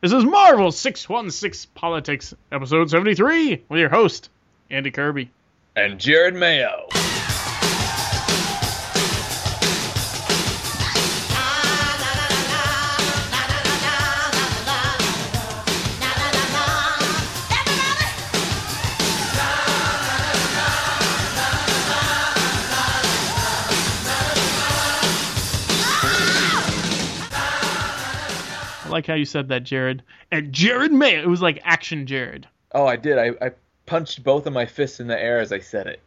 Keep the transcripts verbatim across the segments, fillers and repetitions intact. This is Marvel six one six Politics, episode seventy-three, with your host, Andy Kirby. And Jared Mayo. I like how you said that, Jared. And Jared Mayo. It was like Action Jared. Oh, I did. I, I punched both of my fists in the air as I said it.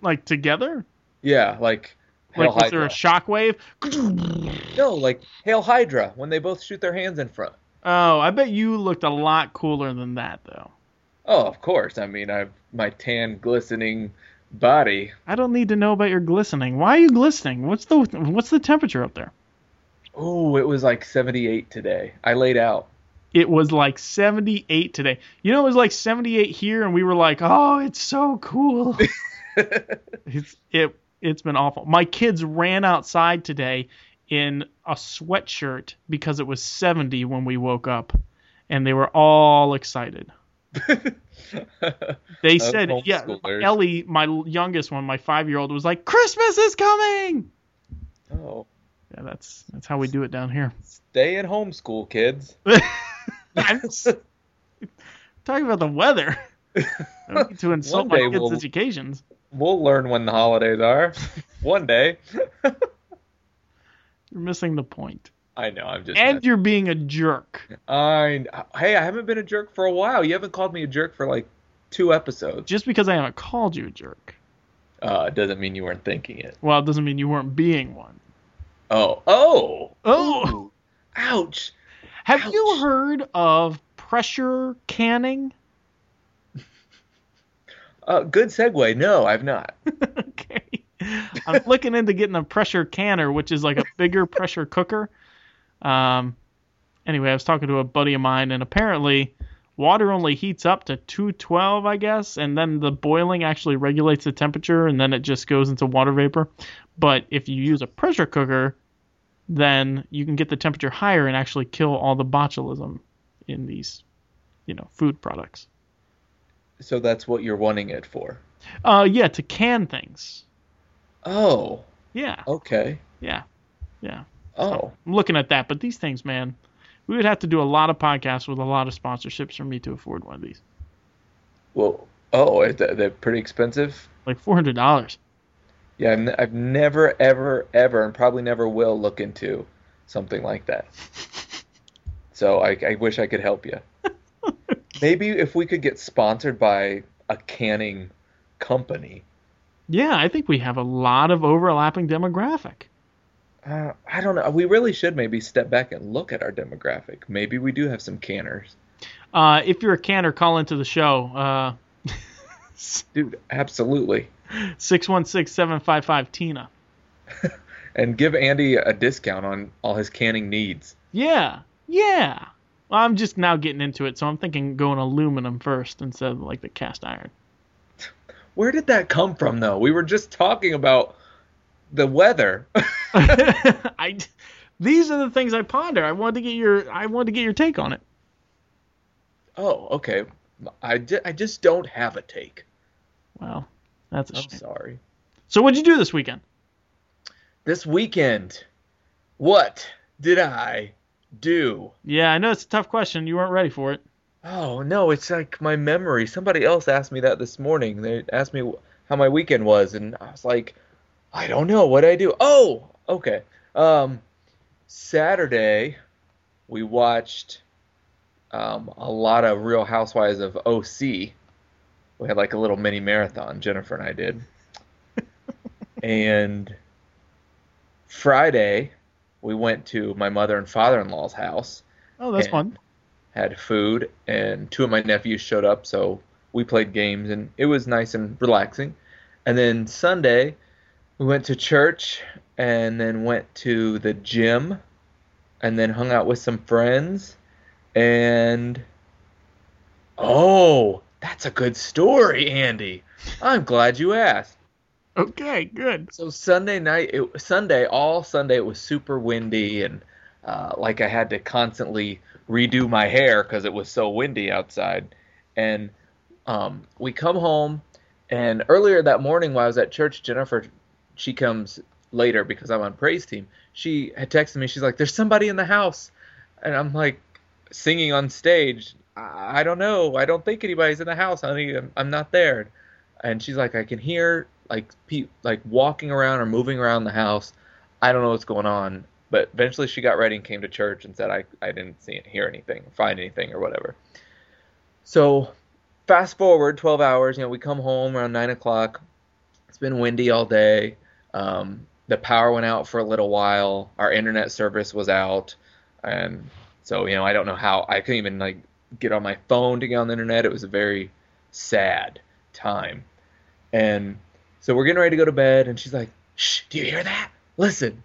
Like together? Yeah, like Hail Like was Hydra. There a shockwave? No, like Hail Hydra, when they both shoot their hands in front. Oh, I bet you looked a lot cooler than that, though. Oh, of course. I mean, I've my tan, glistening body. I don't need to know about your glistening. Why are you glistening? What's the What's the temperature up there? Oh, it was like seventy-eight today. I laid out. It was like seventy-eight today. You know, it was like seventy-eight here, and we were like, oh, it's so cool. it's, it, it's been awful. My kids ran outside today in a sweatshirt because it was seventy when we woke up, and they were all excited. They said, yeah, Ellie, my youngest one, my five-year-old, was like, Christmas is coming! Oh, yeah, that's that's how we do it down here. Stay at home, school kids. I'm talking about the weather. I don't need to insult my kids' we'll, educations. We'll learn when the holidays are. One day. You're missing the point. I know. I'm just. And messing. You're being a jerk. I hey, I haven't been a jerk for a while. You haven't called me a jerk for like two episodes. Just because I haven't called you a jerk, uh, doesn't mean you weren't thinking it. Well, it doesn't mean you weren't being one. Oh, oh, oh, Ooh. Ouch. Have Ouch. You heard of pressure canning? Uh, good segue. No, I've not. Okay. I'm looking into getting a pressure canner, which is like a bigger pressure cooker. Um, anyway, I was talking to a buddy of mine, and apparently water only heats up to two twelve, I guess, and then the boiling actually regulates the temperature, and then it just goes into water vapor. But if you use a pressure cooker, then you can get the temperature higher and actually kill all the botulism in these, you know, food products. So that's what you're wanting it for? Uh, yeah, to can things. Oh. Yeah. Okay. Yeah. Yeah. Oh. So I'm looking at that, but these things, man... We would have to do a lot of podcasts with a lot of sponsorships for me to afford one of these. Well, oh, they're pretty expensive? Like four hundred dollars. Yeah, I've never, ever, ever, and probably never will look into something like that. So I, I wish I could help you. Maybe if we could get sponsored by a canning company. Yeah, I think we have a lot of overlapping demographic. Uh, I don't know. We really should maybe step back and look at our demographic. Maybe we do have some canners. Uh, if you're a canner, call into the show. Uh, Dude, absolutely. six one six, seven five five, T I N A. And give Andy a discount on all his canning needs. Yeah, yeah. Well, I'm just now getting into it, so I'm thinking going aluminum first instead of like the cast iron. Where did that come from, though? We were just talking about... the weather. I, these are the things I ponder. I wanted to get your I wanted to get your take on it. Oh, okay. I, di- I just don't have a take. Well, that's a I'm shame. I'm sorry. So what'd you do this weekend? This weekend, what did I do? Yeah, I know it's a tough question. You weren't ready for it. Oh, no, it's like my memory. Somebody else asked me that this morning. They asked me how my weekend was, and I was like... I don't know what I do. Oh, okay. Um, Saturday, we watched um, a lot of Real Housewives of O C. We had like a little mini marathon, Jennifer and I did. And Friday, we went to my mother and father-in-law's house. Oh, that's fun. Had food, and two of my nephews showed up, so we played games, and it was nice and relaxing. And then Sunday... we went to church and then went to the gym and then hung out with some friends. And, oh, that's a good story, Andy. I'm glad you asked. Okay, good. So Sunday night, it, Sunday, all Sunday, it was super windy and uh, like I had to constantly redo my hair because it was so windy outside. And um, we come home, and earlier that morning while I was at church, Jennifer, she comes later because I'm on praise team. She had texted me. She's like, "There's somebody in the house," and I'm like, singing on stage, I don't know. I don't think anybody's in the house, honey. I'm, I'm not there. And she's like, I can hear like pe- like walking around or moving around the house. I don't know what's going on. But eventually she got ready and came to church and said, I, I didn't see, hear anything, find anything or whatever. So fast forward twelve hours, you know, we come home around nine o'clock. It's been windy all day. Um, the power went out for a little while. Our internet service was out. And so, you know, I don't know how. I couldn't even like get on my phone to get on the internet. It was a very sad time. And so we're getting ready to go to bed, and she's like, "Shh, do you hear that? Listen."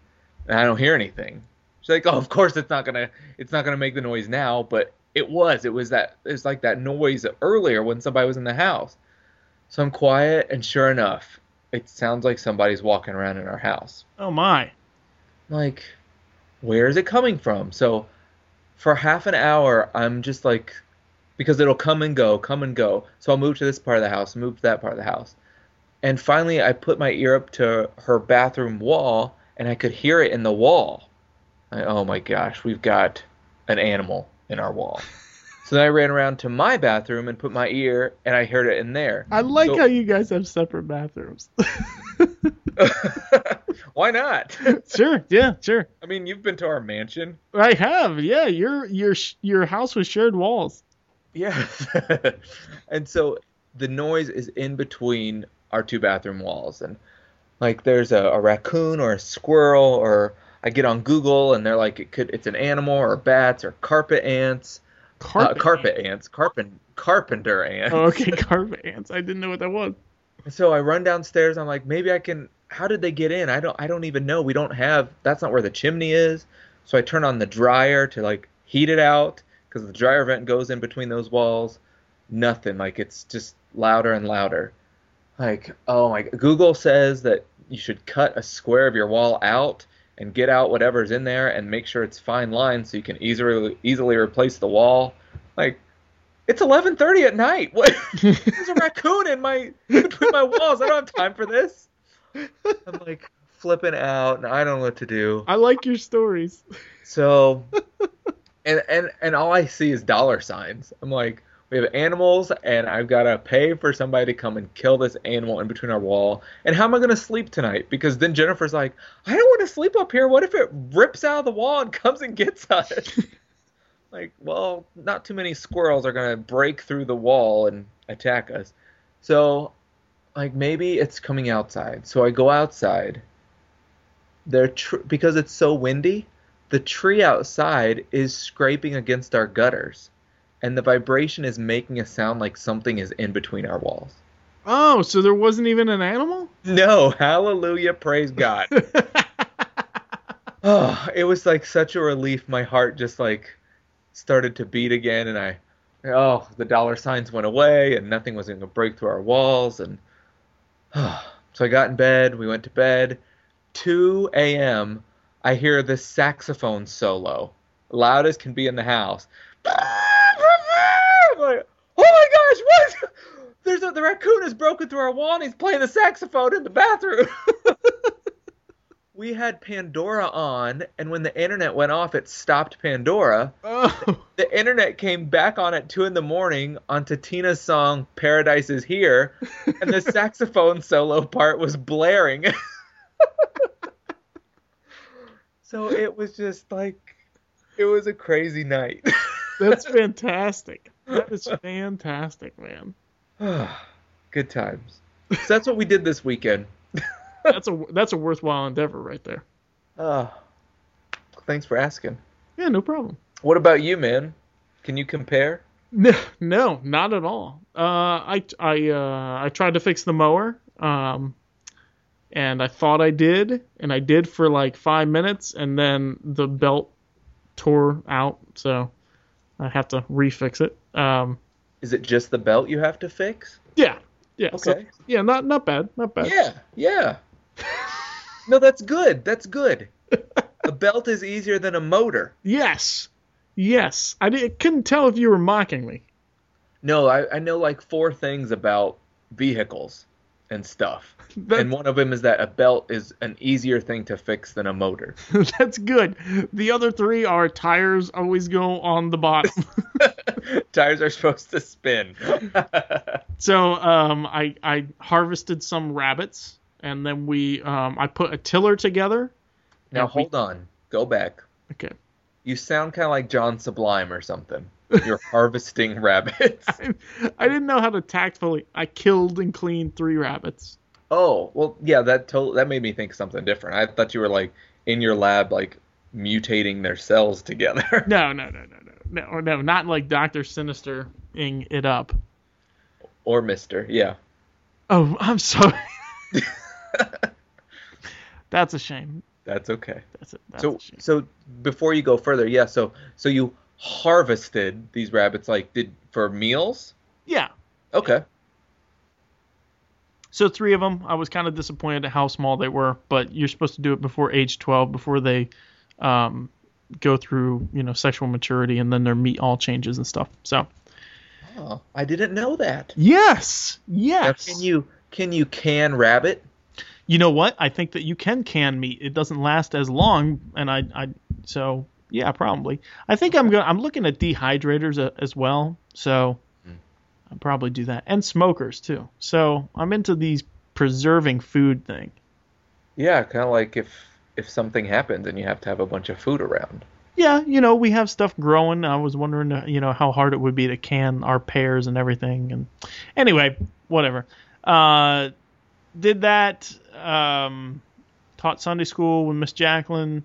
And I don't hear anything. She's like, "Oh, of course it's not gonna it's not gonna make the noise now," but it was. It was that it was like that noise earlier when somebody was in the house. So I'm quiet, and sure enough, it sounds like somebody's walking around in our house. Oh my. Like, where is it coming from? So for half an hour, I'm just like, because it'll come and go, come and go. So I'll move to this part of the house, move to that part of the house. And finally, I put my ear up to her bathroom wall, and I could hear it in the wall. I, oh my gosh, we've got an animal in our wall. So then I ran around to my bathroom and put my ear, and I heard it in there. I like so, how you guys have separate bathrooms. Why not? Sure, yeah, sure. I mean, you've been to our mansion. I have, yeah. Your your your house was shared walls. Yeah. And so the noise is in between our two bathroom walls, and like there's a, a raccoon or a squirrel, or I get on Google and they're like, it could it's an animal or bats or carpet ants. Carpet, uh, carpet ants. ants, carpet carpenter ants. Oh, okay, carpet ants. I didn't know what that was. So I run downstairs. I'm like, maybe I can. How did they get in? I don't. I don't even know. We don't have. That's not where the chimney is. So I turn on the dryer to like heat it out because the dryer vent goes in between those walls. Nothing. Like it's just louder and louder. Like, oh my. Google says that you should cut a square of your wall out and get out whatever's in there and make sure it's fine line so you can easily easily replace the wall. Like, it's eleven thirty at night. What? There's a raccoon in my between my walls. I don't have time for this. I'm like flipping out, and I don't know what to do. I like your stories. So, and and and all I see is dollar signs. I'm like, we have animals, and I've got to pay for somebody to come and kill this animal in between our wall. And how am I going to sleep tonight? Because then Jennifer's like, I don't want to sleep up here. What if it rips out of the wall and comes and gets us? Like, well, not too many squirrels are going to break through the wall and attack us. So, like, maybe it's coming outside. So I go outside. They're tr- because it's so windy, the tree outside is scraping against our gutters. And the vibration is making a sound like something is in between our walls. Oh, so there wasn't even an animal? No. Hallelujah. Praise God. Oh, it was like such a relief. My heart just like started to beat again. And I, oh, the dollar signs went away and nothing was going to break through our walls. And oh, so I got in bed. We went to bed. two a.m. I hear this saxophone solo. Loud as can be in the house. I'm like, oh my gosh, what? There's a, the raccoon is broken through our wall and he's playing the saxophone in the bathroom. We had Pandora on, and when the internet went off, it stopped Pandora. Oh. The, the internet came back on at two in the morning onto Tina's song "Paradise Is Here," and the saxophone solo part was blaring. So it was just like, it was a crazy night. That's fantastic. That is fantastic, man. Good times. So that's what we did this weekend. That's a that's a worthwhile endeavor right there. Uh, thanks for asking. Yeah, no problem. What about you, man? Can you compare? No, no, not at all. Uh, I I uh, I tried to fix the mower, um, and I thought I did, and I did for like five minutes, and then the belt tore out, so I have to refix it. Um, Is it just the belt you have to fix? Yeah. Yeah. Okay. So, yeah, not not bad. Not bad. Yeah. Yeah. No, that's good. That's good. A belt is easier than a motor. Yes. Yes. I, did, I couldn't tell if you were mocking me. No, I, I know like four things about vehicles and stuff. That's, and one of them is that a belt is an easier thing to fix than a motor. That's good. The other three are tires always go on the bottom. Tires are supposed to spin. So um, I, I harvested some rabbits, and then we um, I put a tiller together. Now, hold we... on. Go back. Okay. You sound kind of like John Sublime or something. You're harvesting rabbits. I, I didn't know how to tactfully. I killed and cleaned three rabbits. Oh, well, yeah, that told, that made me think something different. I thought you were, like, in your lab, like, mutating their cells together. No, no, no, no, no. No, no, not like Doctor Sinister-ing it up. Or Mister, yeah. Oh, I'm sorry. That's a shame. That's okay. That's it. So, a shame. So before you go further, yeah, so so you harvested these rabbits, like, did for meals? Yeah. Okay. So three of them. I was kind of disappointed at how small they were, but you're supposed to do it before age twelve, before they um, go through, you know, sexual maturity, and then their meat all changes and stuff. So. Oh, I didn't know that. Yes. Yes. Now can you can you can rabbit? You know what? I think that you can can meat. It doesn't last as long, and I I so. Yeah, probably. I think I'm going. I'm looking at dehydrators as well, so I'll probably do that, and smokers too. So I'm into these preserving food thing. Yeah, kind of like if if something happens and you have to have a bunch of food around. Yeah, you know, we have stuff growing. I was wondering, you know, how hard it would be to can our pears and everything. And anyway, whatever. Uh, did that. Um, taught Sunday school with Miss Jacqueline.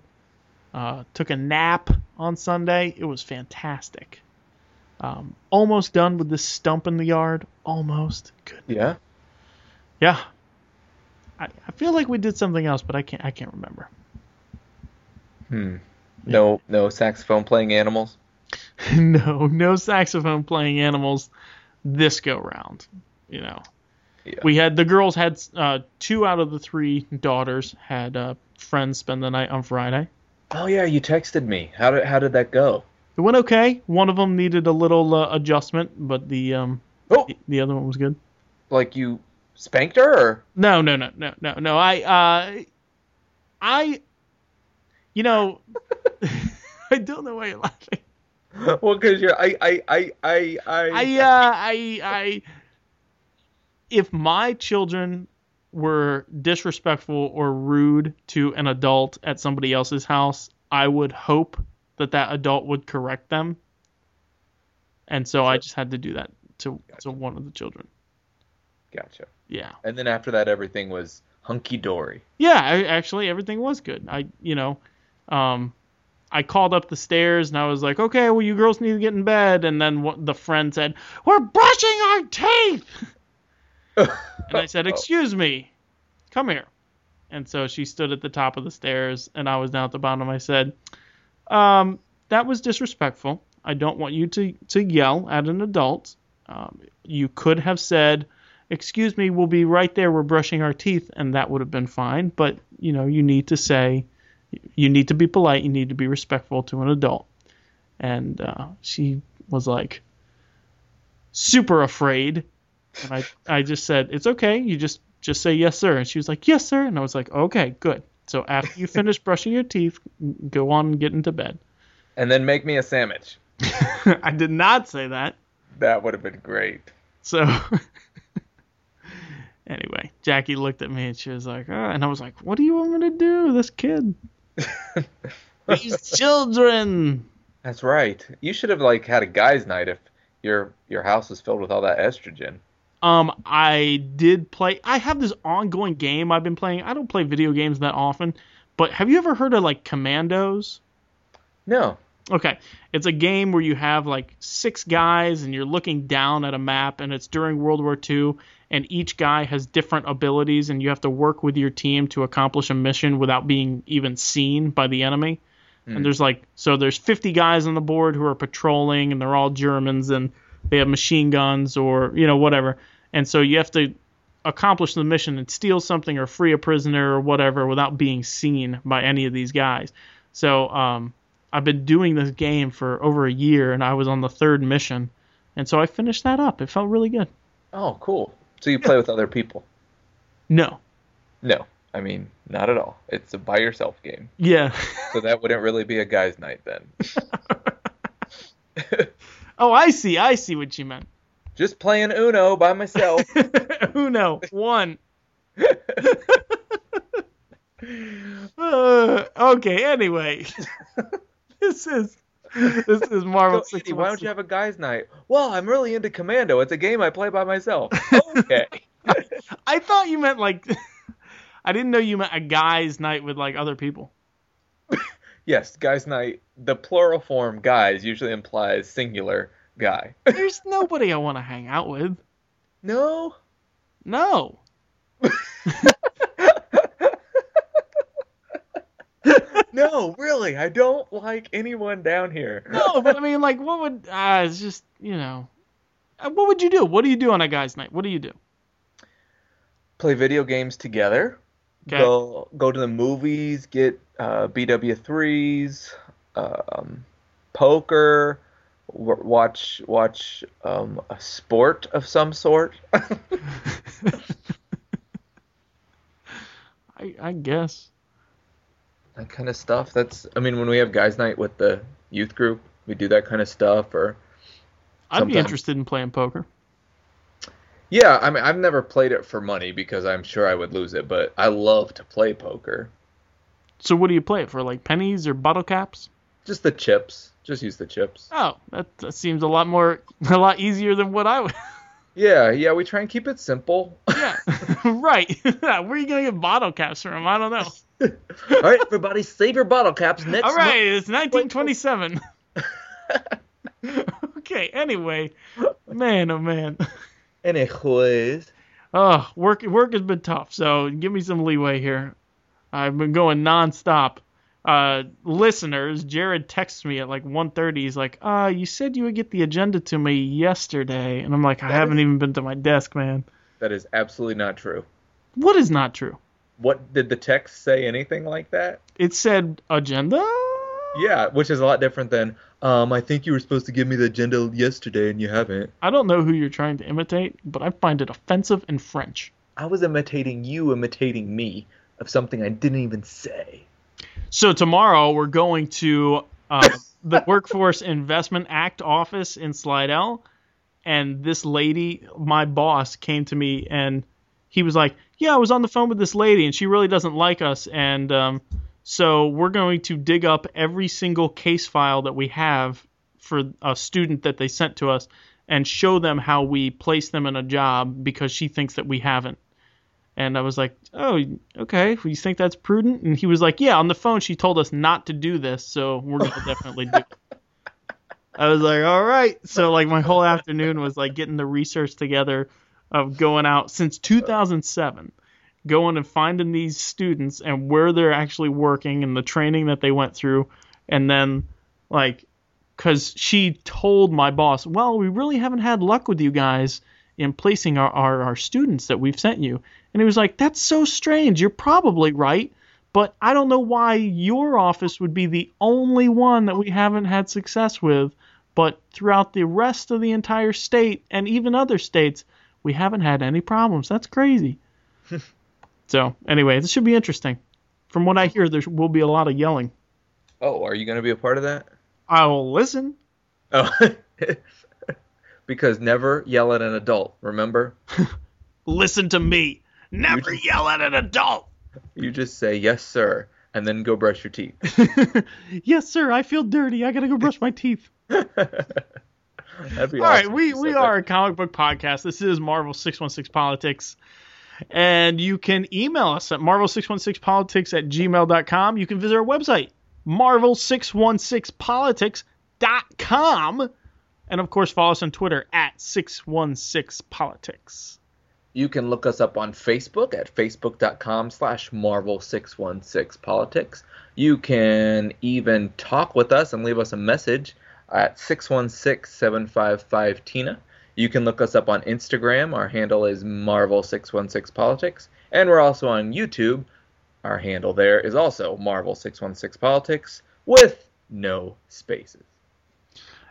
Uh, took a nap on Sunday. It was fantastic. Um, almost done with this stump in the yard. Almost. Good. Yeah. Yeah. I, I feel like we did something else, but I can't. I can't remember. Hmm. Yeah. No. No saxophone playing animals. no. No saxophone playing animals. This go round. You know. Yeah. We had the girls had uh, two out of the three daughters had uh, friends spend the night on Friday. Oh, yeah, you texted me. How did how did that go? It went okay. One of them needed a little uh, adjustment, but the um oh. the, the other one was good. Like you spanked her? Or? No, no, no, no, no, no. I, uh, I, you know, I don't know why you're laughing. Well, because you're, I, I, I, I, I, I, uh, I, I, if my children were disrespectful or rude to an adult at somebody else's house, I would hope that that adult would correct them. And so I just had to do that to, gotcha. to one of the children. Gotcha. Yeah. And then after that, everything was hunky-dory. Yeah, I, actually, everything was good. I, you know, um, I called up the stairs and I was like, okay, well, you girls need to get in bed. And then what, the friend said, we're brushing our teeth. And I said, excuse me, come here. And so she stood at the top of the stairs, and I was down at the bottom. I said, um, that was disrespectful. I don't want you to, to yell at an adult. Um, you could have said, excuse me, we'll be right there. We're brushing our teeth, and that would have been fine. But, you know, you need to say, you need to be polite. You need to be respectful to an adult. And uh, she was, like, super afraid. And I, I just said, it's okay. You just, just say yes, sir. And she was like, yes, sir. And I was like, okay, good. So after you finish brushing your teeth, go on and get into bed. And then make me a sandwich. I did not say that. That would have been great. So anyway, Jackie looked at me and she was like, oh, and I was like, what do you want me to do? This kid. These children. That's right. You should have like had a guy's night if your, your house is filled with all that estrogen. Um, I did play. I have this ongoing game I've been playing. I don't play video games that often, but have you ever heard of like Commandos? No. Okay, it's a game where you have like six guys and you're looking down at a map, and it's during World War Two, and each guy has different abilities, and you have to work with your team to accomplish a mission without being even seen by the enemy. Mm. And there's like so there's fifty guys on the board who are patrolling, and they're all Germans, and they have machine guns or, you know, whatever. And so you have to accomplish the mission and steal something or free a prisoner or whatever without being seen by any of these guys. So um, I've been doing this game for over a year, and I was on the third mission. And so I finished that up. It felt really good. Oh, cool. So you play with other people? No. No. I mean, not at all. It's a by-yourself game. Yeah. So that wouldn't really be a guy's night then. Oh, I see. I see what you meant. Just playing Uno by myself. Uno. One. uh, okay, anyway. This is... This is Marvel. So, Andy, why don't you have a guy's night? Well, I'm really into Commando. It's a game I play by myself. Okay. I, I thought you meant like. I didn't know you meant a guy's night with like other people. Yes, guy's night. The plural form guys usually implies singular guy. There's nobody I want to hang out with. No. No. No, really, I don't like anyone down here. No, but I mean, like, what would, uh, it's just, you know, what would you do? What do you do on a guy's night? What do you do? Play video games together. Okay. Go, go to the movies, get uh, B W threes, um, poker, w- watch, watch um, a sport of some sort. I, I guess. That kind of stuff. That's, I mean, when we have guys' night with the youth group, we do that kind of stuff. Or I'd sometimes. be interested in playing poker. Yeah, I mean, I've never played it for money because I'm sure I would lose it, but I love to play poker. So what do you play it for? Like pennies or bottle caps? Just the chips. Just use the chips. Oh, that, that seems a lot more, a lot easier than what I would. Yeah, yeah, we try and keep it simple. Yeah, right. Where are you going to get bottle caps from? I don't know. All right, everybody, save your bottle caps. Next All right, month. It's nineteen twenty-seven. Okay, anyway. Man, oh, man. Anyways. Oh, work, work has been tough, so give me some leeway here. I've been going nonstop. Uh, listeners, Jared texts me at like one thirty. He's like, uh, you said you would get the agenda to me yesterday. And I'm like, I that haven't is, even been to my desk, man. That is absolutely not true. What is not true? What did the text say? Anything like that? It said agenda? Yeah, which is a lot different than, um, I think you were supposed to give me the agenda yesterday and you haven't. I don't know who you're trying to imitate, but I find it offensive in French. I was imitating you imitating me of something I didn't even say. So tomorrow we're going to uh, the Workforce Investment Act office in Slidell, and this lady, my boss, came to me and he was like, yeah, I was on the phone with this lady and she really doesn't like us, and um, so we're going to dig up every single case file that we have for a student that they sent to us and show them how we place them in a job because she thinks that we haven't. And I was like, oh, okay, you think that's prudent? And he was like, yeah, on the phone she told us not to do this, so we're going to definitely do it. I was like, all right. So, like, my whole afternoon was, like, getting the research together of going out since two thousand seven, going and finding these students and where they're actually working and the training that they went through. And then, like, because she told my boss, well, we really haven't had luck with you guys in placing our, our, our students that we've sent you. And he was like, that's so strange. You're probably right, but I don't know why your office would be the only one that we haven't had success with, but throughout the rest of the entire state and even other states, we haven't had any problems. That's crazy. So anyway, this should be interesting. From what I hear, there will be a lot of yelling. Oh, are you going to be a part of that? I will listen. Oh, because never yell at an adult, remember? Listen to me. Never just, yell at an adult. You just say, yes, sir, and then go brush your teeth. Yes, sir, I feel dirty. I got to go brush my teeth. That'd be All awesome right, we, we are a comic book podcast. This is Marvel six one six Politics. And you can email us at marvel six one six politics at gmail dot com. You can visit our website, marvel six one six politics dot com. And, of course, follow us on Twitter at six one six politics. You can look us up on Facebook at facebook.com slash marvel six one six politics. You can even talk with us and leave us a message at six one six seven five five T I N A. You can look us up on Instagram. Our handle is marvel six one six politics. And we're also on YouTube Our handle there is also Marvel six one six Politics with no spaces.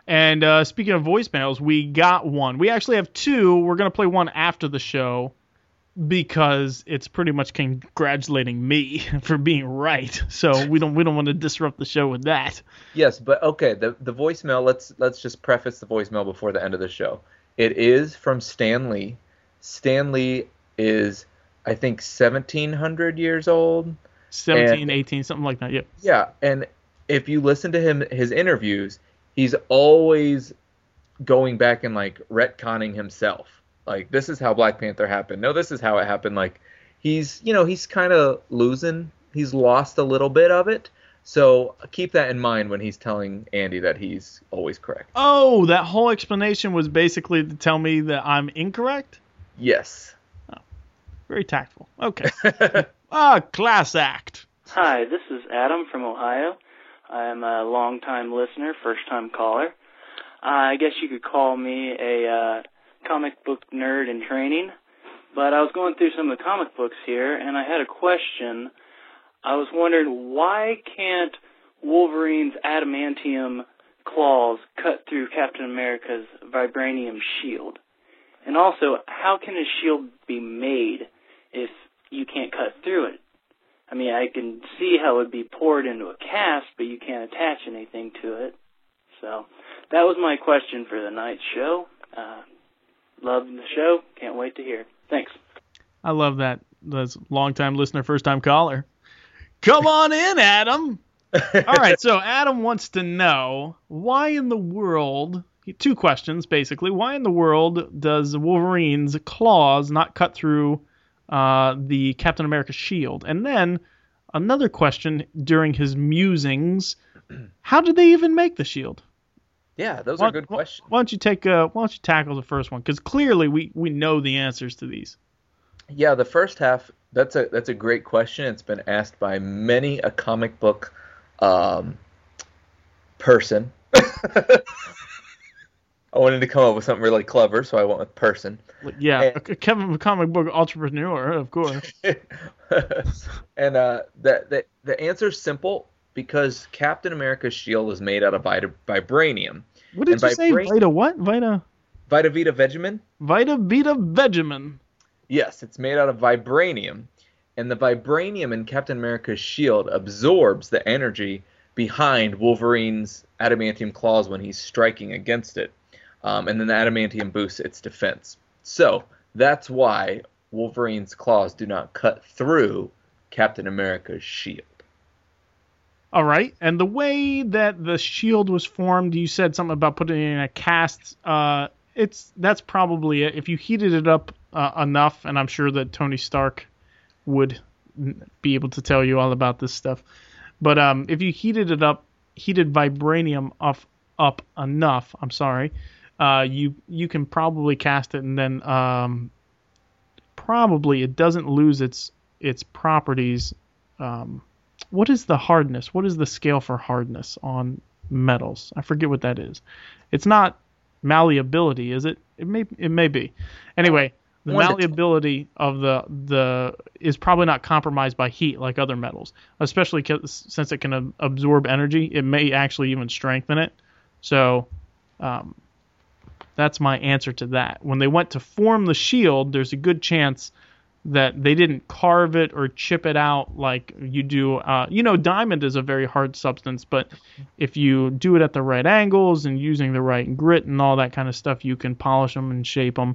And uh, speaking of voicemails, we got one. We actually have two. We're going to play one after the show because it's pretty much congratulating me for being right. So we don't we don't want to disrupt the show with that. Yes, but okay, the the voicemail, let's let's just preface the voicemail before the end of the show. It is from Stan Lee. Stan Lee is, I think, seventeen hundred years old. seventeen, and, eighteen, something like that, yeah. Yeah, and if you listen to him, his interviews, he's always going back and, like, retconning himself. Like, this is how Black Panther happened. No, this is how it happened. Like, he's, you know, he's kind of losing. He's lost a little bit of it. So keep that in mind when he's telling Andy that he's always correct. Oh, that whole explanation was basically to tell me that I'm incorrect? Yes. Oh, very tactful. Okay. Ah, oh, class act. Hi, this is Adam from Ohio. I'm a long-time listener, first-time caller. Uh, I guess you could call me a uh, comic book nerd in training, but I was going through some of the comic books here, and I had a question. I was wondering, why can't Wolverine's adamantium claws cut through Captain America's vibranium shield? And also, how can his shield be made if you can't cut through it? I mean, I can see how it would be poured into a cast, but you can't attach anything to it. So that was my question for the night's show. Uh, love the show. Can't wait to hear. Thanks. I love that. That's long-time listener, first-time caller. Come on in, Adam. All right, so Adam wants to know, why in the world, two questions basically, why in the world does Wolverine's claws not cut through Uh, the Captain America shield? And then another question during his musings, how did they even make the shield? Yeah, those why, are good why, questions. Why don't you take? Uh, why don't you tackle the first one? Because clearly we, we know the answers to these. Yeah, the first half, that's a that's a great question. It's been asked by many a comic book um, person. I wanted to come up with something really clever, so I went with person. Yeah, and, Kevin, a comic book entrepreneur, of course. And uh, the, the, the answer is simple, because Captain America's shield is made out of vita, vibranium. What did and you vibra- say? Vita what? Vita? Vita Vita Vegemin? Vita Vita Vegemin. Yes, it's made out of vibranium. And the vibranium in Captain America's shield absorbs the energy behind Wolverine's adamantium claws when he's striking against it. Um, and then the adamantium boosts its defense. So that's why Wolverine's claws do not cut through Captain America's shield. All right. And the way that the shield was formed, you said something about putting it in a cast. Uh, it's that's probably it. If you heated it up uh, enough, and I'm sure that Tony Stark would be able to tell you all about this stuff. But um, if you heated it up, heated vibranium up, up enough, I'm sorry, Uh, you you can probably cast it, and then um, probably it doesn't lose its its properties. Um, what is the hardness? What is the scale for hardness on metals? I forget what that is. It's not malleability, is it? It may it may be. Anyway, the malleability of the the is probably not compromised by heat like other metals, especially since it can absorb energy. It may actually even strengthen it. So. Um, That's my answer to that. When they went to form the shield, there's a good chance that they didn't carve it or chip it out like you do. Uh, you know, diamond is a very hard substance, but if you do it at the right angles and using the right grit and all that kind of stuff, you can polish them and shape them.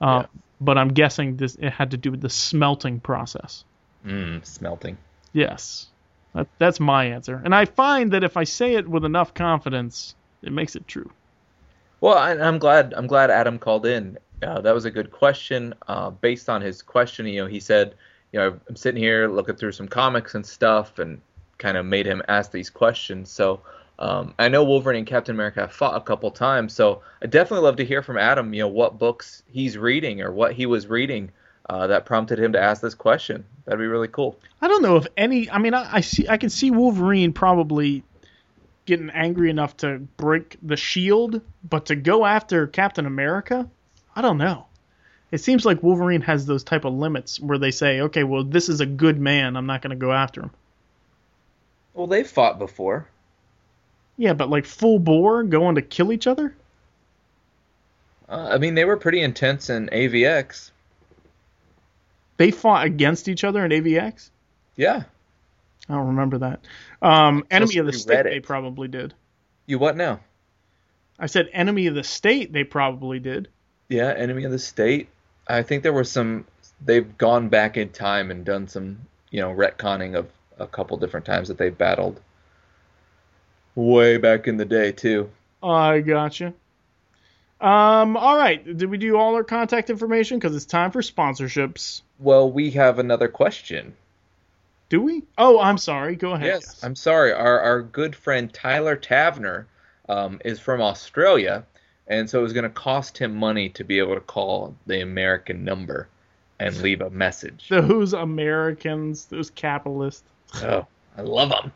Uh, yeah. But I'm guessing this it had to do with the smelting process. Mm, smelting. Yes. That, that's my answer. And I find that if I say it with enough confidence, it makes it true. Well, I, I'm glad. I'm glad Adam called in. Uh, that was a good question. Uh, based on his question, you know, he said, you know, I'm sitting here looking through some comics and stuff, and kind of made him ask these questions. So um, I know Wolverine and Captain America have fought a couple times. So I definitely love to hear from Adam. You know, what books he's reading or what he was reading uh, that prompted him to ask this question. That'd be really cool. I don't know if any. I mean, I, I see. I can see Wolverine probably getting angry enough to break the shield, but to go after Captain America, I don't know. it seems like Wolverine has those type of limits where they say, okay, well, this is a good man. I'm not going to go after him. Well, they've fought before. Yeah, but like full bore going to kill each other? Uh, I mean, they were pretty intense in A V X. They fought against each other in A V X? Yeah. I don't remember that. Um, Enemy of the State, they probably did. You what now? I said Enemy of the State, they probably did. Yeah, Enemy of the State. I think there were some... They've gone back in time and done some, you know, retconning of a couple different times that they battled. Way back in the day, too. I gotcha. Um, all right. Did we do all our contact information? Because it's time for sponsorships. Well, we have another question. Do we? Oh, I'm sorry. Go ahead. Yes, yes. I'm sorry. Our our good friend Tyler Tavner um, is from Australia, and so it was going to cost him money to be able to call the American number and leave a message. Those Americans, those capitalists. Oh, I love them.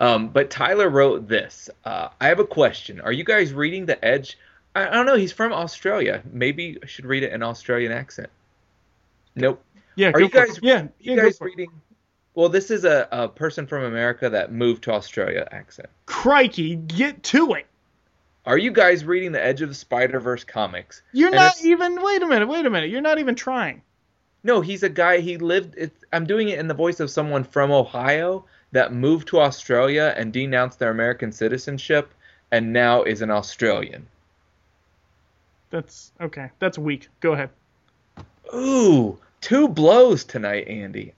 Um, but Tyler wrote this. Uh, I have a question. Are you guys reading The Edge? I, I don't know. He's from Australia. Maybe I should read it in Australian accent. Nope. Yeah. Are you guys? It. Yeah. You yeah, guys reading? Well, this is a, a person from America that moved to Australia accent. Crikey, get to it. Are you guys reading the Edge of the Spider-Verse comics? You're and not even... Wait a minute, wait a minute. You're not even trying. No, he's a guy... He lived... It, I'm doing it in the voice of someone from Ohio that moved to Australia and denounced their American citizenship and now is an Australian. That's... Okay, that's weak. Go ahead. Ooh, two blows tonight, Andy.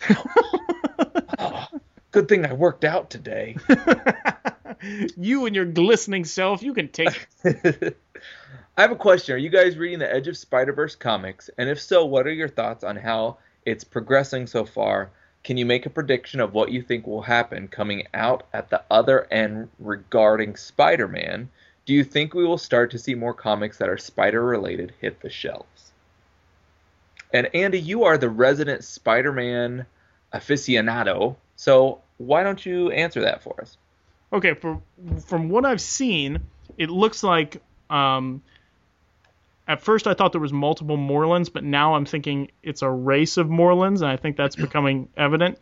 Oh, good thing I worked out today. You and your glistening self, you can take it. I have a question. Are you guys reading the Edge of Spider-Verse comics? And if so, what are your thoughts on how it's progressing so far? Can you make a prediction of what you think will happen coming out at the other end regarding Spider-Man? Do you think we will start to see more comics that are Spider-related hit the shelves? And Andy, you are the resident Spider-Man aficionado, so why don't you answer that for us? Okay, from from what I've seen, it looks like um, at first I thought there was multiple Morlans, but now I'm thinking it's a race of Morlans, and I think that's becoming evident.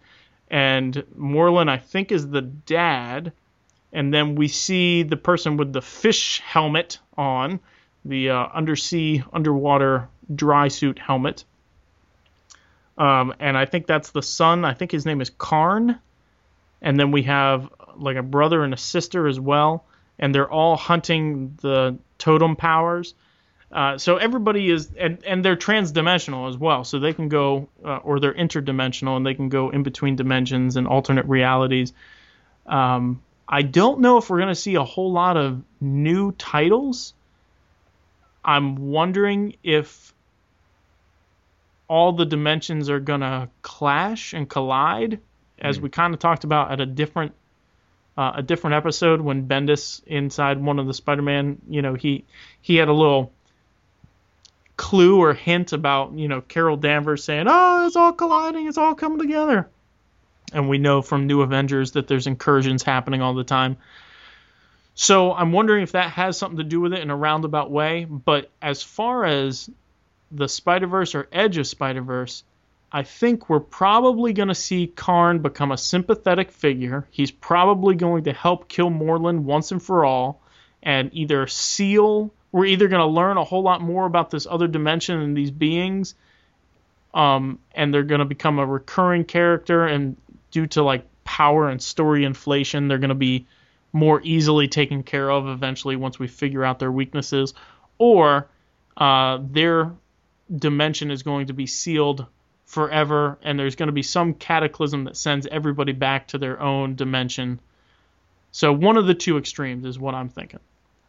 And Morlan, I think, is the dad, and then we see the person with the fish helmet on, the uh, undersea, underwater dry suit helmet. Um, and I think that's the son. I think his name is Karn. And then we have like a brother and a sister as well. And they're all hunting the totem powers. Uh, so everybody is, and, and they're transdimensional as well. So they can go, uh, or they're interdimensional, and they can go in between dimensions and alternate realities. Um, I don't know if we're going to see a whole lot of new titles. I'm wondering if all the dimensions are going to clash and collide, as mm. we kind of talked about at a different uh, a different episode when Bendis, inside one of the Spider-Man, you know, he he had a little clue or hint about, you know, Carol Danvers saying, oh, it's all colliding, it's all coming together. And we know from New Avengers that there's incursions happening all the time. So I'm wondering if that has something to do with it in a roundabout way. But as far as the Spider-Verse or Edge of Spider-Verse, I think we're probably going to see Karn become a sympathetic figure. He's probably going to help kill Morlan once and for all, and either seal... We're either going to learn a whole lot more about this other dimension and these beings, um, and they're going to become a recurring character, and due to like power and story inflation, they're going to be more easily taken care of eventually once we figure out their weaknesses, or uh, they're... dimension is going to be sealed forever, and there's going to be some cataclysm that sends everybody back to their own dimension. So one of the two extremes is what I'm thinking.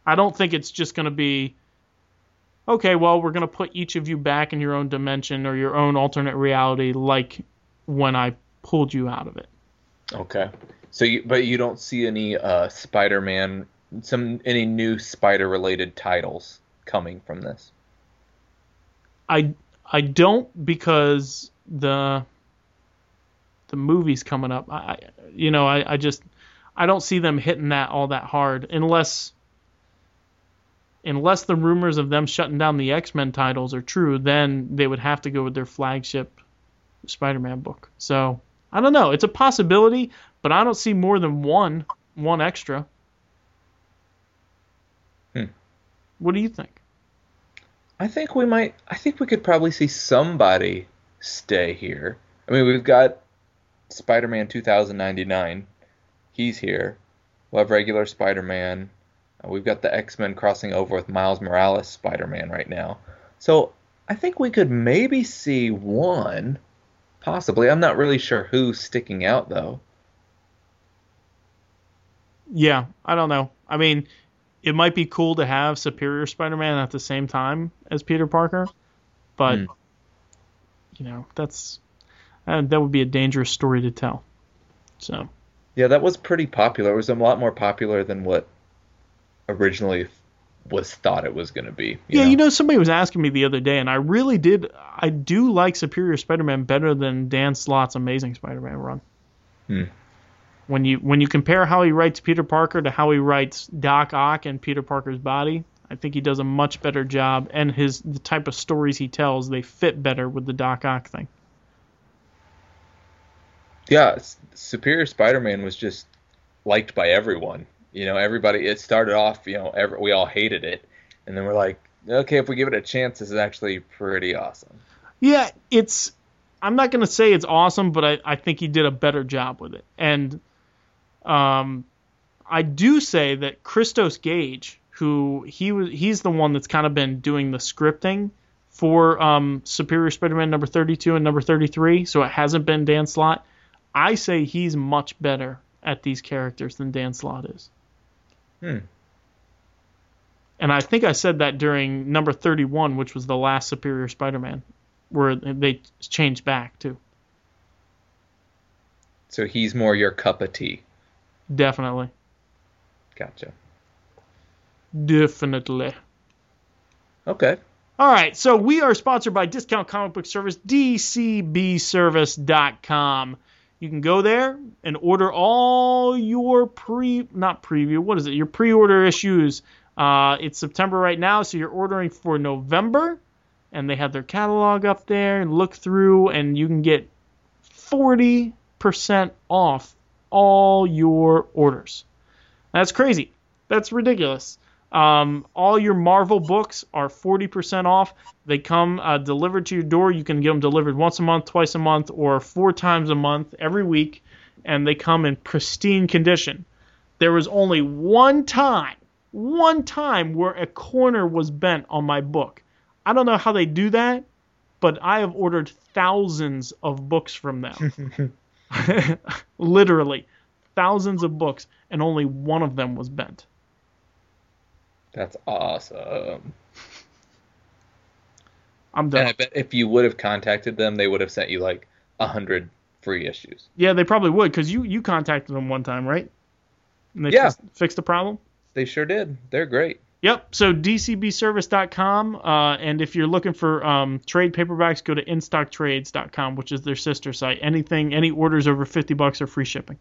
I don't think it's just going to be, okay, well, we're going to put each of you back in your own dimension or your own alternate reality like when I pulled you out of it. Okay. So, you, but you don't see any uh, Spider-Man, some any new Spider-related titles coming from this? I, I don't, because the the movie's coming up. I you know I, I just I don't see them hitting that all that hard unless unless the rumors of them shutting down the X-Men titles are true, then they would have to go with their flagship Spider-Man book. So, I don't know. It's a possibility, but I don't see more than one, one extra. Hmm. What do you think? I think we might, I think we could probably see somebody stay here. I mean, we've got Spider-Man two thousand ninety-nine. He's here. We'll have regular Spider-Man. We've got the X-Men crossing over with Miles Morales Spider-Man right now. So I think we could maybe see one, possibly. I'm not really sure who's sticking out, though. Yeah, I don't know. I mean, it might be cool to have Superior Spider-Man at the same time as Peter Parker, but, mm. you know, that's uh, that would be a dangerous story to tell. So. Yeah, that was pretty popular. It was a lot more popular than what originally was thought it was going to be. You yeah, know? you know, somebody was asking me the other day, and I really did. I do like Superior Spider-Man better than Dan Slott's Amazing Spider-Man run. Hmm. When you when you compare how he writes Peter Parker to how he writes Doc Ock and Peter Parker's body, I think he does a much better job, and his the type of stories he tells, they fit better with the Doc Ock thing. Yeah, Superior Spider-Man was just liked by everyone. You know, everybody, it started off, you know, every, we all hated it. And then we're like, okay, if we give it a chance, this is actually pretty awesome. Yeah, it's, I'm not going to say it's awesome, but I, I think he did a better job with it. And um, I do say that Christos Gage, who he was, he's the one that's kind of been doing the scripting for um, Superior Spider-Man number thirty-two and number thirty-three. So it hasn't been Dan Slott. I say he's much better at these characters than Dan Slott is. Hmm. And I think I said that during number thirty-one, which was the last Superior Spider-Man, where they changed back too. So he's more your cup of tea. Definitely. Gotcha. Definitely. Okay. All right, so we are sponsored by Discount Comic Book Service, d c b service dot com. You can go there and order all your pre, not preview, what is it? Your pre-order issues. Uh, it's September right now, so you're ordering for November, and they have their catalog up there, and look through, and you can get forty percent off all your orders. That's crazy. That's ridiculous. Um, all your Marvel books are forty percent off. They come uh, delivered to your door. You can get them delivered once a month, twice a month, or four times a month every week, and they come in pristine condition. There was only one time, one time where a corner was bent on my book. I don't know how they do that, but I have ordered thousands of books from them. Literally, thousands of books, and only one of them was bent. That's awesome. I'm done. And I bet if you would have contacted them, they would have sent you like a hundred free issues. Yeah, they probably would, because you, you contacted them one time, right? And they yeah. fixed, fixed the problem? They sure did. They're great. Yep. So d c b service dot com, uh, and if you're looking for um, trade paperbacks, go to in stock trades dot com, which is their sister site. Anything, any orders over fifty bucks are free shipping.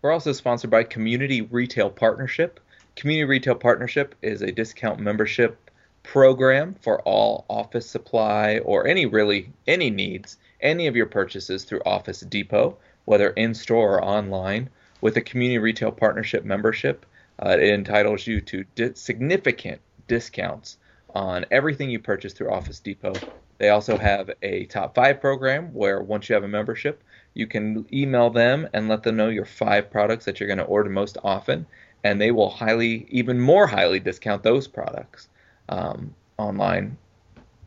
We're also sponsored by Community Retail Partnership. Community Retail Partnership is a discount membership program for all office supply or any really any needs, any of your purchases through Office Depot, whether in-store or online. With a Community Retail Partnership membership, uh, it entitles you to di- significant discounts on everything you purchase through Office Depot. They also have a Top five program where once you have a membership, you can email them and let them know your five products that you're going to order most often. And they will highly, even more highly discount those products um, online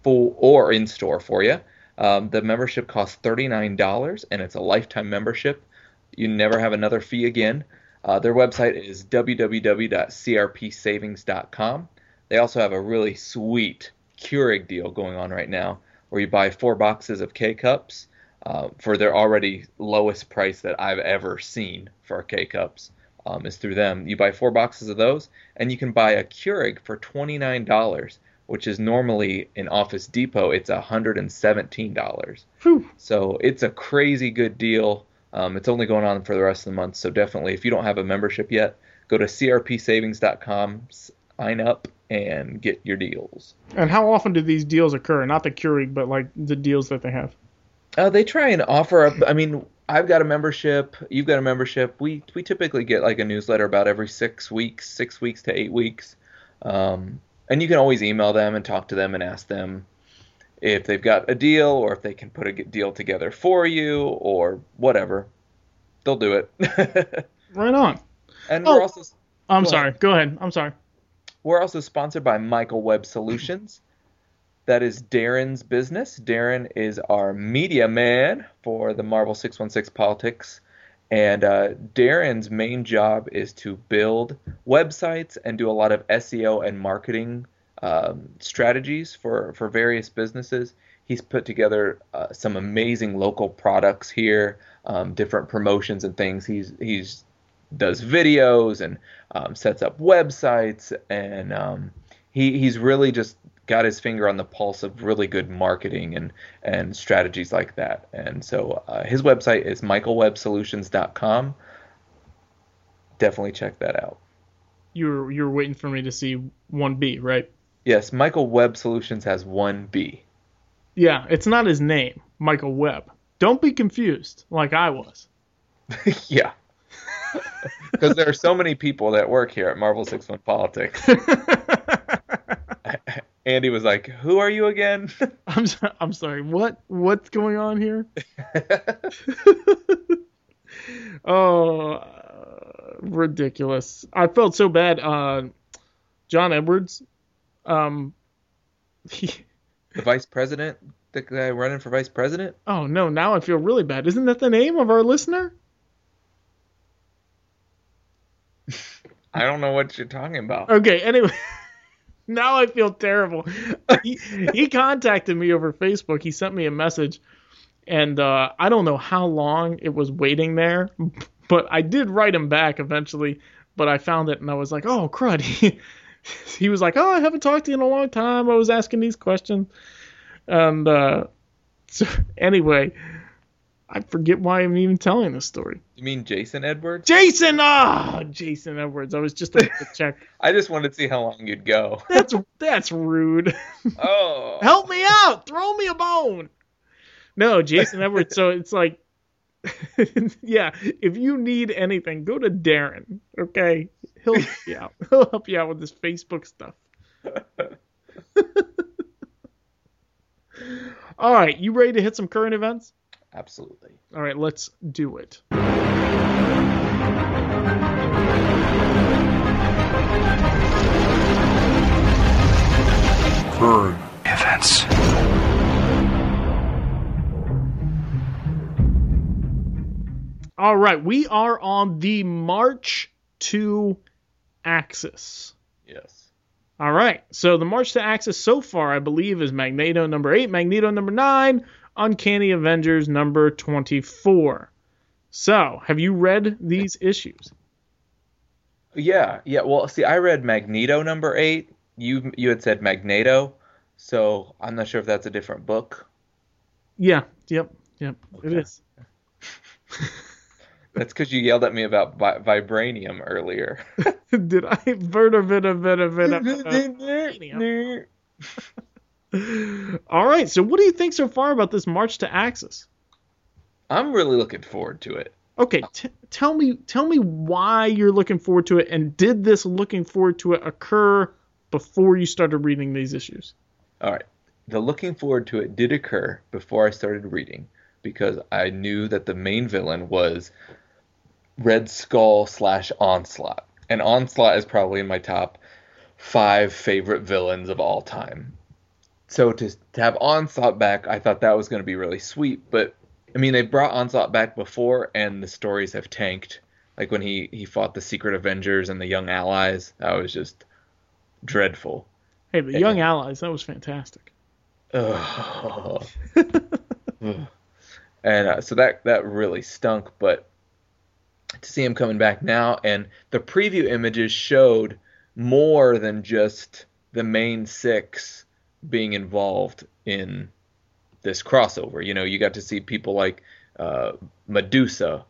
for, or in store for you. Um, the membership costs thirty-nine dollars, and it's a lifetime membership. You never have another fee again. Uh, their website is w w w dot c r p savings dot com. They also have a really sweet Keurig deal going on right now where you buy four boxes of K-Cups uh, for their already lowest price that I've ever seen for K-Cups. Um, is through them. You buy four boxes of those, and you can buy a Keurig for twenty-nine dollars, which is normally in Office Depot, it's one hundred seventeen dollars. Whew. So it's a crazy good deal. Um, it's only going on for the rest of the month, so definitely, if you don't have a membership yet, go to c r p savings dot com sign up and get your deals. And how often do these deals occur? Not the Keurig, but like the deals that they have. Uh, they try and offer up. I mean, I've got a membership. You've got a membership. We we typically get like a newsletter about every six weeks, six weeks to eight weeks. Um, and you can always email them and talk to them and ask them if they've got a deal or if they can put a deal together for you or whatever. They'll do it. Right on. And oh, we're also. I'm go sorry. Ahead. Go ahead. I'm sorry. We're also sponsored by Michael Webb Solutions. That is Darren's business. Darren is our media man for the Marvel six one six Politics. And uh, Darren's main job is to build websites and do a lot of S E O and marketing um, strategies for, for various businesses. He's put together uh, some amazing local products here, um, different promotions and things. He's he's does videos and um, sets up websites, and um, he he's really just got his finger on the pulse of really good marketing and, and strategies like that. And so uh, his website is michael web solutions dot com. Definitely check that out. You're you're waiting for me to see one B, right? Yes, Michael Webb Solutions has one B. Yeah, it's not his name, Michael Webb. Don't be confused like I was. Yeah. Because there are so many people that work here at Marvel six one Politics. Andy was like, "Who are you again?" I'm so, I'm sorry. What what's going on here? Oh, uh, ridiculous! I felt so bad. Uh, John Edwards, um, he, the vice president, the guy running for vice president. Oh no! Now I feel really bad. Isn't that the name of our listener? I don't know what you're talking about. Okay. Anyway. Now I feel terrible. He, he contacted me over Facebook. He sent me a message, and uh, I don't know how long it was waiting there, but I did write him back eventually, but I found it, and I was like, oh, crud. He, he was like, oh, I haven't talked to you in a long time. I was asking these questions. And uh, so anyway, I forget why I'm even telling this story. You mean Jason Edwards? Jason! Ah, oh, Jason Edwards. I was just about to check. I just wanted to see how long you'd go. That's that's rude. Oh. Help me out. Throw me a bone. No, Jason Edwards. So it's like, yeah, if you need anything, go to Darren, okay? He'll help you out. He'll help you out with this Facebook stuff. All right, you ready to hit some current events? Absolutely. All right, let's do it. Current events. All right, we are on the march to Axis. Yes. All right, so the march to Axis so far, I believe, is Magneto number eight, Magneto number nine, Uncanny Avengers number twenty-four. So, have you read these issues? Yeah, yeah. Well, see, I read Magneto number eight. You you had said Magneto, so I'm not sure if that's a different book. Yeah, yep, yep, okay. It is. That's because you yelled at me about vi- vibranium earlier. Did I? Verta, verta, verta, verta. All right, so what do you think so far about this march to Axis? I'm really looking forward to it. Okay, t- tell me tell me why you're looking forward to it, and did this looking forward to it occur before you started reading these issues? All right, the looking forward to it did occur before I started reading, because I knew that the main villain was Red Skull slash Onslaught, and Onslaught is probably in my top five favorite villains of all time. So to, to have Onslaught back, I thought that was going to be really sweet. But, I mean, they brought Onslaught back before, and the stories have tanked. Like when he, he fought the Secret Avengers and the Young Allies, that was just dreadful. Hey, the and, Young Allies, that was fantastic. Uh, and uh, so that, that really stunk. But to see him coming back now, and the preview images showed more than just the main six being involved in this crossover. You know, you got to see people like uh, Medusa,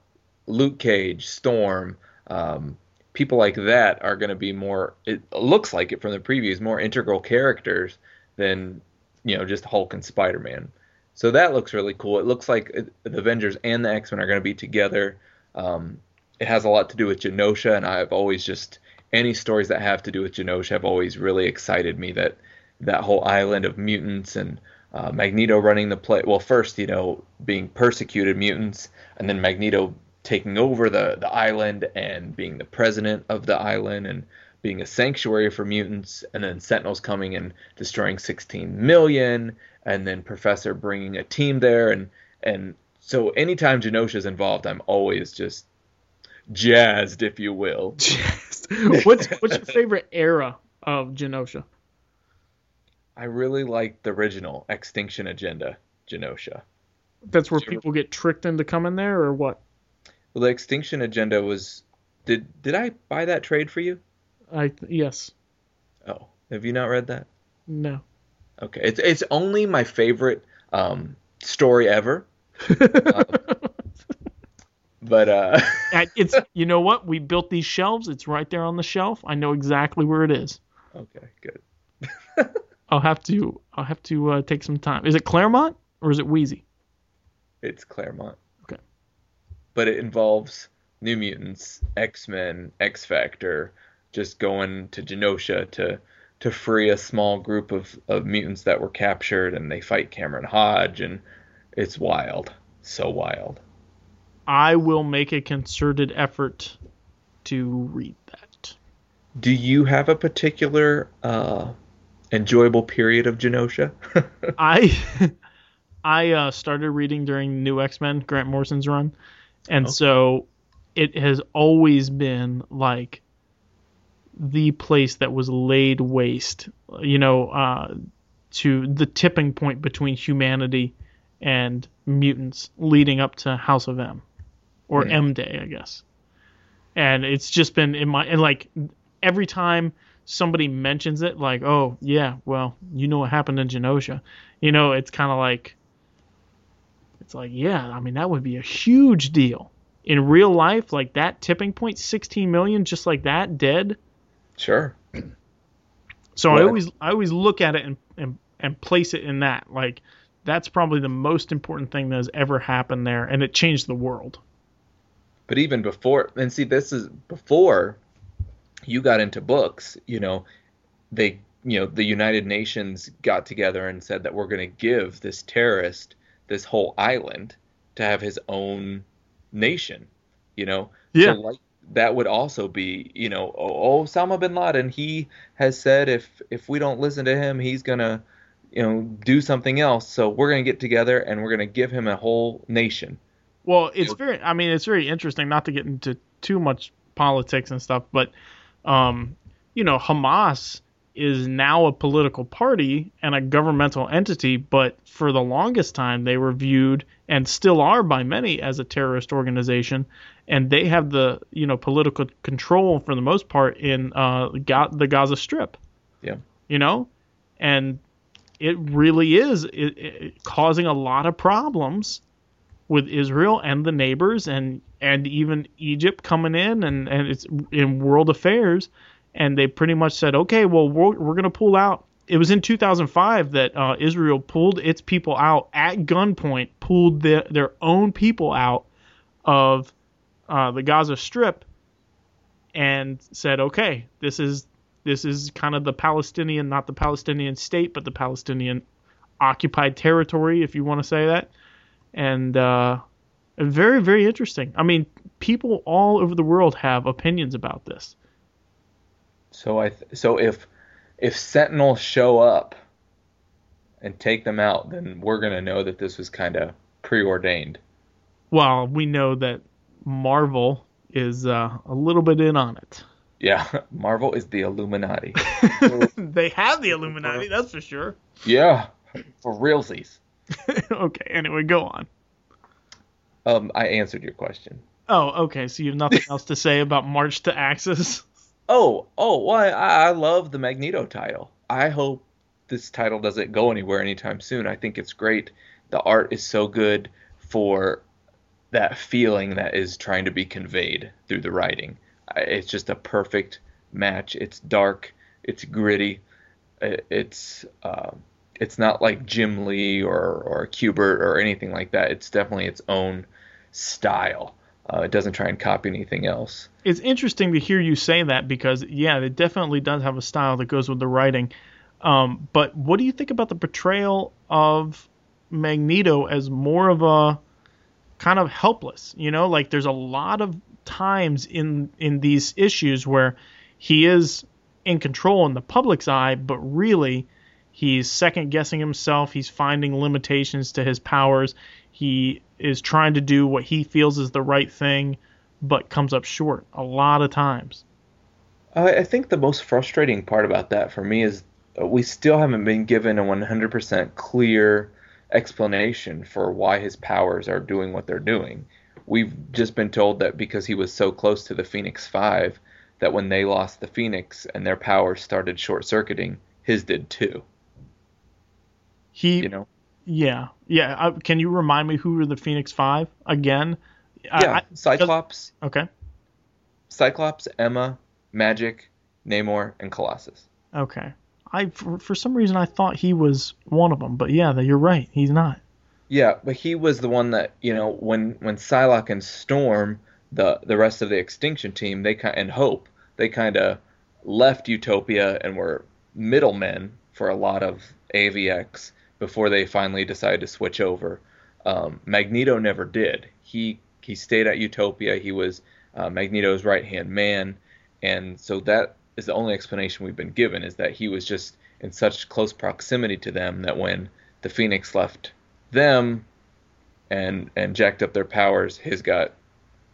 Luke Cage, Storm, um, people like that are going to be more, it looks like it from the previews, more integral characters than, you know, just Hulk and Spider-Man. So that looks really cool. It looks like it, the Avengers and the X-Men are going to be together. Um, it has a lot to do with Genosha, and I've always just, any stories that have to do with Genosha have always really excited me, that that whole island of mutants and uh, Magneto running the play. Well, first, you know, being persecuted mutants, and then Magneto taking over the, the island and being the president of the island and being a sanctuary for mutants, and then Sentinels coming and destroying sixteen million, and then Professor bringing a team there. And, and so anytime Genosha is involved, I'm always just jazzed, if you will. Jazzed. What's, what's your favorite era of Genosha? I really like the original Extinction Agenda Genosha. That's where people get tricked into coming there, or what? Well, the Extinction Agenda was... Did did I buy that trade for you? I Yes. Oh, have you not read that? No. Okay, it's it's only my favorite um, story ever. um, but uh, it's you know what? We built these shelves. It's right there on the shelf. I know exactly where it is. Okay, good. I'll have to I'll have to uh, take some time. Is it Claremont or is it Wheezy? It's Claremont. Okay. But it involves New Mutants, X-Men, X-Factor, just going to Genosha to to free a small group of, of mutants that were captured, and they fight Cameron Hodge, and it's wild. So wild. I will make a concerted effort to read that. Do you have a particular uh, enjoyable period of Genosha? I I uh, started reading during New X-Men, Grant Morrison's run, and okay. So it has always been like the place that was laid waste, you know, uh, to the tipping point between humanity and mutants leading up to House of M, or yeah. M Day, I guess. And it's just been in my, and like every time somebody mentions it, like, oh yeah, well, you know what happened in Genosha, you know, it's kind of like, it's like, yeah, I mean, that would be a huge deal in real life. Like that tipping point, sixteen million, just like that, dead. Sure. So what? I always I always look at it and, and and place it in that. Like, that's probably the most important thing that has ever happened there, and it changed the world. But even before, and see, this is before you got into books, you know, they, you know, the United Nations got together and said that we're going to give this terrorist this whole island to have his own nation, you know? Yeah. So like, that would also be, you know, oh, Osama bin Laden, he has said if if we don't listen to him, he's going to, you know, do something else. So we're going to get together and we're going to give him a whole nation. Well, it's very, I mean, it's very interesting, not to get into too much politics and stuff, but, um, you know, Hamas is now a political party and a governmental entity, but for the longest time they were viewed, and still are by many, as a terrorist organization, and they have the, you know, political control for the most part in uh, the Gaza Strip. Yeah. You know? And it really is it, it, causing a lot of problems with Israel and the neighbors, and, and even Egypt coming in, and, and it's in world affairs. And they pretty much said, okay, well, we're, we're going to pull out. It was in two thousand five that uh, Israel pulled its people out at gunpoint, pulled the, their own people out of uh, the Gaza Strip, and said, okay, this is this is kind of the Palestinian, not the Palestinian state, but the Palestinian occupied territory, if you want to say that. And uh, very, very interesting. I mean, people all over the world have opinions about this. So I th- so if if Sentinels show up and take them out, then we're going to know that this was kind of preordained. Well, we know that Marvel is uh, a little bit in on it. Yeah, Marvel is the Illuminati. They have the Illuminati, that's for sure. Yeah, for realsies. Okay, anyway, go on. Um, I answered your question. Oh, okay, so you have nothing else to say about March to Axis? Oh, oh, well, I, I love the Magneto title. I hope this title doesn't go anywhere anytime soon. I think it's great. The art is so good for that feeling that is trying to be conveyed through the writing. It's just a perfect match. It's dark. It's gritty. It's uh, it's not like Jim Lee or or Kubert or anything like that. It's definitely its own style. Uh, it doesn't try and copy anything else. It's interesting to hear you say that because, yeah, it definitely does have a style that goes with the writing. Um, but what do you think about the portrayal of Magneto as more of a kind of helpless? You know, like there's a lot of times in, in these issues where he is in control in the public's eye, but really he's second-guessing himself. He's finding limitations to his powers. He is trying to do what he feels is the right thing, but comes up short a lot of times. I think the most frustrating part about that for me is we still haven't been given a one hundred percent clear explanation for why his powers are doing what they're doing. We've just been told that because he was so close to the Phoenix Five, that when they lost the Phoenix and their powers started short-circuiting, his did too. He, you know? Yeah, yeah. Uh, can you remind me who were the Phoenix Five again? Yeah, I, Cyclops. Just, okay. Cyclops, Emma, Magic, Namor, and Colossus. Okay. I for, for some reason I thought he was one of them, but yeah, you're right. He's not. Yeah, but he was the one that, you know, when when Psylocke and Storm, the the rest of the Extinction Team, they kind and Hope, they kind of left Utopia and were middlemen for a lot of A V X. Before they finally decided to switch over. Um, Magneto never did. He he stayed at Utopia. He was uh, Magneto's right-hand man. And so that is the only explanation we've been given, is that he was just in such close proximity to them that when the Phoenix left them and and jacked up their powers, his got,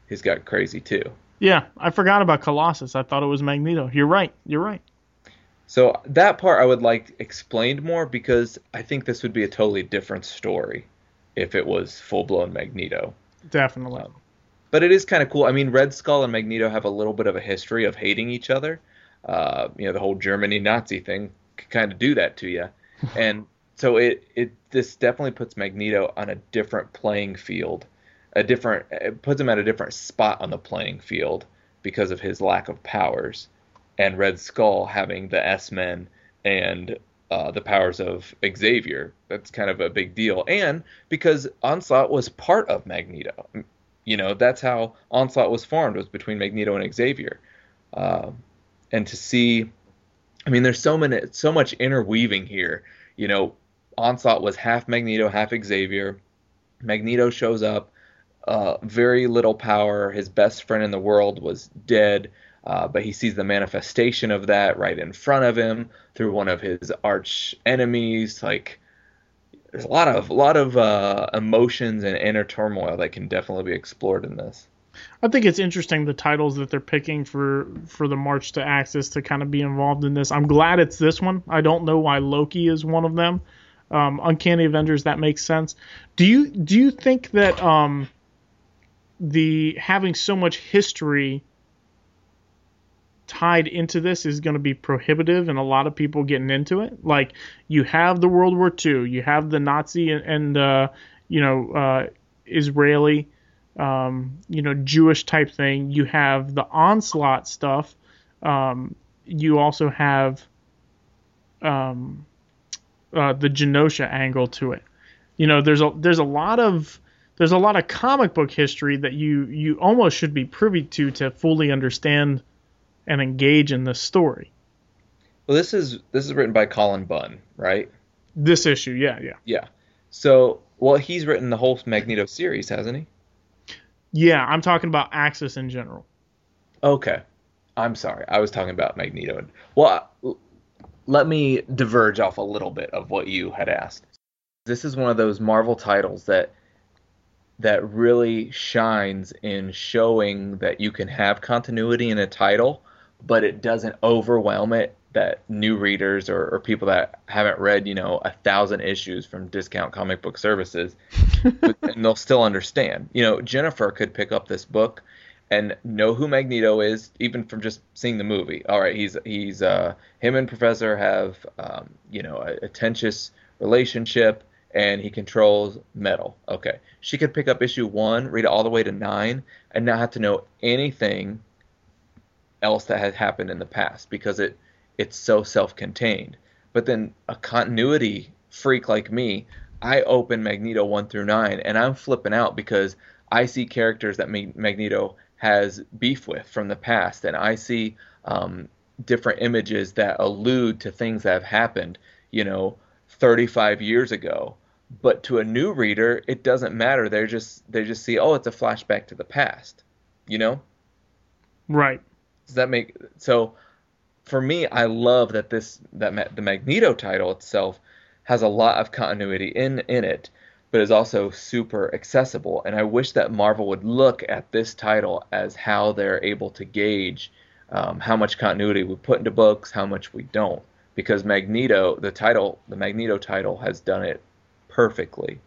his got crazy too. Yeah, I forgot about Colossus. I thought it was Magneto. You're right. You're right. So that part I would like explained more, because I think this would be a totally different story if it was full-blown Magneto. Definitely. Um, but it is kind of cool. I mean, Red Skull and Magneto have a little bit of a history of hating each other. Uh, you know, the whole Germany Nazi thing could kind of do that to you. And so it, it this definitely puts Magneto on a different playing field. A different It puts him at a different spot on the playing field because of his lack of powers. And Red Skull having the S-Men and uh, the powers of Xavier. That's kind of a big deal. And because Onslaught was part of Magneto. You know, that's how Onslaught was formed, was between Magneto and Xavier. Uh, and to see, I mean, there's so many, so much interweaving here. You know, Onslaught was half Magneto, half Xavier. Magneto shows up, uh, very little power. His best friend in the world was dead. Uh, but he sees the manifestation of that right in front of him through one of his arch enemies. Like, there's a lot of a lot of uh, emotions and inner turmoil that can definitely be explored in this. I think it's interesting the titles that they're picking for, for the March to Axis to kind of be involved in this. I'm glad it's this one. I don't know why Loki is one of them. Um, Uncanny Avengers, that makes sense. Do you do you think that um, the having so much history tied into this is going to be prohibitive and a lot of people getting into it? Like, you have the World War Two, you have the Nazi and, and uh, you know, uh, Israeli, um, you know, Jewish type thing. You have the Onslaught stuff. Um, you also have um, uh, the Genosha angle to it. You know, there's a there's a lot of there's a lot of comic book history that you you almost should be privy to to fully understand and engage in this story. Well, this is this is written by Colin Bunn, right? This issue, yeah, yeah. Yeah. So, well, he's written the whole Magneto series, hasn't he? Yeah, I'm talking about Axis in general. Okay. I'm sorry. I was talking about Magneto. Well, let me diverge off a little bit of what you had asked. This is one of those Marvel titles that that really shines in showing that you can have continuity in a title, but it doesn't overwhelm it, that new readers or, or people that haven't read, you know, a thousand issues from discount comic book services, but, and they'll still understand. You know, Jennifer could pick up this book and know who Magneto is, even from just seeing the movie. All right, he's he's uh, him and Professor have, um, you know, a, a tenuous relationship, and he controls metal. Okay. She could pick up issue one, read it all the way to nine, and not have to know anything else that had happened in the past because it it's so self-contained. But then a continuity freak like me, I open Magneto one through nine, and I'm flipping out because I see characters that Magneto has beef with from the past, and I see um, different images that allude to things that have happened, you know, thirty-five years ago. But to a new reader, it doesn't matter. They're just they just see, oh, it's a flashback to the past, you know? Right. Does that make so? For me, I love that this that the Magneto title itself has a lot of continuity in in it, but is also super accessible. And I wish that Marvel would look at this title as how they're able to gauge um, how much continuity we put into books, how much we don't. Because Magneto, the title, the Magneto title has done it perfectly.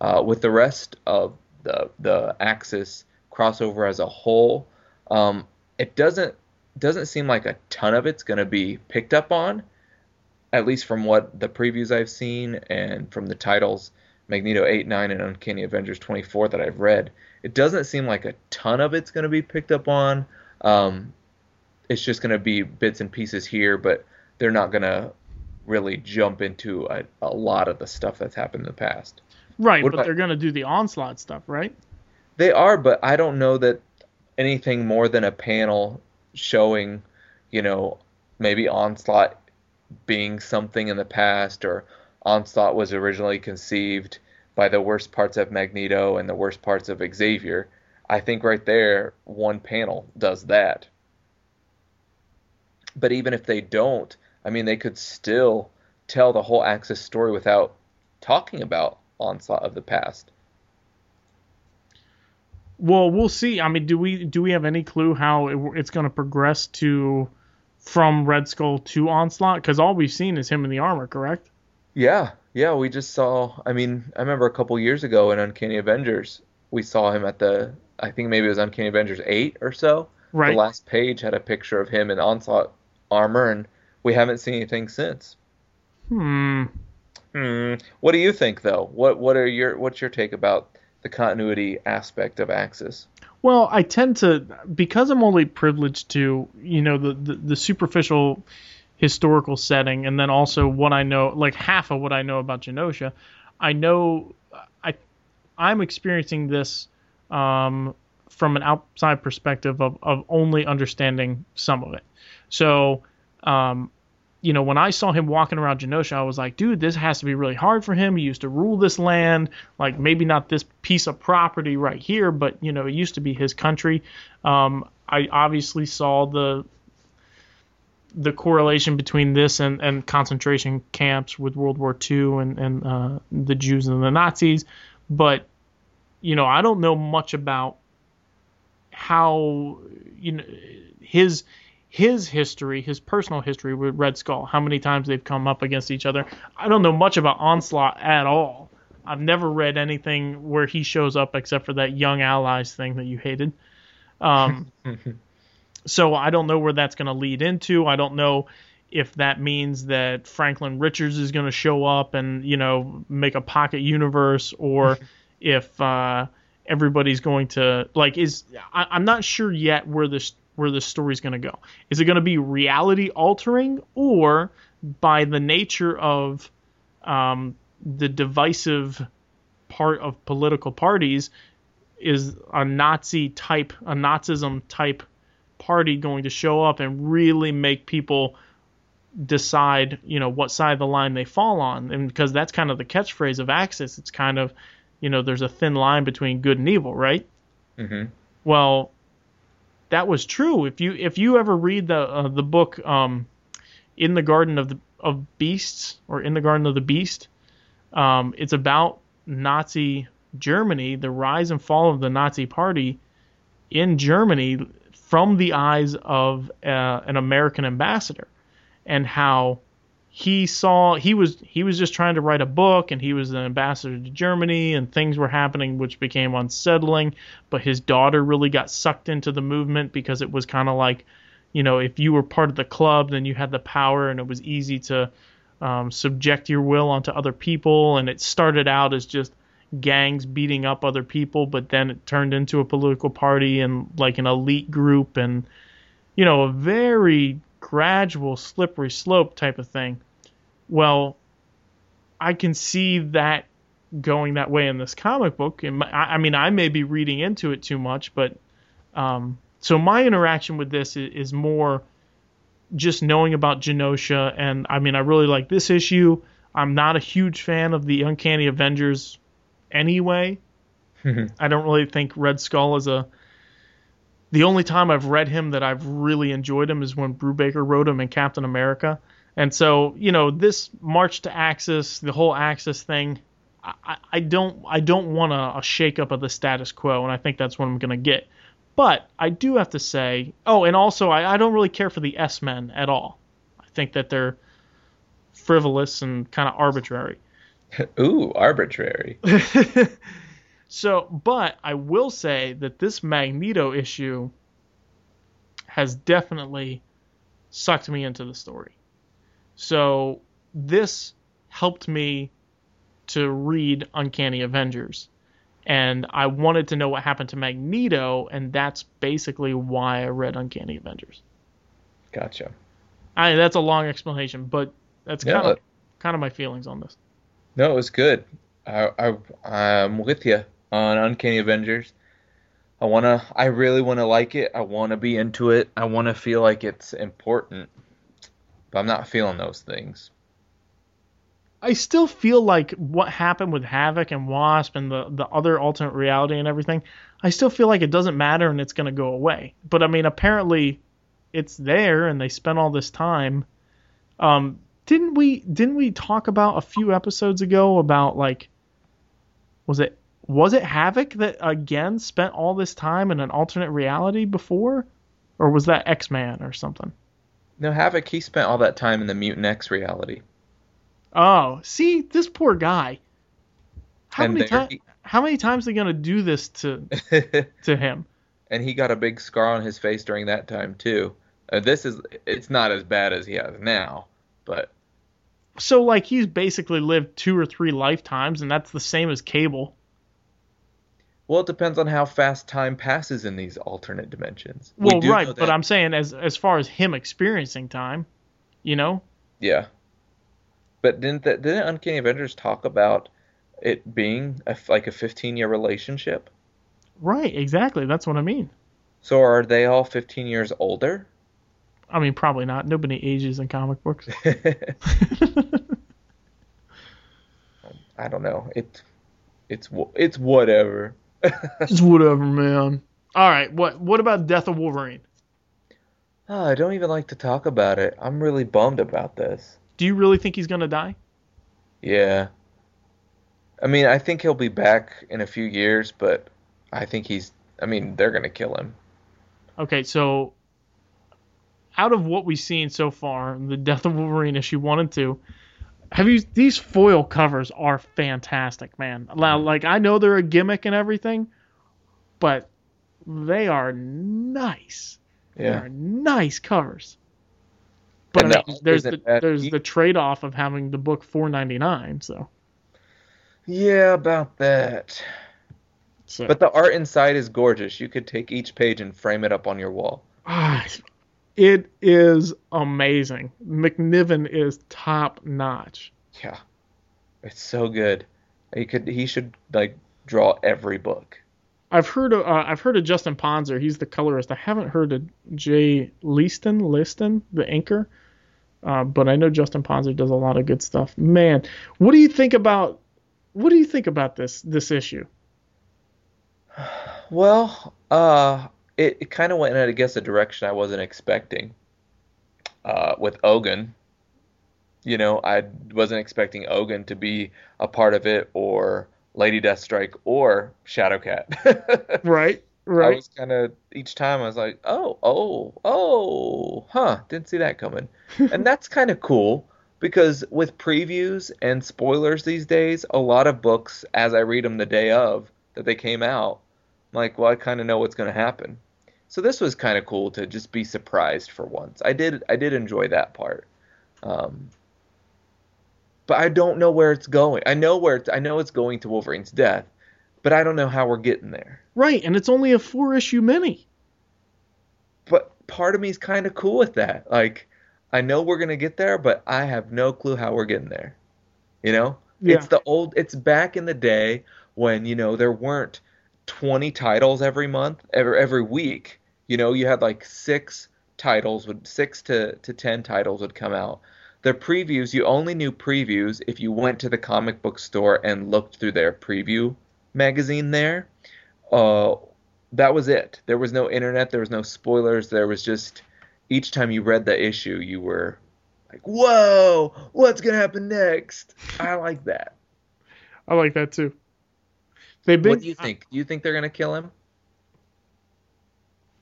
Uh, with the rest of the the Axis crossover as a whole, um, it doesn't doesn't seem like a ton of it's going to be picked up on, at least from what the previews I've seen and from the titles Magneto eight, nine, and Uncanny Avengers twenty-four that I've read. It doesn't seem like a ton of it's going to be picked up on. Um, it's just going to be bits and pieces here, but they're not going to really jump into a, a lot of the stuff that's happened in the past. Right, what but about, they're going to do the Onslaught stuff, right? They are, but I don't know that anything more than a panel showing, you know, maybe Onslaught being something in the past, or Onslaught was originally conceived by the worst parts of Magneto and the worst parts of Xavier. I think right there, one panel does that. But even if they don't, I mean, they could still tell the whole Axis story without talking about Onslaught of the past. Well, we'll see. I mean, do we do we have any clue how it, it's going to progress to from Red Skull to Onslaught? Because all we've seen is him in the armor, correct? Yeah, yeah. We just saw. I mean, I remember a couple years ago in Uncanny Avengers, we saw him at the. I think maybe it was Uncanny Avengers eight or so. Right. The last page had a picture of him in Onslaught armor, and we haven't seen anything since. Hmm. Hmm. What do you think, though? What What are your What's your take about the continuity aspect of Axis? Well, I tend to, because I'm only privileged to, you know, the, the, the superficial historical setting, and then also what I know, like half of what I know about Genosha, I know, I, I'm experiencing this um, from an outside perspective of, of only understanding some of it. So, um, you know, when I saw him walking around Genosha, I was like, dude, this has to be really hard for him. He used to rule this land, like maybe not this piece of property right here, but, you know, it used to be his country. Um, I obviously saw the the correlation between this and, and concentration camps with World War Two and, and uh, the Jews and the Nazis. But, you know, I don't know much about how, you know, his... his history, his personal history with Red Skull, how many times they've come up against each other. I don't know much about Onslaught at all. I've never read anything where he shows up except for that Young Allies thing that you hated. Um, so I don't know where that's going to lead into. I don't know if that means that Franklin Richards is going to show up and, you know, make a pocket universe, or if uh, everybody's going to, like, is I, I'm not sure yet where this where this story's going to go. Is it going to be reality altering, or by the nature of um, the divisive part of political parties, is a Nazi type, a Nazism type party going to show up and really make people decide, you know, what side of the line they fall on? And because that's kind of the catchphrase of Axis, it's kind of, you know, there's a thin line between good and evil, right? Mm-hmm. Well, that was true. If you if you ever read the uh, the book um, In the Garden of the, of Beasts, or In the Garden of the Beast, um, it's about Nazi Germany, the rise and fall of the Nazi Party in Germany from the eyes of uh, an American ambassador, and how he saw he was he was just trying to write a book, and he was an ambassador to Germany, and things were happening which became unsettling, but his daughter really got sucked into the movement because it was kind of like, you know, if you were part of the club, then you had the power, and it was easy to um, subject your will onto other people. And it started out as just gangs beating up other people, but then it turned into a political party and like an elite group, and you know, a very gradual slippery slope type of thing. Well, I can see that going that way in this comic book. And I mean, I may be reading into it too much, but um, so my interaction with this is more just knowing about Genosha. And I mean, I really like this issue. I'm not a huge fan of the Uncanny Avengers anyway. I don't really think Red Skull is a... The only time I've read him that I've really enjoyed him is when Brubaker wrote him in Captain America. And so, you know, this March to Axis, the whole Axis thing, I, I don't I don't want a, a shakeup of the status quo, and I think that's what I'm going to get. But I do have to say... Oh, and also, I, I don't really care for the S-Men at all. I think that they're frivolous and kind of arbitrary. Ooh, arbitrary. So, but I will say that this Magneto issue has definitely sucked me into the story. So this helped me to read Uncanny Avengers, and I wanted to know what happened to Magneto, and that's basically why I read Uncanny Avengers. Gotcha. I mean, that's a long explanation, but that's yeah. kind of kind of my feelings on this. No, it was good. I, I I'm with you on Uncanny Avengers. I wanna, I really wanna like it. I wanna be into it. I wanna feel like it's important. But I'm not feeling those things. I still feel like what happened with Havoc and Wasp and the, the other alternate reality and everything, I still feel like it doesn't matter and it's going to go away. But, I mean, apparently it's there and they spent all this time. Um, didn't we didn't we talk about a few episodes ago about, like, was it was it Havoc that, again, spent all this time in an alternate reality before? Or was that X-Man or something? No, Havoc, he spent all that time in the Mutant X reality. Oh, see, this poor guy. How and many times? He... How many times are they gonna do this to to him? And he got a big scar on his face during that time too. Uh, this is it's not as bad as he has now, but so like he's basically lived two or three lifetimes, and that's the same as Cable. Well, it depends on how fast time passes in these alternate dimensions. Well, we right, but I'm saying as as far as him experiencing time, you know? Yeah. But didn't that, didn't Uncanny Avengers talk about it being a, like a fifteen-year relationship? Right, exactly. That's what I mean. So are they all fifteen years older? I mean, probably not. Nobody ages in comic books. I don't know. It, it's it's whatever. It's whatever, man. All right, what what about Death of Wolverine? Oh, I don't even like to talk about it. I'm really bummed about this. Do you really think he's going to die? Yeah. I mean, I think he'll be back in a few years, but I think he's... I mean, they're going to kill him. Okay, so out of what we've seen so far, the Death of Wolverine issue one and two, have you... These foil covers are fantastic, man. Like, I know they're a gimmick and everything, but they are nice. Yeah. They're nice covers. But I mean, there's the there's the trade-off of having the book four ninety-nine. So yeah, about that. So. But the art inside is gorgeous. You could take each page and frame it up on your wall. It is amazing. McNiven is top notch. Yeah, it's so good. He could he should like draw every book. I've heard of, uh, I've heard of Justin Ponzer. He's the colorist. I haven't heard of Jay Leaston, Liston, the inker. Uh, but I know Justin Ponzer does a lot of good stuff. Man, what do you think about what do you think about this this issue? Well, uh, it, it kind of went in, I guess, a direction I wasn't expecting. Uh, with Ogun, you know, I wasn't expecting Ogun to be a part of it, or Lady Deathstrike, or Shadowcat. Right, right. I was kind of, each time I was like, oh, oh, oh, huh, didn't see that coming. And that's kind of cool, because with previews and spoilers these days, a lot of books, as I read them the day of, that they came out, I'm like, well, I kind of know what's going to happen. So this was kind of cool to just be surprised for once. I did I did enjoy that part. Um But I don't know where it's going. I know where it's, I know it's going to Wolverine's death, but I don't know how we're getting there. Right, and it's only a four-issue mini. But part of me is kind of cool with that. Like, I know we're going to get there, but I have no clue how we're getting there. You know, yeah. It's the old, it's back in the day when, you know, there weren't twenty titles every month, every, every week. You know, you had like six titles, would six to, to ten titles would come out. The previews, you only knew previews if you went to the comic book store and looked through their preview magazine there. Uh, that was it. There was no internet. There was no spoilers. There was just, each time you read the issue, you were like, whoa, what's going to happen next? I like that. I like that too. They've been, what do you think? Do you think they're going to kill him?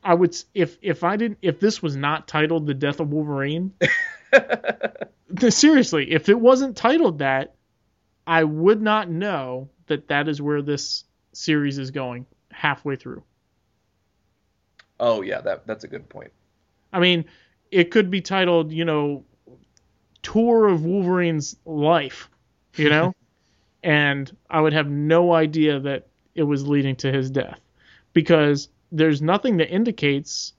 I would, if if I didn't, if this was not titled The Death of Wolverine, seriously, if it wasn't titled that, I would not know that that is where this series is going halfway through. Oh yeah, that that's a good point. I mean, it could be titled, you know, Tour of Wolverine's Life, you know, and I would have no idea that it was leading to his death, because there's nothing that indicates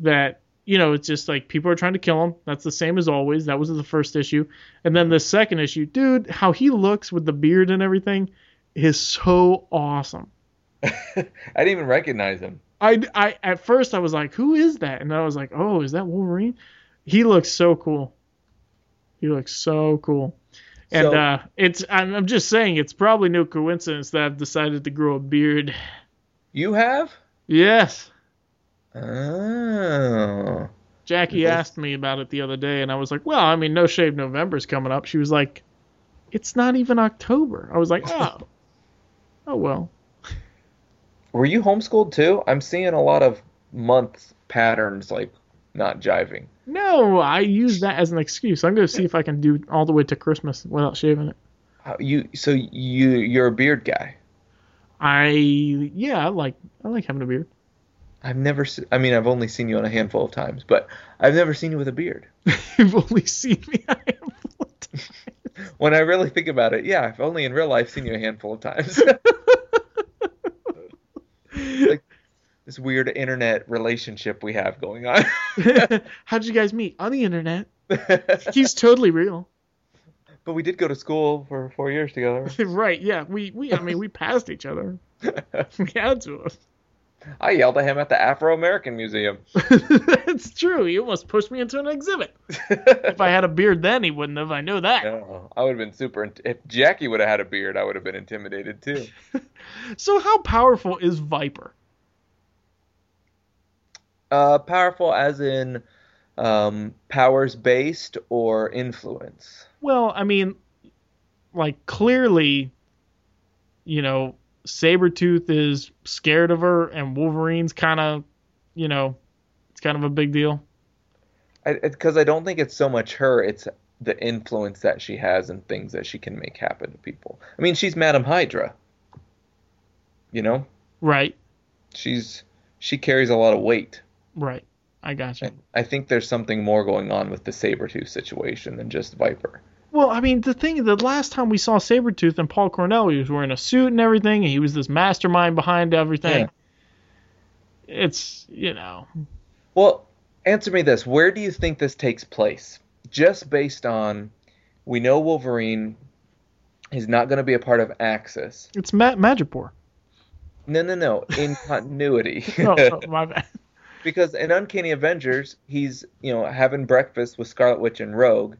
that, you know, it's just like people are trying to kill him. That's the same as always. That was the first issue. And then the second issue, dude, how he looks with the beard and everything is so awesome. I didn't even recognize him. I, I, at first I was like, who is that? And then I was like, oh, is that Wolverine? He looks so cool. He looks so cool. And so, uh, it's, I'm, I'm just saying, it's probably no coincidence that I've decided to grow a beard. You have? Yes. Oh. Jackie asked me about it the other day, and I was like, well, I mean, No Shave November's coming up. She was like, it's not even October. I was like, oh. Oh, well. Were you homeschooled too? I'm seeing a lot of month patterns, like, not jiving. No, I use that as an excuse. I'm going to see if I can do all the way to Christmas without shaving it. Uh, you So you, you're a beard guy? I yeah I like I like having a beard. I've never se- I mean I've only seen you on a handful of times, but I've never seen you with a beard. You've only seen me a handful of times. When I really think about it, yeah, I've only in real life seen you a handful of times. Like this weird internet relationship we have going on. How'd you guys meet? On the internet. He's totally real. But we did go to school for four years together. Right, yeah. We, we I mean, we passed each other. We had to. I yelled at him at the Afro-American Museum. That's true. He almost pushed me into an exhibit. If I had a beard then, he wouldn't have. I know that. No, I would have been super... Int- if Jackie would have had a beard, I would have been intimidated, too. So how powerful is Viper? Uh, powerful as in... Um, powers based or influence? Well, I mean, like clearly, you know, Sabretooth is scared of her, and Wolverine's kind of, you know, it's kind of a big deal. Because I, I don't think it's so much her, it's the influence that she has and things that she can make happen to people. I mean, she's Madame Hydra, you know? Right. She's she carries a lot of weight. Right. I gotcha. I think there's something more going on with the Sabretooth situation than just Viper. Well, I mean, the thing, the last time we saw Sabretooth and Paul Cornell, he was wearing a suit and everything, and he was this mastermind behind everything. Yeah. It's, you know. Well, answer me this. Where do you think this takes place? Just based on, we know Wolverine is not going to be a part of Axis. It's Ma- Madripoor. No, no, no. In continuity. oh, oh, my bad. Because in Uncanny Avengers, he's, you know, having breakfast with Scarlet Witch and Rogue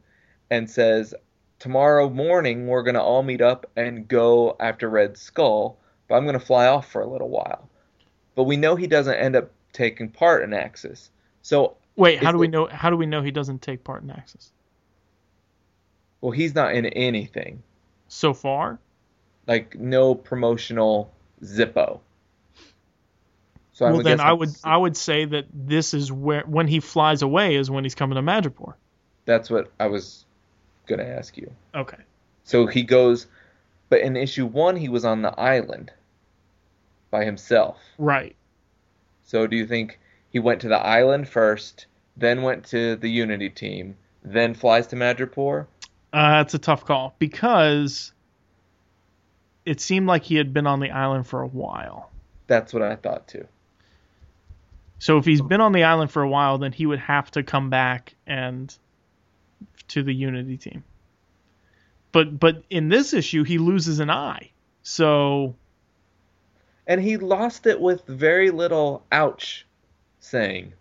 and says, tomorrow morning we're going to all meet up and go after Red Skull, but I'm going to fly off for a little while. But we know he doesn't end up taking part in Axis. So wait, how do we know how do we know he doesn't take part in Axis? Well, he's not in anything. So far? Like no promotional Zippo. So well, then I would I would say that this is where, when he flies away is when he's coming to Madripoor. That's what I was going to ask you. Okay. So he goes, but in issue one, he was on the island by himself. Right. So do you think he went to the island first, then went to the Unity team, then flies to Madripoor? Uh, that's a tough call because it seemed like he had been on the island for a while. That's what I thought too. So if he's been on the island for a while, then he would have to come back and to the Unity team. But but in this issue, he loses an eye. So, and he lost it with very little ouch saying.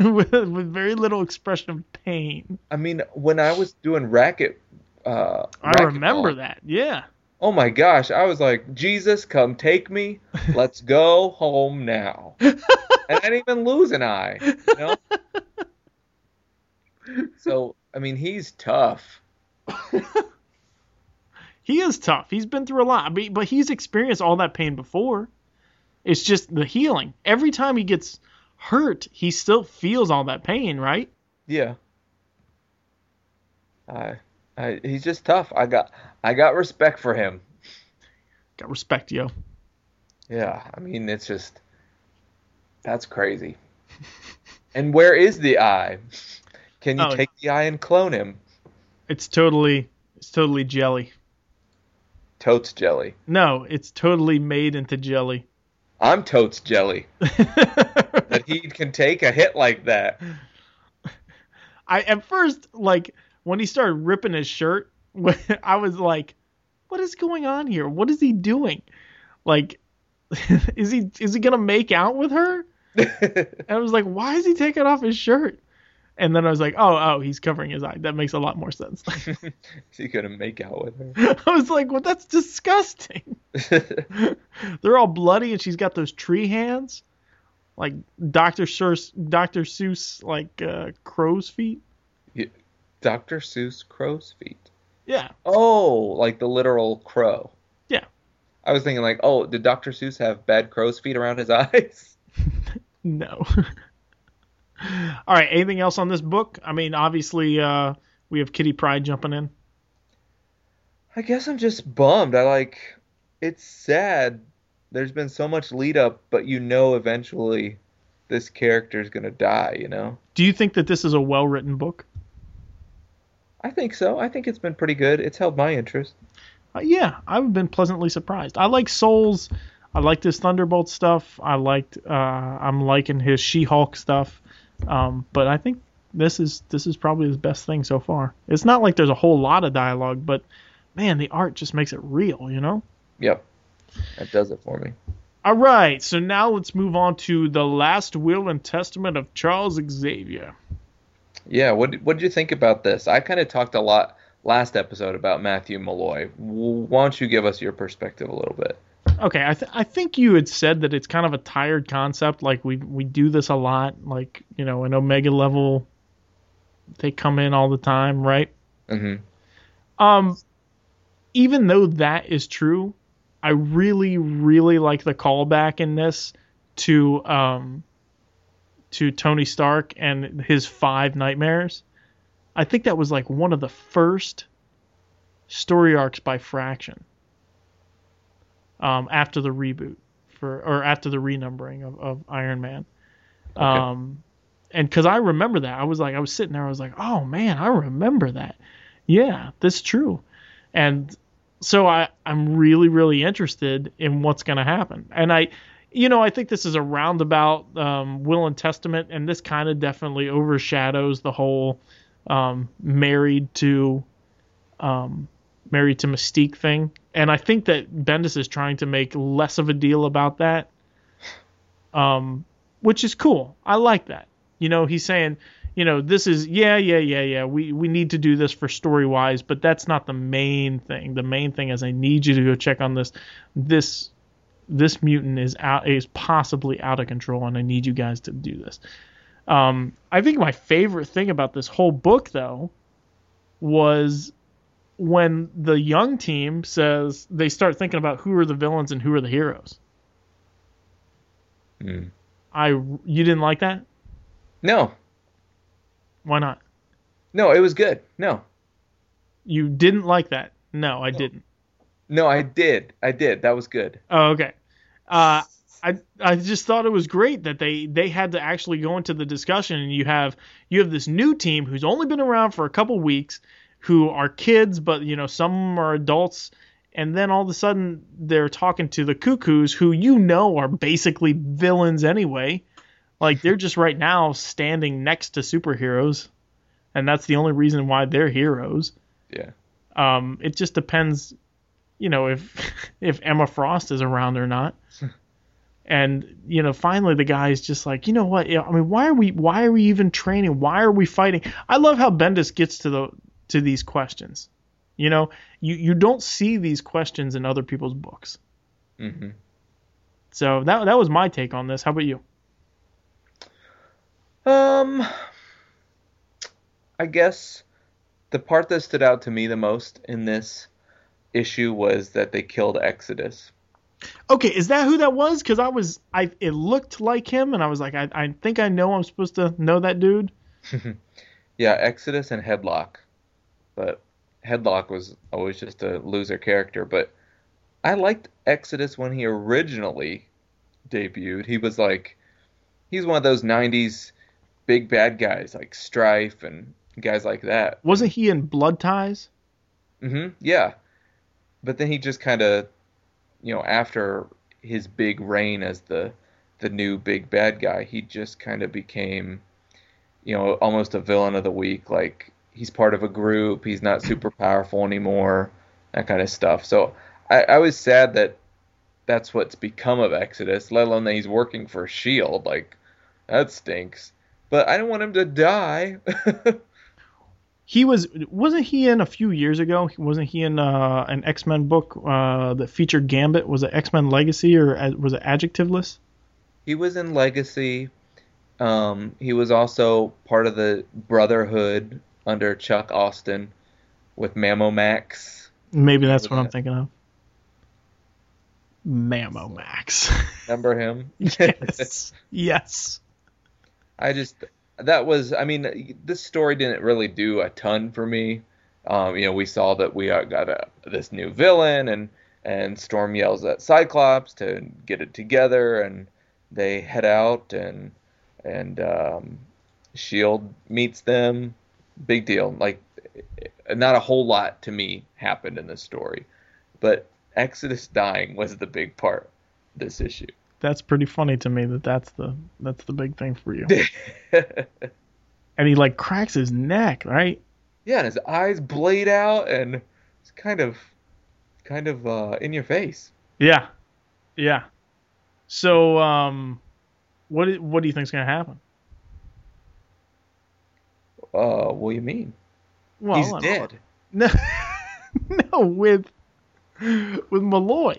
with, with very little expression of pain. I mean, when I was doing racket... Uh, I remember that, yeah. Oh my gosh, I was like, Jesus, come take me. Let's go home now. And I didn't even lose an eye. You know? So, I mean, he's tough. He is tough. He's been through a lot. But he's experienced all that pain before. It's just the healing. Every time he gets hurt, he still feels all that pain, right? Yeah. I... Uh, he's just tough. I got I got respect for him. Got respect, yo. Yeah, I mean, it's just... That's crazy. And where is the eye? Can you oh, take the eye and clone him? It's totally... It's totally jelly. Totes jelly. No, it's totally made into jelly. I'm totes jelly. That he can take a hit like that. I At first, like... When he started ripping his shirt, I was like, what is going on here? What is he doing? Like, is he is he going to make out with her? And I was like, why is he taking off his shirt? And then I was like, oh, oh, he's covering his eye. That makes a lot more sense. Is he going to make out with her? I was like, well, that's disgusting. They're all bloody, and she's got those tree hands. Like Doctor Seuss, Doctor Seuss, like uh, crow's feet. Yeah. Doctor Seuss crow's feet. Yeah. Oh, like the literal crow. Yeah. I was thinking like, oh, did Doctor Seuss have bad crow's feet around his eyes? No. All right, anything else on this book? I mean, obviously uh, we have Kitty Pryde jumping in. I guess I'm just bummed. I like, it's sad. There's been so much lead up, but you know eventually this character is going to die, you know? Do you think that this is a well-written book? I think so. I think it's been pretty good. It's held my interest. Uh, yeah, I've been pleasantly surprised. I like Souls. I liked his Thunderbolt stuff. I liked. Uh, I'm liking his She-Hulk stuff. Um, but I think this is this is probably his best thing so far. It's not like there's a whole lot of dialogue, but man, the art just makes it real, you know? Yep, that does it for me. All right, so now let's move on to The Last Will and Testament of Charles Xavier. Yeah, what what did you think about this? I kind of talked a lot last episode about Matthew Malloy. Why don't you give us your perspective a little bit? Okay, I th- I think you had said that it's kind of a tired concept. Like, we we do this a lot. Like, you know, an Omega level, they come in all the time, right? Mm-hmm. Um, even though that is true, I really, really like the callback in this to... Um, to Tony Stark and his five nightmares. I think that was like one of the first story arcs by Fraction. Um, after the reboot for, or after the renumbering of, of Iron Man. Okay. Um, and cause I remember that I was like, I was sitting there, I was like, oh man, I remember that. Yeah, that's true. And so I, I'm really, really interested in what's going to happen. And I, You know, I think this is a roundabout um, Will and Testament, and this kind of definitely overshadows the whole um, married to um, married to Mystique thing. And I think that Bendis is trying to make less of a deal about that, um, which is cool. I like that. You know, he's saying, you know, this is, yeah, yeah, yeah, yeah, we, we need to do this for story-wise, but that's not the main thing. The main thing is I need you to go check on this this. This mutant is out is possibly out of control, and I need you guys to do this. Um, I think my favorite thing about this whole book, though, was when the young team says they start thinking about who are the villains and who are the heroes. Mm. I you didn't like that? No. Why not? No, it was good. No. You didn't like that? No, I no. didn't. No, I did. I did. That was good. Oh, okay. Uh, I I just thought it was great that they, they had to actually go into the discussion, and you have you have this new team who's only been around for a couple weeks, who are kids, but you know some are adults, and then all of a sudden they're talking to the Cuckoos, who you know are basically villains anyway, Like, they're just right now standing next to superheroes, and that's the only reason why they're heroes. Yeah. Um, it just depends, you know, if if Emma Frost is around or not. And, you know, finally the guy is just like, you know what? I mean, why are we why are we even training? Why are we fighting? I love how Bendis gets to the to these questions. You know, you, you don't see these questions in other people's books. Mm-hmm. So that that was my take on this. How about you? Um, I guess the part that stood out to me the most in this issue was that they killed Exodus. Okay, is that who that was? Because I was, I it looked like him, and I was like, I, I think I know I'm supposed to know that dude. Yeah, Exodus and Headlock, but Headlock was always just a loser character. But I liked Exodus when he originally debuted. He was like, he's one of those nineties big bad guys like Strife and guys like that. Wasn't he in Blood Ties? Mm-hmm. Yeah, but then he just kind of, you know, after his big reign as the the new big bad guy, he just kind of became, you know, almost a villain of the week. Like, he's part of a group, he's not super powerful anymore, that kind of stuff. So I, I was sad that that's what's become of Exodus, let alone that he's working for S H I E L D. Like, that stinks. But I don't want him to die. He was, wasn't he in a few years ago? Wasn't he in uh, an X-Men book uh, that featured Gambit? Was it X-Men Legacy, or was it Adjectiveless? He was in Legacy. Um, he was also part of the Brotherhood under Chuck Austin with Mammo Max. Maybe that's what that. I'm thinking of. Mammo Max. Remember him? Yes. Yes. I just... That was, I mean, this story didn't really do a ton for me. Um, you know, we saw that we got a, this new villain, and, and Storm yells at Cyclops to get it together, and they head out, and and um, S H I E L D meets them. Big deal. Like, not a whole lot to me happened in this story, but Exodus dying was the big part of this issue. That's pretty funny to me that that's the that's the big thing for you. And he like cracks his neck, right? Yeah, and his eyes blade out, and it's kind of kind of uh, in your face. Yeah, yeah. So, um, what what do you think's gonna happen? Uh, what do you mean? Well, he's dead. No, no, with with Malloy.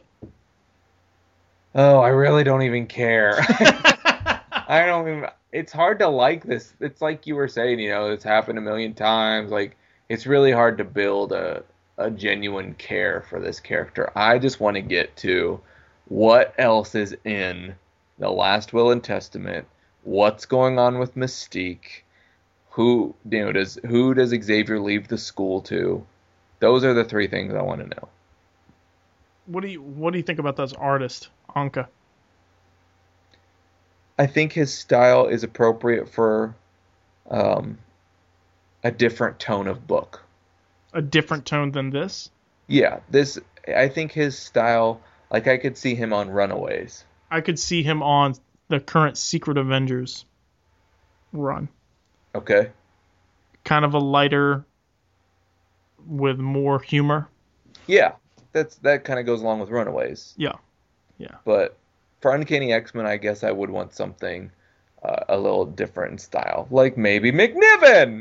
Oh, I really don't even care. I don't even... It's hard to like this. It's like you were saying, you know, it's happened a million times. Like, it's really hard to build a, a genuine care for this character. I just want to get to what else is in The Last Will and Testament. What's going on with Mystique? Who, you know, does who does Xavier leave the school to? Those are the three things I want to know. What do you what do you think about this artist, Anka? I think his style is appropriate for um, a different tone of book. A different tone than this? Yeah, this. I think his style, like, I could see him on Runaways. I could see him on the current Secret Avengers run. Okay. Kind of a lighter, with more humor. Yeah. That's that kind of goes along with Runaways. Yeah, yeah. But for Uncanny X-Men, I guess I would want something uh, a little different in style, like maybe McNiven.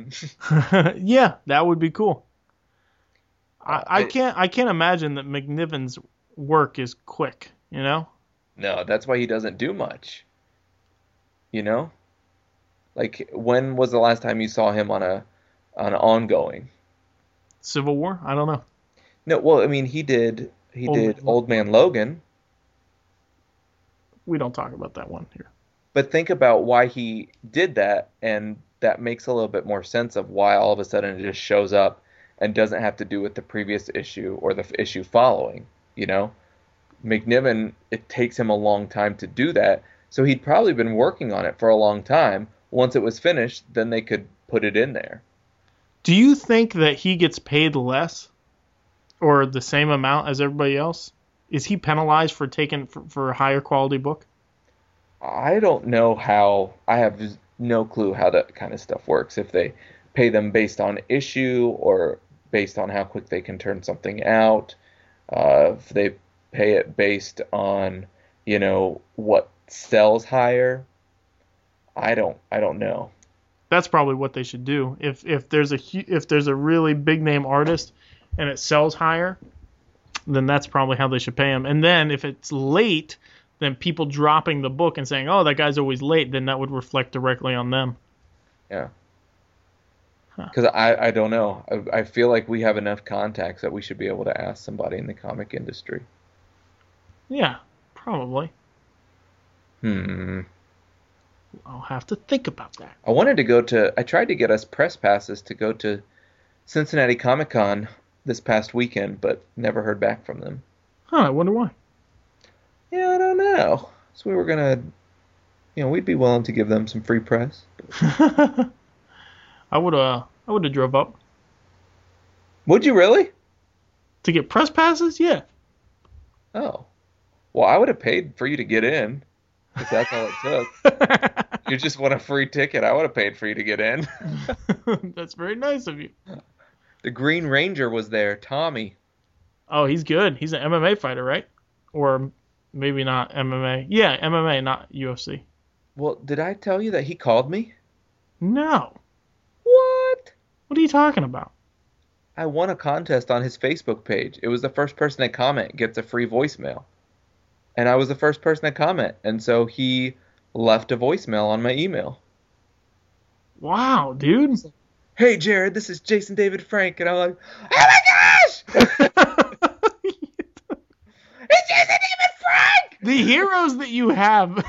Yeah, that would be cool. Uh, I, I can't I can't imagine that McNiven's work is quick. You know? No, that's why he doesn't do much. You know, like, when was the last time you saw him on a on an ongoing? Civil War? I don't know. No, well, I mean, he did. He Old did Man. Old Man Logan. We don't talk about that one here. But think about why he did that, and that makes a little bit more sense of why all of a sudden it just shows up and doesn't have to do with the previous issue or the issue following. You know, McNiven, it takes him a long time to do that, so he'd probably been working on it for a long time. Once it was finished, then they could put it in there. Do you think that he gets paid less? Or the same amount as everybody else? Is he penalized for taking for, for a higher quality book? I don't know how, I have no clue how that kind of stuff works. If they pay them based on issue or based on how quick they can turn something out, uh, if they pay it based on, you know, what sells higher, I don't, I don't know. That's probably what they should do. If if there's a if there's a really big name artist and it sells higher, then that's probably how they should pay him. And then if it's late, then people dropping the book and saying, "Oh, that guy's always late," then that would reflect directly on them. Yeah. Because huh. I, I don't know. I, I feel like we have enough contacts that we should be able to ask somebody in the comic industry. Yeah, probably. Hmm. I'll have to think about that. I wanted to go to... I tried to get us press passes to go to Cincinnati Comic-Con this past weekend, but never heard back from them. Huh, I wonder why. Yeah, I don't know. So we were going to... You know, we'd be willing to give them some free press. I would uh, I would have drove up. Would you really? To get press passes? Yeah. Oh. Well, I would have paid for you to get in. If that's all it took. You just want a free ticket. I would have paid for you to get in. That's very nice of you. The Green Ranger was there, Tommy. Oh, he's good. He's an M M A fighter, right? Or maybe not M M A. Yeah, M M A, not U F C. Well, did I tell you that he called me? No. What? What are you talking about? I won a contest on his Facebook page. It was the first person to comment gets a free voicemail. And I was the first person to comment, and so he left a voicemail on my email. Wow, dude. Hey, Jared, this is Jason David Frank. And I'm like, oh my gosh! It's Jason David Frank! The heroes that you have,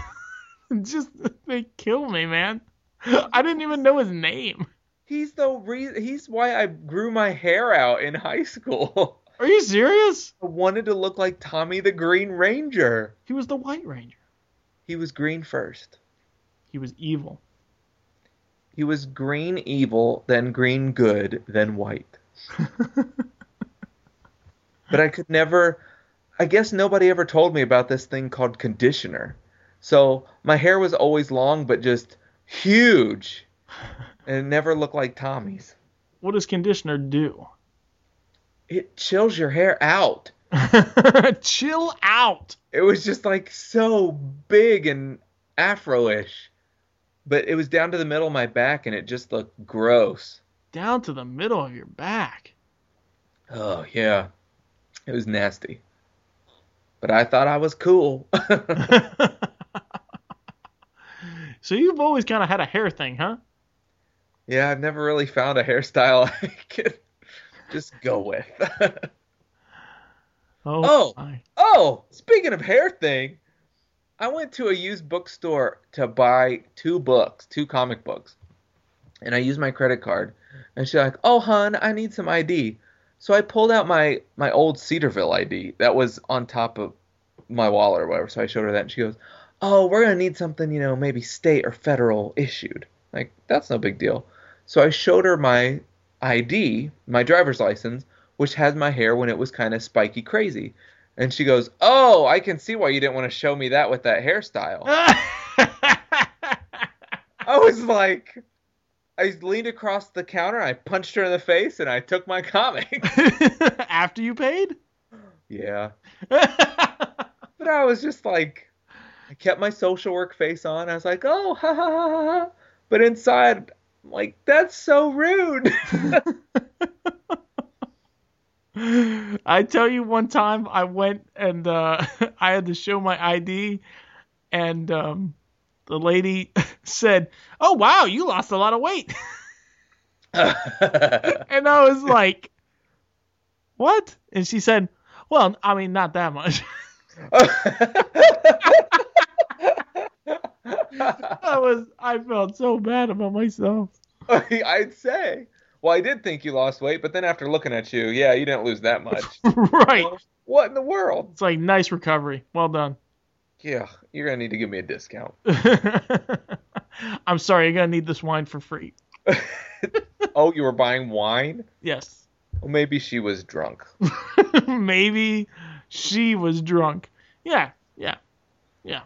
just, they kill me, man. I didn't even know his name. He's the re- He's why I grew my hair out in high school. Are you serious? I wanted to look like Tommy the Green Ranger. He was the White Ranger. He was green first. He was evil. He was green evil, then green good, then white. But I could never... I guess nobody ever told me about this thing called conditioner. So my hair was always long, but just huge. And it never looked like Tommy's. What does conditioner do? It chills your hair out. Chill out. It was just like so big and afro-ish. But it was down to the middle of my back and it just looked gross. Down to the middle of your back? Oh, yeah. It was nasty. But I thought I was cool. So you've always kind of had a hair thing, huh? Yeah, I've never really found a hairstyle I could... just go with. oh, oh, oh, speaking of hair thing, I went to a used bookstore to buy two books, two comic books. And I used my credit card. And she's like, oh, hon, I need some I D. So I pulled out my, my old Cedarville I D that was on top of my wallet or whatever. So I showed her that and she goes, oh, we're going to need something, you know, maybe state or federal issued. Like, that's no big deal. So I showed her my I D, my driver's license, which has my hair when it was kind of spiky crazy. And she goes, oh, I can see why you didn't want to show me that with that hairstyle. I was like, I leaned across the counter, I punched her in the face, and I took my comic. After you paid? Yeah. But I was just like, I kept my social work face on. I was like, oh, ha, ha, ha, ha. But inside... I'm like, that's so rude. I tell you, one time I went and uh, I had to show my I D, and um, the lady said, oh, wow, you lost a lot of weight. And I was like, what? And she said, well, I mean, not that much. I was, I felt so bad about myself. I'd say. Well, I did think you lost weight, but then after looking at you, yeah, you didn't lose that much. Right. What in the world? It's like, nice recovery. Well done. Yeah, you're going to need to give me a discount. I'm sorry, you're going to need this wine for free. Oh, you were buying wine? Yes. Well, maybe she was drunk. Maybe she was drunk. Yeah, yeah, yeah.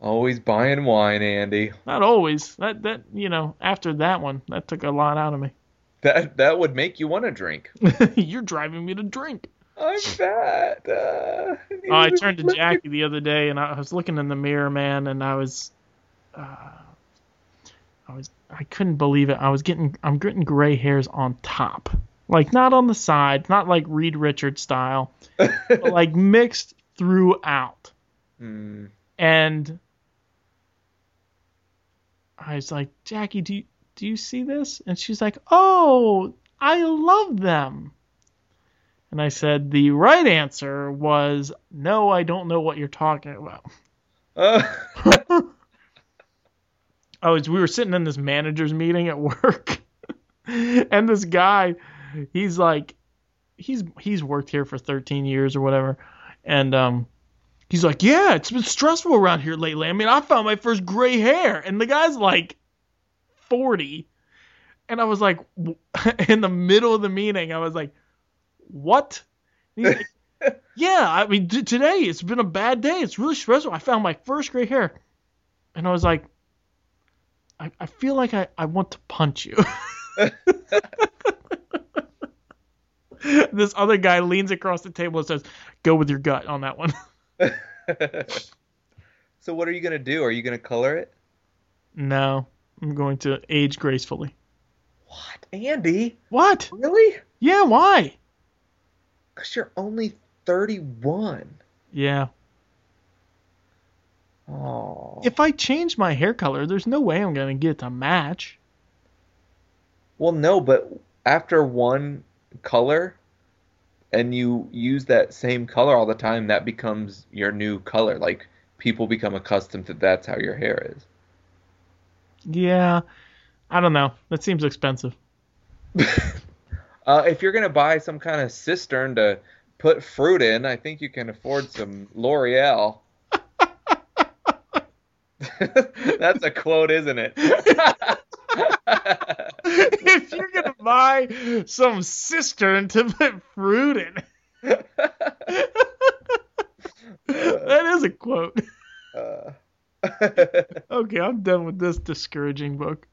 Always buying wine, Andy. Not always. That that you know, after that one, that took a lot out of me. That that would make you want to drink. You're driving me to drink. I'm fat. Uh, I, uh, I turned to Jackie the other day, and I was looking in the mirror, man, and I was, uh, I was, I couldn't believe it. I was getting, I'm getting gray hairs on top, like not on the side, not like Reed Richards style, but like mixed throughout. Mm. And I was like, Jackie, do you, do you see this? And she's like, oh, I love them. And I said, the right answer was, no, I don't know what you're talking about. Uh. I was, we were sitting in this manager's meeting at work. And this guy, he's like, he's he's worked here for thirteen years or whatever. And um, he's like, yeah, it's been stressful around here lately. I mean, I found my first gray hair. And the guy's like forty. And I was like, in the middle of the meeting, I was like, what? And he's like, yeah, I mean, t- today it's been a bad day. It's really stressful. I found my first gray hair. And I was like, I, I feel like I-, I want to punch you. This other guy leans across the table and says, go with your gut on that one. So what are you going to do? Are you going to color it? No, I'm going to age gracefully. What? Andy? What? Really? Yeah, why? Because you're only thirty-one. Yeah. Oh. If I change my hair color, there's no way I'm going to get a match. Well, no, but after one color and you use that same color all the time, that becomes your new color. Like, people become accustomed to that's how your hair is. Yeah. I don't know. That seems expensive. Uh, if you're going to buy some kind of cistern to put fruit in, I think you can afford some L'Oreal. That's a quote, isn't it? If you're going to buy some cistern to put fruit in. That is a quote. Uh. Okay, I'm done with this discouraging book.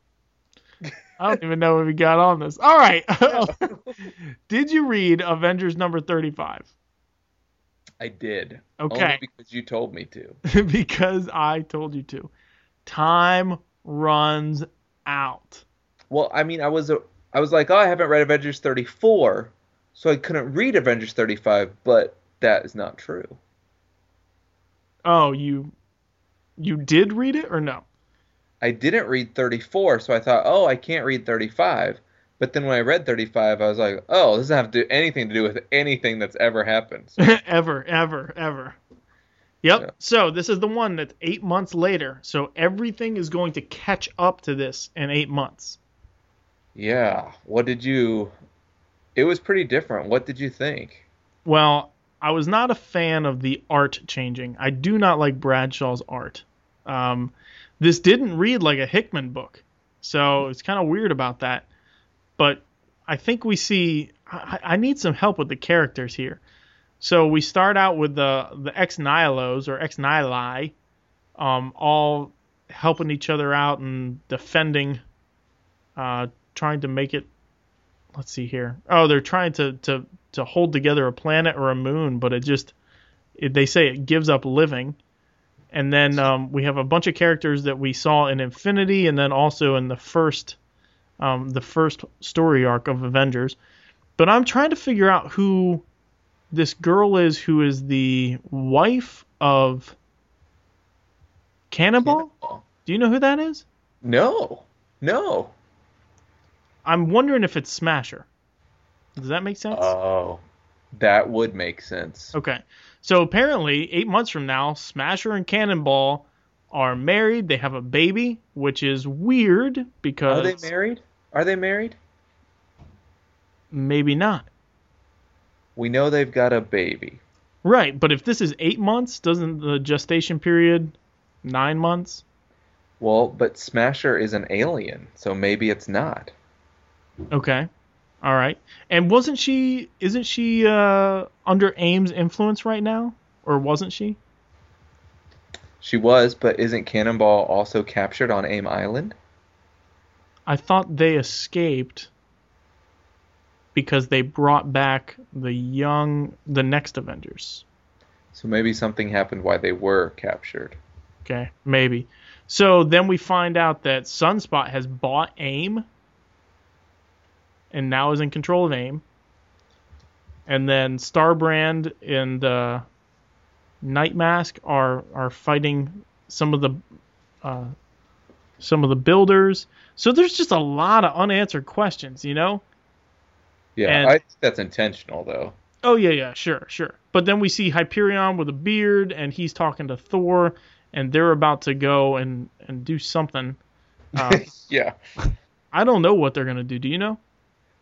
I don't even know if we got on this. All right. Did you read Avengers number thirty-five? I did. Okay. Only because you told me to. Because I told you to. Time runs out. Well, I mean, I was a, I was like, oh, I haven't read Avengers thirty-four, so I couldn't read Avengers thirty-five, but that is not true. Oh, you you did read it or no? I didn't read thirty-four, so I thought, oh, I can't read thirty-five. But then when I read thirty-five, I was like, oh, this doesn't have to do anything to do with anything that's ever happened. So. ever, ever, ever. Yep. Yeah. So this is the one that's eight months later. So everything is going to catch up to this in eight months. Yeah. What did you... It was pretty different. What did you think? Well, I was not a fan of the art changing. I do not like Bradshaw's art. Um... This didn't read like a Hickman book, so it's kind of weird about that. But I think we see I, I need some help with the characters here. So we start out with the the ex nihilos or ex nihili, um, all helping each other out and defending, uh, trying to make it. Let's see here. Oh, they're trying to to to hold together a planet or a moon, but it just it, they say it gives up living. And then um, we have a bunch of characters that we saw in Infinity, and then also in the first, um, the first story arc of Avengers. But I'm trying to figure out who this girl is, who is the wife of Cannonball. Cannonball. Do you know who that is? No, no. I'm wondering if it's Smasher. Does that make sense? Oh, that would make sense. Okay. So apparently, eight months from now, Smasher and Cannonball are married. They have a baby, which is weird because... Are they married? Are they married? Maybe not. We know they've got a baby. Right, but if this is eight months, doesn't the gestation period nine months? Well, but Smasher is an alien, so maybe it's not. Okay. All right. And wasn't she, isn't she uh, under A I M's influence right now? Or wasn't she? She was, but isn't Cannonball also captured on AIM Island? I thought they escaped because they brought back the young, the next Avengers. So maybe something happened while they were captured. Okay, maybe. So then we find out that Sunspot has bought AIM and now is in control of AIM. And then Starbrand and uh, Nightmask are are fighting some of the uh, some of the builders. So there's just a lot of unanswered questions, you know? Yeah, and, I think that's intentional, though. Oh, yeah, yeah, sure, sure. But then we see Hyperion with a beard, and he's talking to Thor, and they're about to go and, and do something. Uh, yeah. I don't know what they're going to do. Do you know?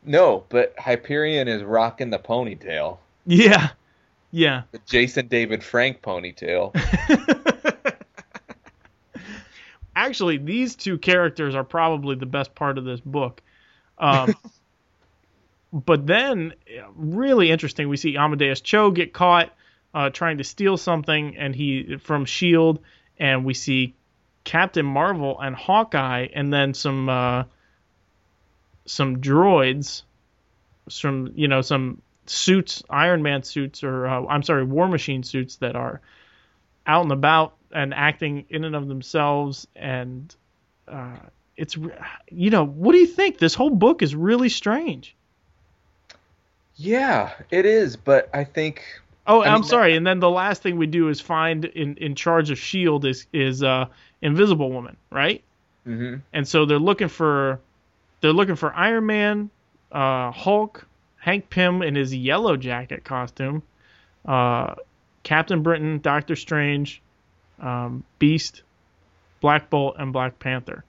No, but Hyperion is rocking the ponytail. Yeah, yeah. The Jason David Frank ponytail. Actually, these two characters are probably the best part of this book. Um, but then, really interesting, we see Amadeus Cho get caught uh, trying to steal something and he from S H I E L D, and we see Captain Marvel and Hawkeye, and then some uh, some droids, some you know some suits, Iron Man suits, or uh, I'm sorry, War Machine suits that are out and about and acting in and of themselves, and uh, it's you know what do you think? This whole book is really strange. Yeah, it is, but I think... Oh, I I'm mean, sorry, that... and then the last thing we do is find in, in charge of S H I E L D is, is uh, Invisible Woman, right? Mm-hmm. And so they're looking for they're looking for Iron Man, uh, Hulk, Hank Pym in his yellow jacket costume, uh, Captain Britain, Doctor Strange, um, Beast, Black Bolt, and Black Panther,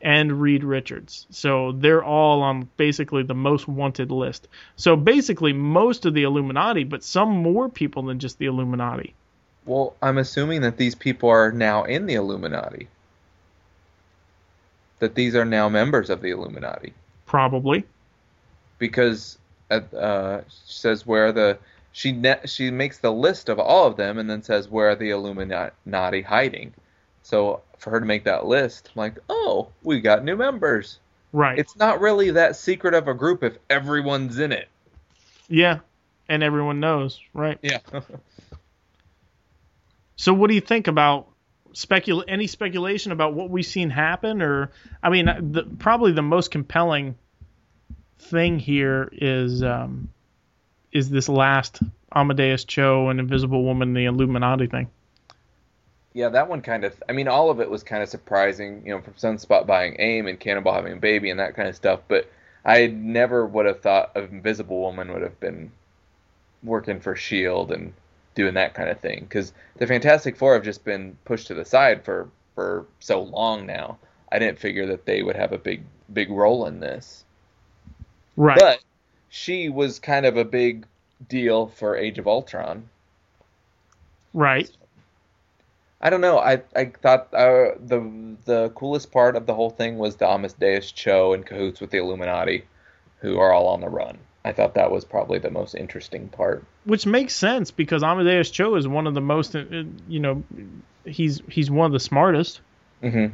and Reed Richards. So they're all on basically the most wanted list. So basically most of the Illuminati, but some more people than just the Illuminati. Well, I'm assuming that these people are now in the Illuminati. That these are now members of the Illuminati. Probably. Because at, uh, she says where the... She, ne- she makes the list of all of them and then says where are the Illuminati hiding. So... for her to make that list, I'm like, oh, we got new members. Right. It's not really that secret of a group if everyone's in it. Yeah, and everyone knows, right? Yeah. So what do you think about specula- any speculation about what we've seen happen? Or, I mean, the, probably the most compelling thing here is um, is this last Amadeus Cho and Invisible Woman, the Illuminati thing. Yeah, that one kind of... I mean, all of it was kind of surprising, you know, from Sunspot buying AIM and Cannonball having a baby and that kind of stuff, but I never would have thought of Invisible Woman would have been working for S H I E L D and doing that kind of thing, because the Fantastic Four have just been pushed to the side for, for so long now. I didn't figure that they would have a big, big role in this. Right. But she was kind of a big deal for Age of Ultron. Right. I don't know. I I thought uh, the the coolest part of the whole thing was the Amadeus Cho in cahoots with the Illuminati, who are all on the run. I thought that was probably the most interesting part. Which makes sense because Amadeus Cho is one of the most, you know, he's he's one of the smartest. Mm-hmm.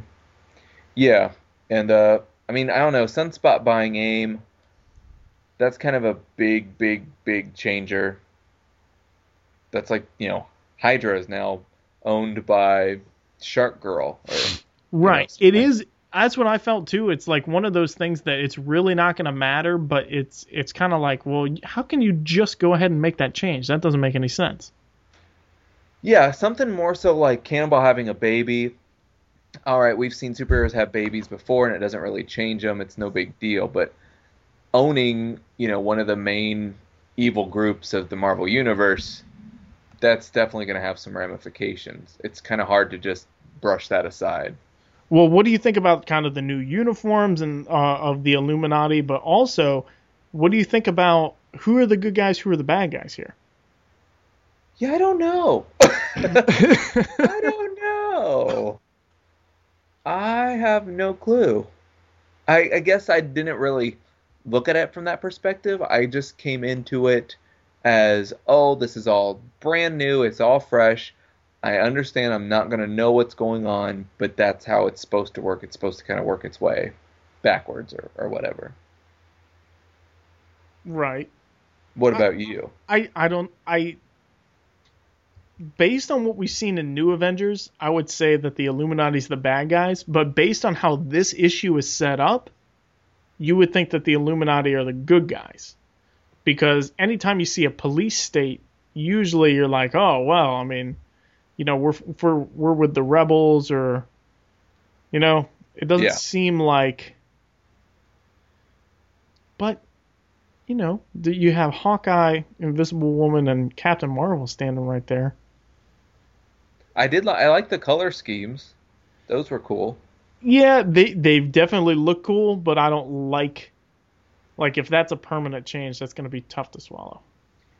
Yeah, and uh, I mean I don't know. Sunspot buying AIM. That's kind of a big, big, big changer. That's like you know, Hydra is now owned by Shark Girl. Or, right. You know, it is. That's what I felt too. It's like one of those things that it's really not going to matter, but it's it's kind of like, well, how can you just go ahead and make that change? That doesn't make any sense. Yeah, something more so like Cannonball having a baby. All right, we've seen superheroes have babies before, and it doesn't really change them. It's no big deal. But owning, you know, one of the main evil groups of the Marvel Universe, that's definitely going to have some ramifications. It's kind of hard to just brush that aside. Well, what do you think about kind of the new uniforms and uh, of the Illuminati, but also what do you think about who are the good guys, who are the bad guys here? Yeah, I don't know. I don't know. I have no clue. I, I guess I didn't really look at it from that perspective. I just came into it as, oh, this is all brand new, it's all fresh. I understand I'm not going to know what's going on, but that's how it's supposed to work. It's supposed to kind of work its way backwards or, or whatever. Right. What I, about you? I, I don't... I. Based on what we've seen in New Avengers, I would say that the Illuminati's the bad guys, but based on how this issue is set up, you would think that the Illuminati are the good guys. Because anytime you see a police state, usually you're like, oh, well, I mean... You know, we're we're we're with the rebels, or, you know, it doesn't yeah. seem like. But, you know, you have Hawkeye, Invisible Woman, and Captain Marvel standing right there. I did like I like the color schemes; those were cool. Yeah, they they definitely look cool, but I don't like, like if that's a permanent change, that's going to be tough to swallow.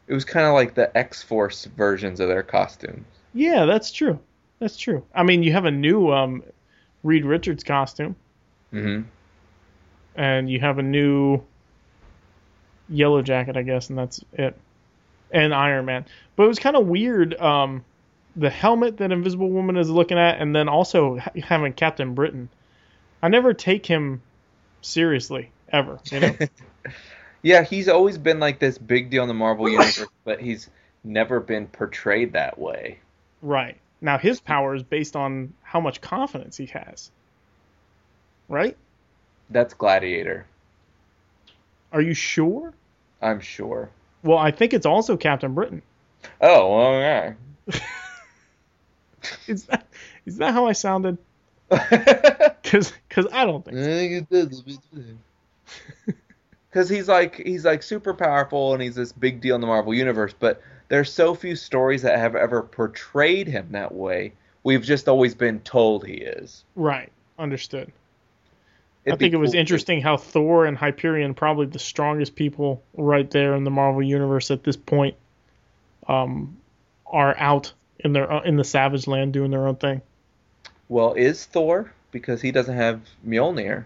It was kind of like the X-Force versions of their costumes. Yeah, that's true. That's true. I mean, you have a new um, Reed Richards costume. Mm-hmm. And you have a new Yellow Jacket, I guess, and that's it. And Iron Man. But it was kind of weird, um, the helmet that Invisible Woman is looking at, and then also having Captain Britain. I never take him seriously, ever. You know? Yeah, he's always been like this big deal in the Marvel Universe, but he's never been portrayed that way. Right. Now, his power is based on how much confidence he has. Right? That's Gladiator. Are you sure? I'm sure. Well, I think it's also Captain Britain. Oh, well, yeah. is, that, is that how I sounded? Because I don't think so. Because he's like, he's like super powerful and he's this big deal in the Marvel Universe, but... There's so few stories that have ever portrayed him that way. We've just always been told he is. Right. Understood. It'd I think it was cool interesting to... how Thor and Hyperion, probably the strongest people right there in the Marvel Universe at this point, um, are out in their in the Savage Land doing their own thing. Well, is Thor? Because he doesn't have Mjolnir.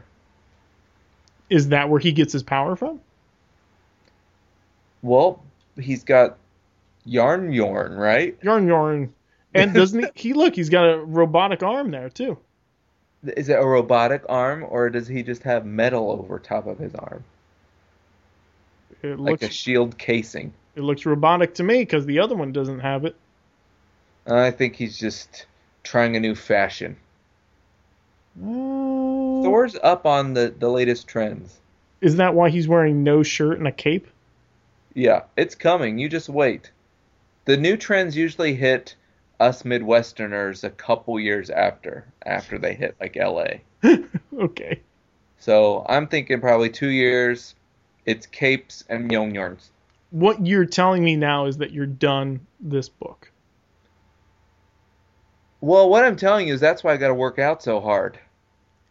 Is that where he gets his power from? Well, he's got... Yarn Yorn, right? Yarn Yorn. And doesn't he, he... Look, he's got a robotic arm there, too. Is it a robotic arm, or does he just have metal over top of his arm? It looks, like a shield casing. It looks robotic to me, because the other one doesn't have it. I think he's just trying a new fashion. Uh, Thor's up on the, the latest trends. Is that why he's wearing no shirt and a cape? Yeah, it's coming. You just wait. The new trends usually hit us Midwesterners a couple years after, after they hit, like, L A Okay. So I'm thinking probably two years, it's capes and Mjolnirs. What you're telling me now is that you're done this book. Well, what I'm telling you is that's why I got to work out so hard.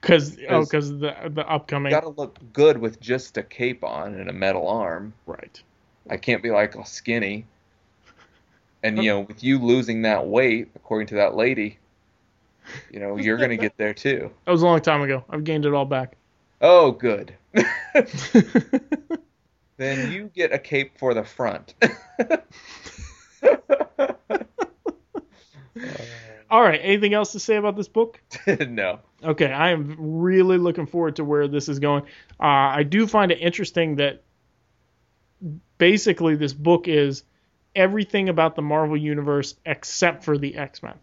Because oh, the, the upcoming... Got to look good with just a cape on and a metal arm. Right. I can't be, like, all skinny. And, you know, with you losing that weight, according to that lady, you know, you're going to get there, too. That was a long time ago. I've gained it all back. Oh, good. Then you get a cape for the front. All right. Anything else to say about this book? No. Okay. I am really looking forward to where this is going. Uh, I do find it interesting that basically this book is everything about the Marvel Universe except for the X-Men.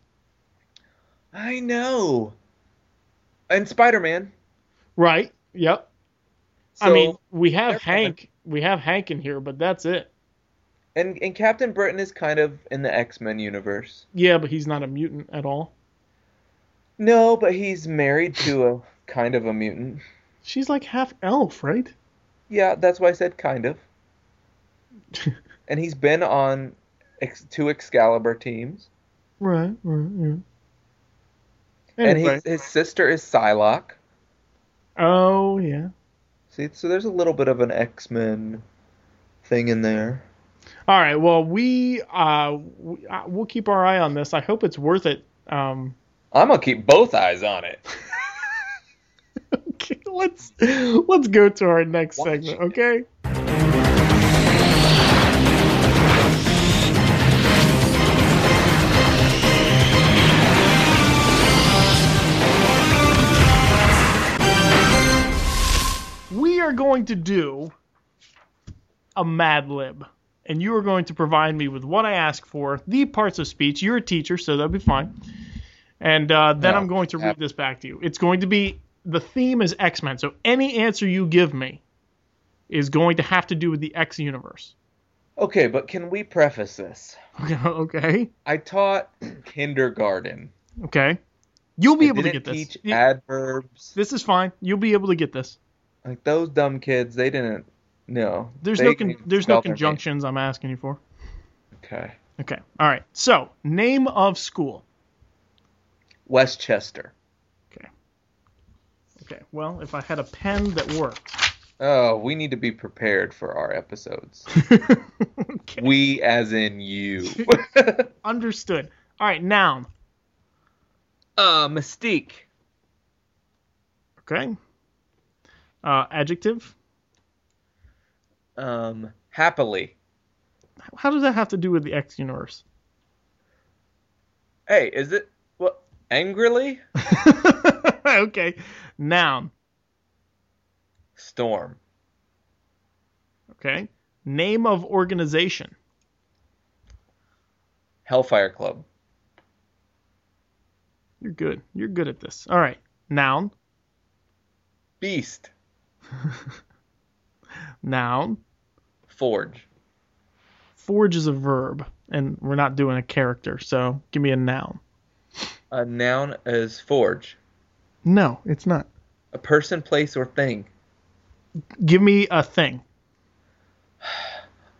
I know. And Spider-Man. Right. Yep. So, I mean, we have Hank. We have Hank in here, but that's it. And and Captain Britain is kind of in the X-Men universe. Yeah, but he's not a mutant at all. No, but he's married to a kind of a mutant. She's like half elf, right? Yeah, that's why I said kind of. And he's been on two Excalibur teams. Right, right, yeah. Anyway. And his, his sister is Psylocke. Oh, yeah. See, so there's a little bit of an X-Men thing in there. All right, well, we, uh, we, uh, we'll keep our eye on this. I hope it's worth it. Um, I'm going to keep both eyes on it. Okay, let's, let's go to our next Watch segment, it. Okay? going to do a Mad Lib, and you are going to provide me with what I ask for, the parts of speech. You're a teacher, so that'll be fine. And uh, then no, I'm going to read this back to you. It's going to be, the theme is X-Men, so any answer you give me is going to have to do with the X universe. Okay, but can we preface this? Okay. I taught kindergarten. Okay. You'll be I able to get this. Teach you, adverbs. This is fine. You'll be able to get this. Like those dumb kids, they didn't. No. There's no con- there's no conjunctions I'm asking you for. Okay. Okay. All right. So, name of school. Westchester. Okay. Okay. Well, if I had a pen that worked. Oh, we need to be prepared for our episodes. Okay. We as in you. Understood. All right, noun. Uh, Mystique. Okay. Uh, adjective. Um, happily. How does that have to do with the X universe? Hey, is it what? Angrily? Okay. Noun. Storm. Okay. Name of organization. Hellfire Club. You're good. You're good at this. All right. Noun. Beast. Noun. Forge. Forge is a verb, and we're not doing a character, so give me a noun. A noun is forge. No, it's not. A person, place, or thing. Give me a thing.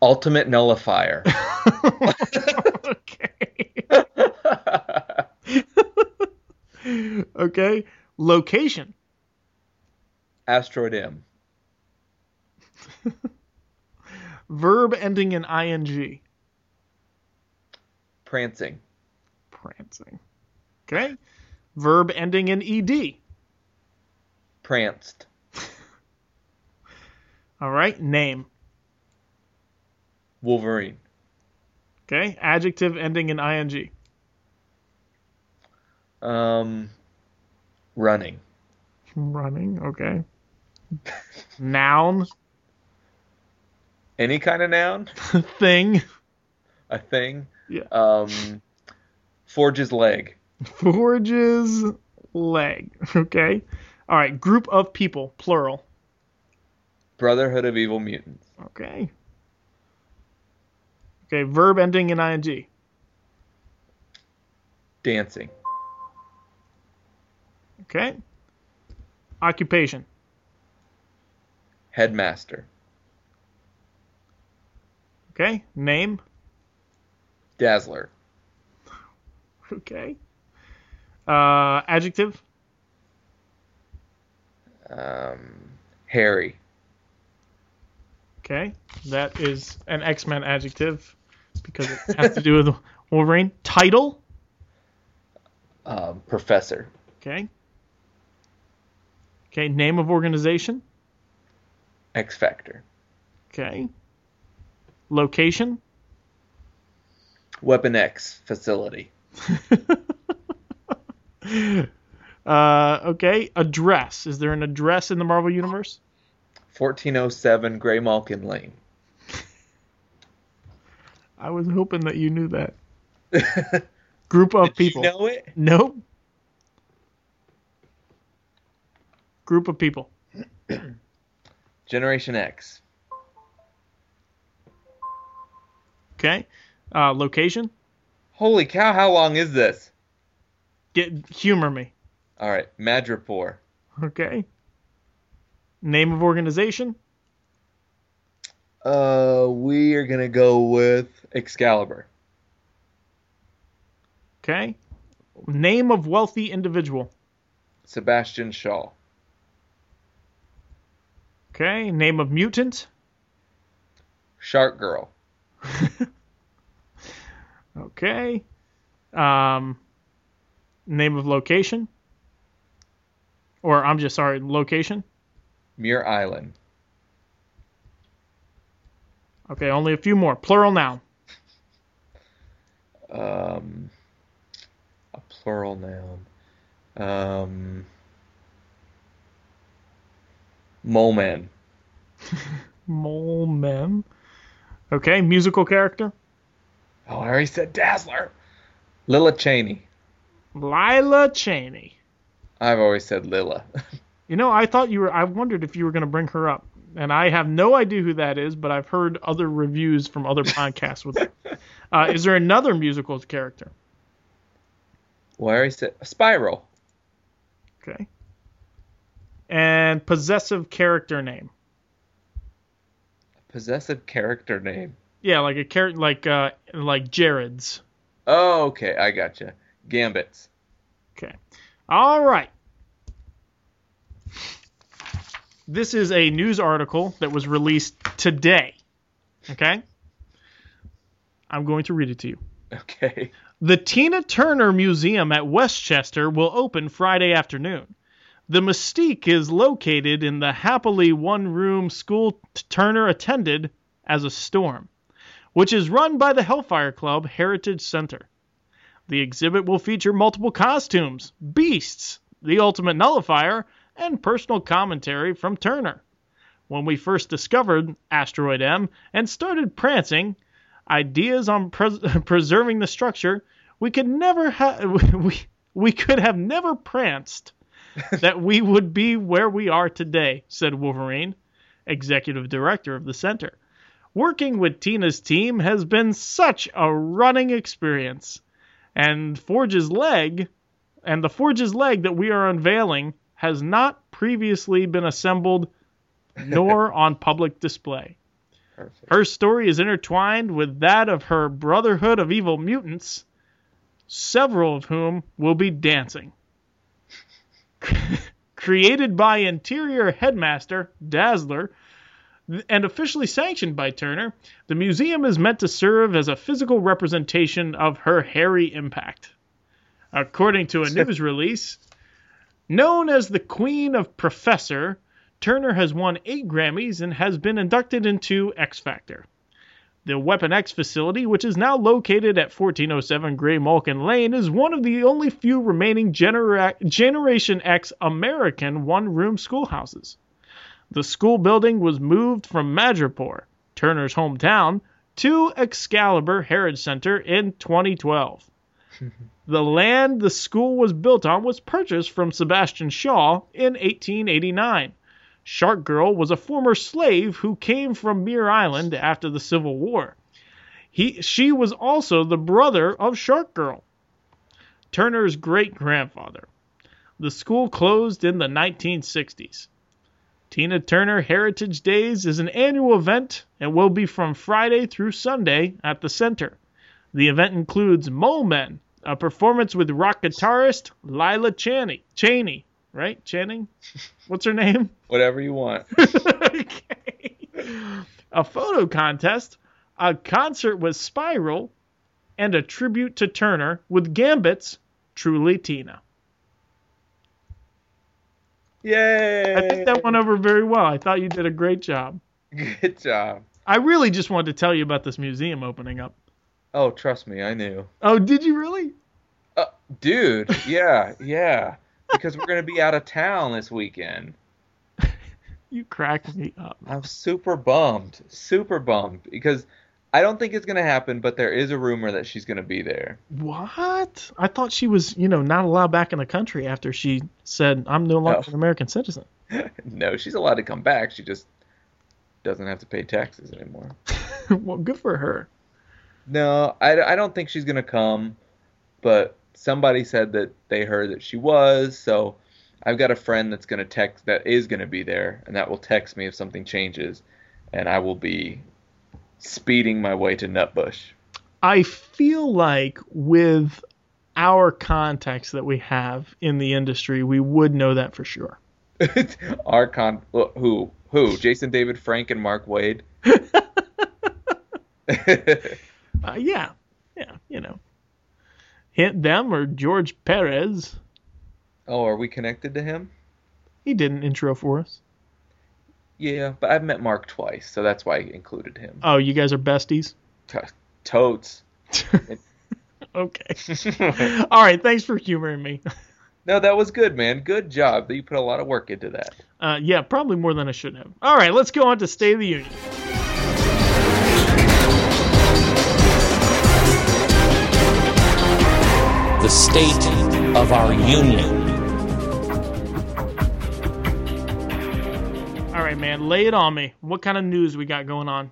Ultimate nullifier. Okay. Okay. Location. Asteroid M. Verb ending in ing. Prancing. Prancing. Okay. Verb ending in ed. Pranced. All right, name. Wolverine. Okay, adjective ending in ing. Um, running. Running, okay. Noun. Any kind of noun? Thing. A thing? Yeah. Um, Forge's leg. Forge's leg, okay. All right, group of people, plural. Brotherhood of Evil Mutants. Okay. Okay, verb ending in ing. Dancing. Okay. Occupation. Headmaster. Okay. Name. Dazzler. Okay. Uh, adjective. Um, hairy. Okay, that is an X-Men adjective because it has to do with Wolverine. Title? Um, professor. Okay. Okay, name of organization? X-Factor. Okay. Location? Weapon X facility. uh, okay, address. Is there an address in the Marvel Universe? fourteen oh seven Gray Malkin Lane. I was hoping that you knew that. Group of Did people. You know it? Nope. Group of people. Generation X. Okay. Uh, location? Holy cow, how long is this? Get, humor me. All right. Madripoor. Okay. Name of organization? Uh, we are going to go with Excalibur. Okay. Name of wealthy individual? Sebastian Shaw. Okay. Name of mutant? Shark Girl. Okay. Um, name of location? Or I'm just sorry, location? Muir Island. Okay, only a few more. Plural noun. Um, a plural noun. Um, Mole Man. Mole Mem. Okay, musical character. Oh, I already said Dazzler. Lila Cheney. Lila Cheney. I've always said Lila. You know, I thought you were... I wondered if you were going to bring her up. And I have no idea who that is, but I've heard other reviews from other podcasts with her. Uh, is there another musical character? Well, I already said Spiral. Okay. And possessive character name. Possessive character name. Yeah, like a character, like uh, like Jared's. Oh, okay, I gotcha. Gambits. Okay. All right. This is a news article that was released today. Okay? I'm going to read it to you. Okay. The Tina Turner Museum at Westchester will open Friday afternoon. The Mystique is located in the happily one-room school Turner attended as a storm, which is run by the Hellfire Club Heritage Center. The exhibit will feature multiple costumes, beasts, the ultimate nullifier, and personal commentary from Turner. When we first discovered Asteroid M and started prancing ideas on pres- preserving the structure, we could never ha- we we could have never pranced that we would be where we are today, said Wolverine, executive director of the center. Working with Tina's team has been such a running experience, and Forge's leg and the Forge's leg that we are unveiling has not previously been assembled nor on public display. Perfect. Her story is intertwined with that of her Brotherhood of Evil Mutants, several of whom will be dancing. Created by interior headmaster Dazzler and officially sanctioned by Turner, the museum is meant to serve as a physical representation of her hairy impact. According to a news release, known as the Queen of Professor, Turner has won eight Grammys and has been inducted into X Factor. The Weapon X facility, which is now located at fourteen oh seven Gray Malkin Lane, is one of the only few remaining genera- Generation X American one-room schoolhouses. The school building was moved from Madripoor, Turner's hometown, to Excalibur Heritage Center in twenty twelve. The land the school was built on was purchased from Sebastian Shaw in eighteen eighty-nine. Shark Girl was a former slave who came from Muir Island after the Civil War. He, she was also the brother of Shark Girl, Turner's great-grandfather. The school closed in the nineteen sixties. Tina Turner Heritage Days is an annual event and will be from Friday through Sunday at the center. The event includes Mole Men, a performance with rock guitarist Lila Cheney. Cheney. Right? Channing? What's her name? Whatever you want. Okay. A photo contest, a concert with Spiral, and a tribute to Turner with Gambits, Truly Tina. Yay! I think that went over very well. I thought you did a great job. Good job. I really just wanted to tell you about this museum opening up. Oh, trust me, I knew. Oh, did you really? Uh, dude, yeah, yeah. Because we're going to be out of town this weekend. You cracked me up. I'm super bummed. Super bummed. Because I don't think it's going to happen, but there is a rumor that she's going to be there. What? I thought she was, you know, not allowed back in the country after she said, I'm no longer no. an American citizen. No, she's allowed to come back. She just doesn't have to pay taxes anymore. Well, good for her. No, I, I don't think she's going to come, but... Somebody said that they heard that she was, so I've got a friend that's going to text that is going to be there, and that will text me if something changes, and I will be speeding my way to Nutbush. I feel like with our contacts that we have in the industry, we would know that for sure. Our con who who Jason David Frank and Mark Wade. uh, yeah, yeah, you know. Hit them or George Perez. Oh, are we connected to him? He did an intro for us. Yeah, but I've met Mark twice, so that's why I included him. Oh, you guys are besties? T- totes. Okay. All right, thanks for humoring me. No, that was good, man. Good job. You put a lot of work into that. Uh, yeah, probably more than I should have. All right, let's go on to State of the Union. The state of our union. All right, man, lay it on me. What kind of news we got going on?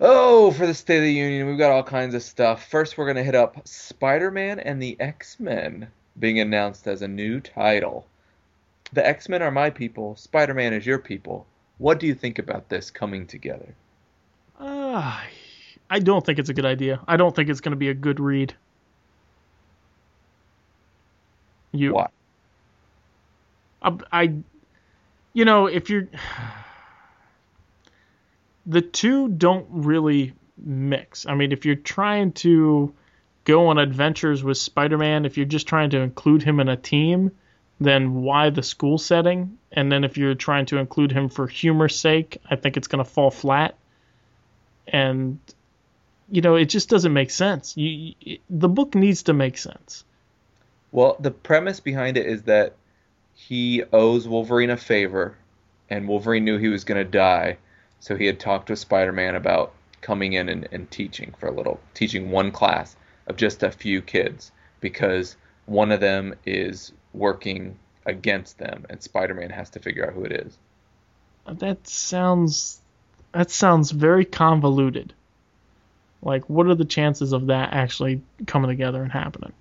Oh, for the State of the Union, we've got all kinds of stuff. First, we're going to hit up Spider-Man and the X-Men being announced as a new title. The X-Men are my people. Spider-Man is your people. What do you think about this coming together? Uh, I don't think it's a good idea. I don't think it's going to be a good read. You. Why? I, I, you know, if you're... The two don't really mix. I mean, if you're trying to go on adventures with Spider-Man, if you're just trying to include him in a team, then why the school setting? And then if you're trying to include him for humor's sake, I think it's going to fall flat. And, you know, it just doesn't make sense. You, it, the book needs to make sense. Well, the premise behind it is that he owes Wolverine a favor, and Wolverine knew he was going to die. So he had talked with Spider-Man about coming in and, and teaching for a little, teaching one class of just a few kids because one of them is working against them and Spider-Man has to figure out who it is. That sounds, that sounds very convoluted. Like, what are the chances of that actually coming together and happening?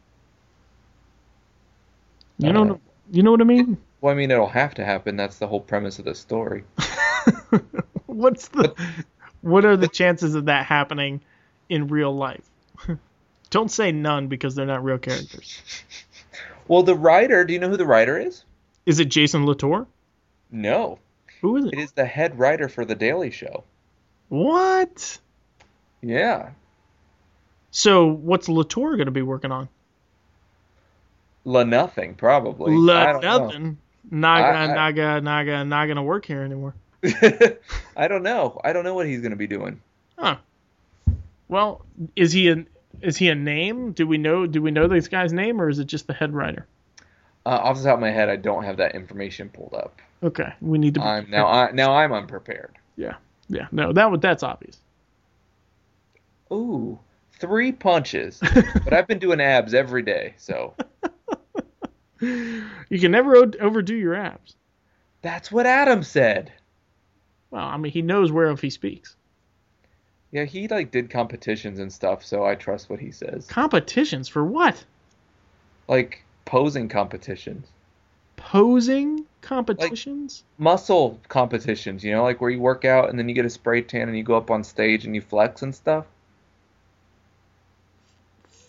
You know, uh, you know what I mean? Well, I mean, it'll have to happen. That's the whole premise of the story. What's the? What are the chances of that happening in real life? Don't say none because they're not real characters. Well, the writer. Do you know who the writer is? Is it Jason Latour? No. Who is it? It is the head writer for The Daily Show. What? Yeah. So what's Latour going to be working on? La nothing, probably. La nothing. Not gonna, not gonna, not gonna, not gonna work here anymore. I don't know. I don't know what he's going to be doing. Huh. Well, is he a is he a name? Do we know do we know this guy's name, or is it just the head writer? Uh, off the top of my head, I don't have that information pulled up. Okay, we need to. Be I'm, now I now I'm unprepared. Yeah, yeah. No, that that's obvious. Ooh, three punches. But I've been doing abs every day, so you can never o- overdo your abs. That's what Adam said. Well, I mean, he knows whereof he speaks. Yeah, he, like, did competitions and stuff, so I trust what he says. Competitions? For what? Like, posing competitions. Posing competitions? Like muscle competitions, you know, like where you work out and then you get a spray tan and you go up on stage and you flex and stuff.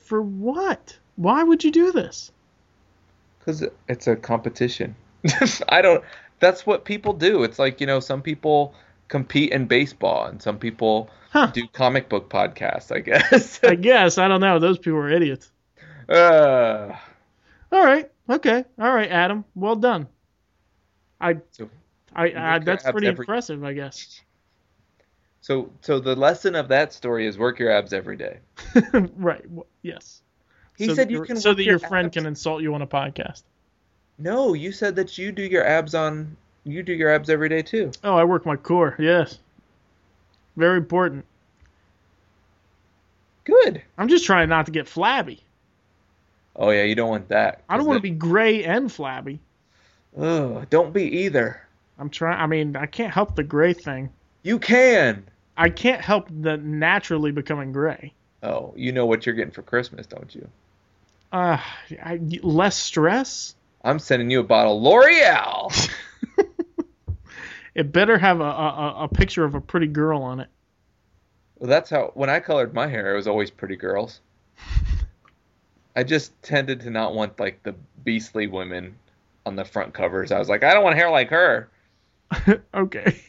For what? Why would you do this? Because it's a competition. I don't... That's what people do. It's like, you know, some people compete in baseball and some people huh. do comic book podcasts, I guess. I guess. I don't know. Those people are idiots. Uh, All right. Okay. All right, Adam. Well done. I, so I, I That's pretty every... impressive, I guess. So so the lesson of that story is work your abs every day. Right. Well, yes. He so said you can So that your, your friend abs. Can insult you on a podcast. No, you said that you do your abs on you do your abs every day too. Oh, I work my core. Yes, very important. Good. I'm just trying not to get flabby. Oh yeah, you don't want that. I don't want to be gray and flabby. Ugh, don't be either. I'm trying. I mean, I can't help the gray thing. You can. I can't help the naturally becoming gray. Oh, you know what you're getting for Christmas, don't you? Uh, I, less stress. I'm sending you a bottle of L'Oreal. It better have a, a a picture of a pretty girl on it. Well, that's how when I colored my hair, it was always pretty girls. I just tended to not want like the beastly women on the front covers. I was like, I don't want hair like her. Okay.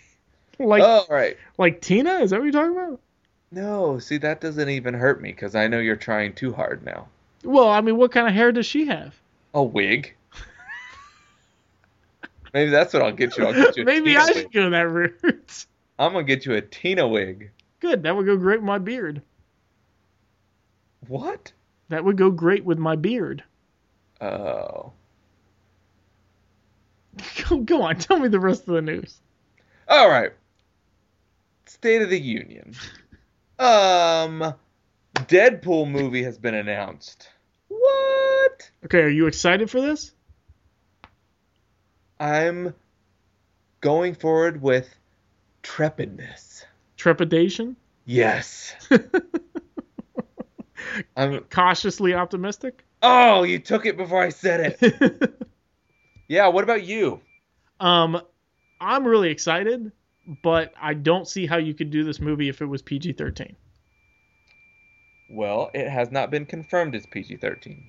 Like oh, right. Like Tina? Is that what you're talking about? No, see that doesn't even hurt me because I know you're trying too hard now. Well, I mean, what kind of hair does she have? A wig. Maybe that's what I'll get you. I'll get you a Maybe Tina I should wig. Go that route. I'm going to get you a Tina wig. Good. That would go great with my beard. What? That would go great with my beard. Oh. Go on, tell me the rest of the news. All right. State of the Union. Um, Deadpool movie has been announced. What? Okay, are you excited for this? I'm going forward with trepidness. Trepidation? Yes. I'm cautiously optimistic. Oh, you took it before I said it. Yeah, what about you? Um, I'm really excited, but I don't see how you could do this movie if it was P G thirteen. Well, it has not been confirmed as P G thirteen.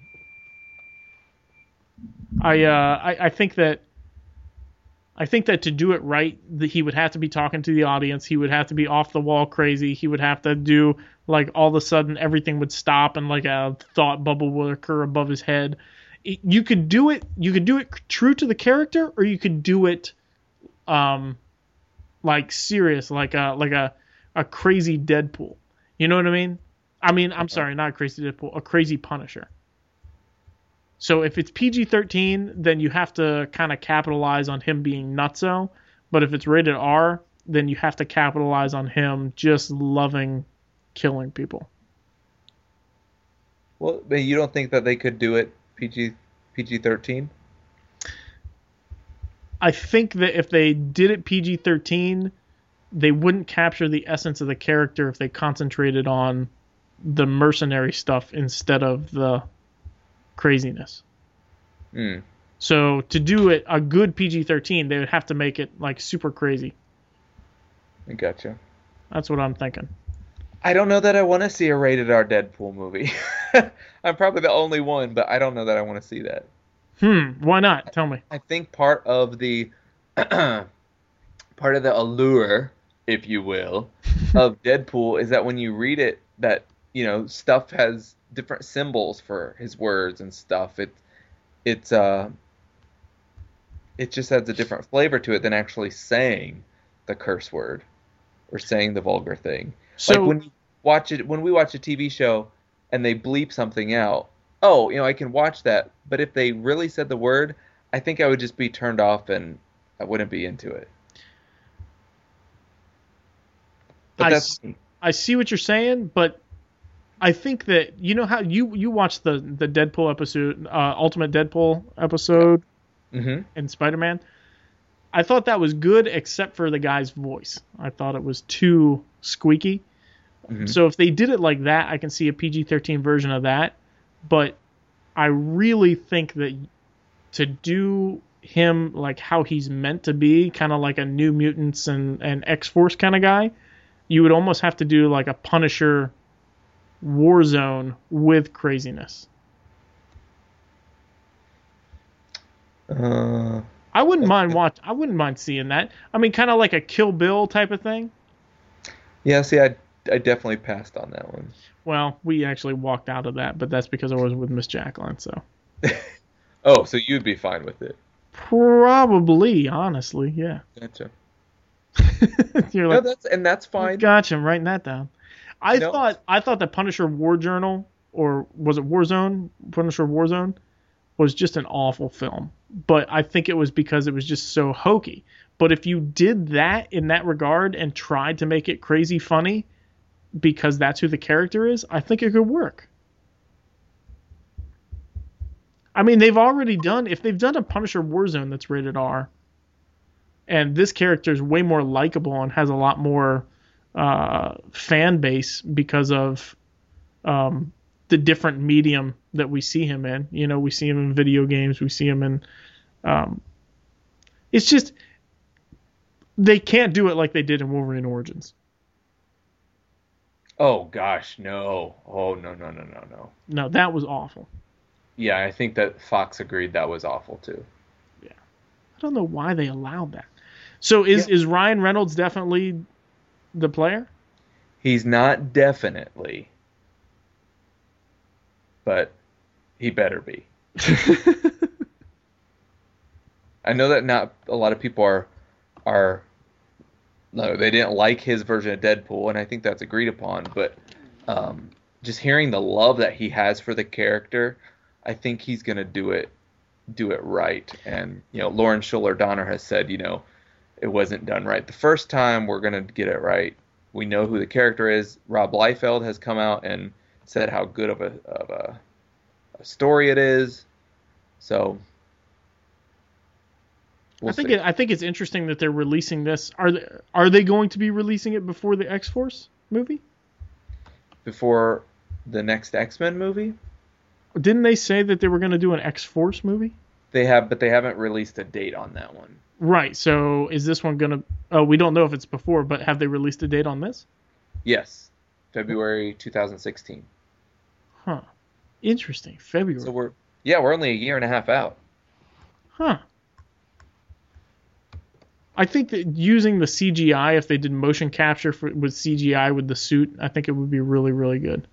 I, uh, I I think that I think that to do it right, that he would have to be talking to the audience. He would have to be off the wall crazy. He would have to do, like, all of a sudden everything would stop and like a thought bubble would occur above his head. You could do it. You could do it true to the character, or you could do it, um, like serious, like a like a, a crazy Deadpool. You know what I mean? I mean, I'm sorry, not a crazy Deadpool, a crazy Punisher. So if it's P G thirteen, then you have to kind of capitalize on him being nutso. But if it's rated R, then you have to capitalize on him just loving killing people. Well, but you don't think that they could do it P G thirteen? I think that if they did it P G thirteen, they wouldn't capture the essence of the character if they concentrated on the mercenary stuff instead of the craziness. Mm. So to do it a good P G thirteen, they would have to make it like super crazy. I gotcha. That's what I'm thinking. I don't know that I want to see a rated R Deadpool movie. I'm probably the only one, but I don't know that I want to see that. Hmm. Why not? Tell me. I think part of the part of the allure, if you will, of Deadpool is that when you read it, that, you know, stuff has different symbols for his words and stuff. It, it's uh, it just has a different flavor to it than actually saying the curse word or saying the vulgar thing. So, like when you watch it, when we watch a T V show and they bleep something out, oh, you know, I can watch that. But if they really said the word, I think I would just be turned off and I wouldn't be into it. But I, that's, see, I see what you're saying, but I think that, you know how you, you watched the, the Deadpool episode, uh, Ultimate Deadpool episode, mm-hmm. in Spider-Man. I thought that was good except for the guy's voice. I thought it was too squeaky. Mm-hmm. So if they did it like that, I can see a P G thirteen version of that. But I really think that to do him like how he's meant to be, kind of like a New Mutants and, and X-Force kind of guy, you would almost have to do like a Punisher Warzone with craziness. Uh... I wouldn't mind watch. I wouldn't mind seeing that. I mean, kind of like a Kill Bill type of thing. Yeah, see, I, I definitely passed on that one. Well, we actually walked out of that, but that's because I was with Miss Jacqueline, so. Oh, so you'd be fine with it? Probably, honestly, yeah. Gotcha. You're like, no, that's, and that's fine. Gotcha, I'm writing that down. I no. thought I thought the Punisher War Journal, or was it Warzone? Punisher Warzone was just an awful film. But I think it was because it was just so hokey. But if you did that in that regard and tried to make it crazy funny because that's who the character is, I think it could work. I mean, they've already done... If they've done a Punisher Warzone that's rated R, and this character is way more likable and has a lot more uh, fan base because of... Um, the different medium that we see him in. You know, we see him in video games, we see him in, um, it's just, they can't do it like they did in Wolverine Origins. Oh gosh, no. Oh no, no, no, no, no. No, that was awful. Yeah. I think that Fox agreed that was awful too. Yeah. I don't know why they allowed that. So is, yeah. is Ryan Reynolds definitely the player? He's not definitely, but he better be. I know that not a lot of people are, are, no, they didn't like his version of Deadpool, and I think that's agreed upon, but um, just hearing the love that he has for the character, I think he's going to do it do it right. And, you know, Lauren Schuller Donner has said, you know, it wasn't done right the first time. We're going to get it right. We know who the character is. Rob Liefeld has come out and said how good of a, of a, a story it is. So we'll I think it, I think it's interesting that they're releasing this. Are they, are they going to be releasing it before the X-Force movie? Before the next X-Men movie? Didn't they say that they were going to do an X-Force movie? They have, but they haven't released a date on that one. Right. So is this one going to... Oh, we don't know if it's before, but have they released a date on this? Yes. February twenty sixteen. Huh. Interesting. February. So we're Yeah, we're only a year and a half out. Huh. I think that using the C G I, if they did motion capture for, with C G I with the suit, I think it would be really, really good.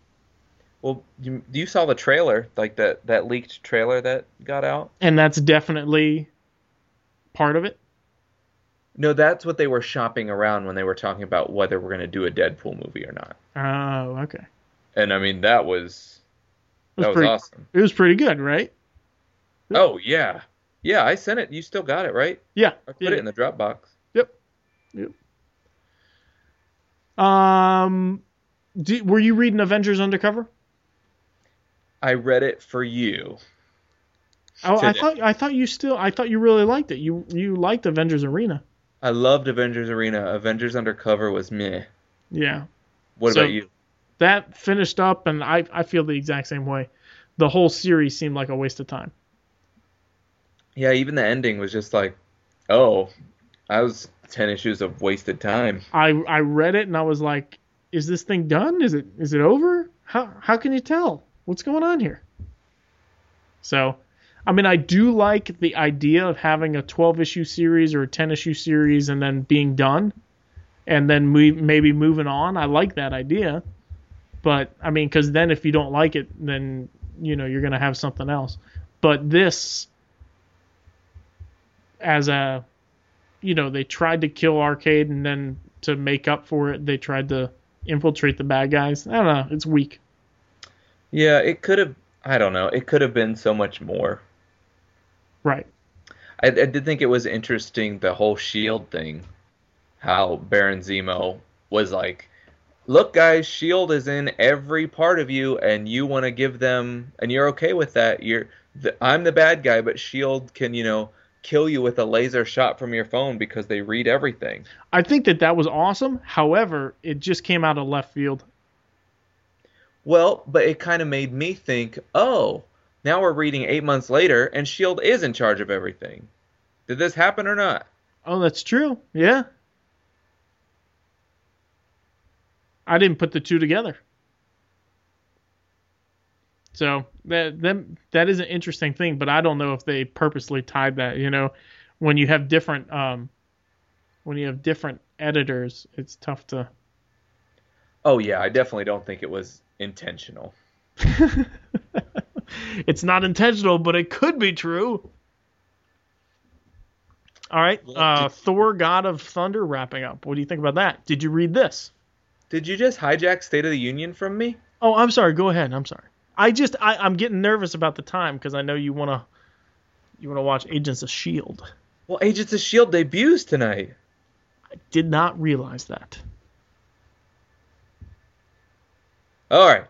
Well, you, you saw the trailer, like that, that leaked trailer that got out? And that's definitely part of it? No, that's what they were shopping around when they were talking about whether we're going to do a Deadpool movie or not. Oh, okay. And, I mean, that was, that was, pretty, was awesome. It was pretty good, right? Oh, yeah. Yeah, I sent it. You still got it, right? Yeah. I put yeah. it in the Dropbox. Yep. Yep. Um, do, were you reading Avengers Undercover? I read it for you. Oh, today. I thought I thought you still I thought you really liked it. You you liked Avengers Arena. I loved Avengers Arena. Avengers Undercover was meh. Yeah. What so about you? That finished up, and I I feel the exact same way. The whole series seemed like a waste of time. Yeah, even the ending was just like, oh, I was ten issues of wasted time. I I read it and I was like, is this thing done? Is it is it over? How how can you tell? What's going on here? So, I mean, I do like the idea of having a twelve-issue series or a ten-issue series and then being done and then we, maybe moving on. I like that idea. But, I mean, because then if you don't like it, then, you know, you're going to have something else. But this, as a, you know, they tried to kill Arcade and then to make up for it, they tried to infiltrate the bad guys. I don't know. It's weak. Yeah, it could have, I don't know, it could have been so much more. Right. I, I did think it was interesting, the whole S H I E L D thing, how Baron Zemo was like, look, guys, S H I E L D is in every part of you, and you want to give them, and you're okay with that. You're, the, I'm the bad guy, but S H I E L D can, you know, kill you with a laser shot from your phone because they read everything. I think that that was awesome. However, it just came out of left field. Well, but it kind of made me think, oh, now we're reading eight months later, and S H I E L D is in charge of everything. Did this happen or not? Oh, that's true. Yeah. I didn't put the two together. So that, that, that is an interesting thing, but I don't know if they purposely tied that. You know, when you have different um, when you have different editors, it's tough to... Oh, yeah, I definitely don't think it was intentional. It's not intentional, but it could be true. All right, uh, Thor, God of Thunder wrapping up. What do you think about that? Did you read this? Did you just hijack State of the Union from me? Oh, I'm sorry. Go ahead. I'm sorry. I just, I, I'm getting nervous about the time because I know you want to you wanna watch Agents of S H I E L D. Well, Agents of S H I E L D debuts tonight. I did not realize that. All right.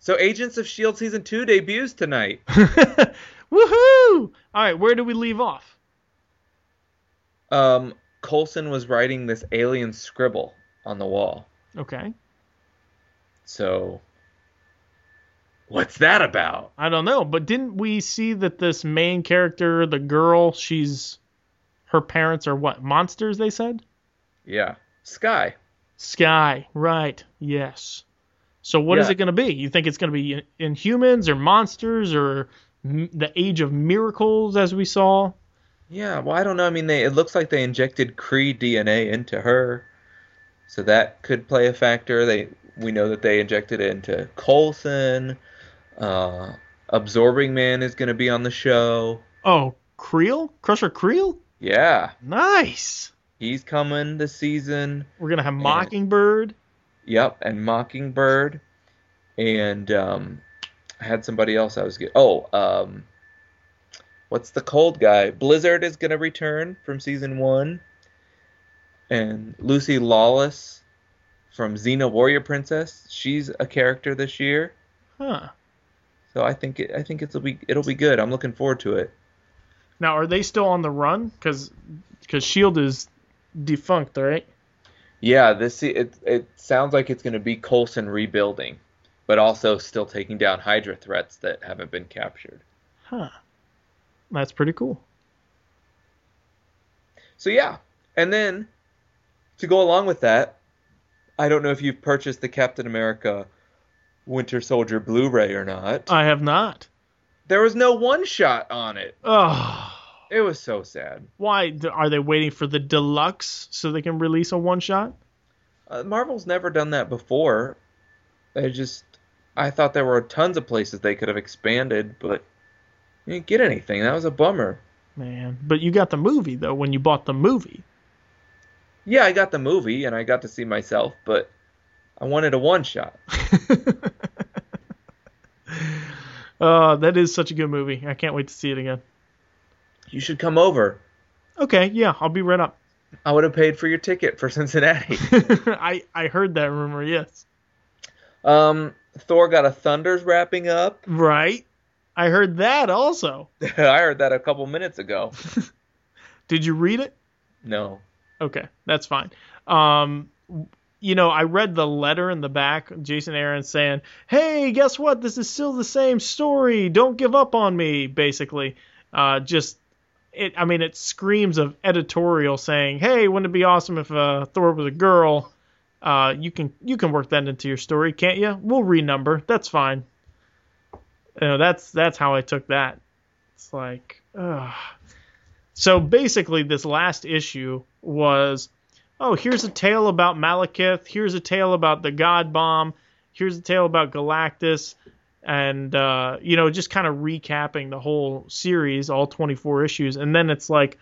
So Agents of S H I E L D Season two debuts tonight. Woohoo! All right, where do we leave off? Um, Coulson was writing this alien scribble on the wall. Okay. So, what's that about? I don't know, but didn't we see that this main character, the girl, she's... her parents are what, monsters, they said? Yeah. Sky. Sky, right. Yes. So what yeah. is it going to be? You think it's going to be Inhumans or monsters or m- the Age of Miracles as we saw? Yeah, well, I don't know. I mean, they, it looks like they injected Kree D N A into her, so that could play a factor. They we know that they injected it into Coulson. Uh, Absorbing Man is going to be on the show. Oh, Creel? Crusher Creel? Yeah. Nice. He's coming this season. We're going to have Mockingbird. And- Yep, and Mockingbird, and um, I had somebody else I was getting. Oh, um, what's the cold guy? Blizzard is going to return from season one. And Lucy Lawless from Xena Warrior Princess, she's a character this year. Huh. So I think it, I think it'll be it'll be good. I'm looking forward to it. Now, are they still on the run? Because S H I E L D is defunct, right? Yeah, this it it sounds like it's going to be Coulson rebuilding, but also still taking down Hydra threats that haven't been captured. Huh. That's pretty cool. So yeah, and then to go along with that, I don't know if you've purchased the Captain America Winter Soldier Blu-ray or not. I have not. There was no one-shot on it. Oh. It was so sad. Why? Are they waiting for the deluxe so they can release a one-shot? Uh, Marvel's never done that before. They just... I thought there were tons of places they could have expanded, but you didn't get anything. That was a bummer. Man. But you got the movie, though, when you bought the movie. Yeah, I got the movie, and I got to see myself, but I wanted a one-shot. Uh, that is such a good movie. I can't wait to see it again. You should come over. Okay, yeah, I'll be right up. I would have paid for your ticket for Cincinnati. I, I heard that rumor, yes. Um, Thor God of Thunder's wrapping up. Right. I heard that also. I heard that a couple minutes ago. Did you read it? No. Okay, that's fine. Um... You know, I read the letter in the back, Jason Aaron saying, hey, guess what? This is still the same story. Don't give up on me, basically. Uh, just, it. I mean, it screams of editorial saying, hey, wouldn't it be awesome if uh, Thor was a girl? Uh, you can you can work that into your story, can't you? We'll renumber. That's fine. You know, that's, that's how I took that. It's like, ugh. So basically, this last issue was... oh, here's a tale about Malekith, here's a tale about the God Bomb, here's a tale about Galactus, and, uh, you know, just kind of recapping the whole series, all twenty-four issues, and then it's like,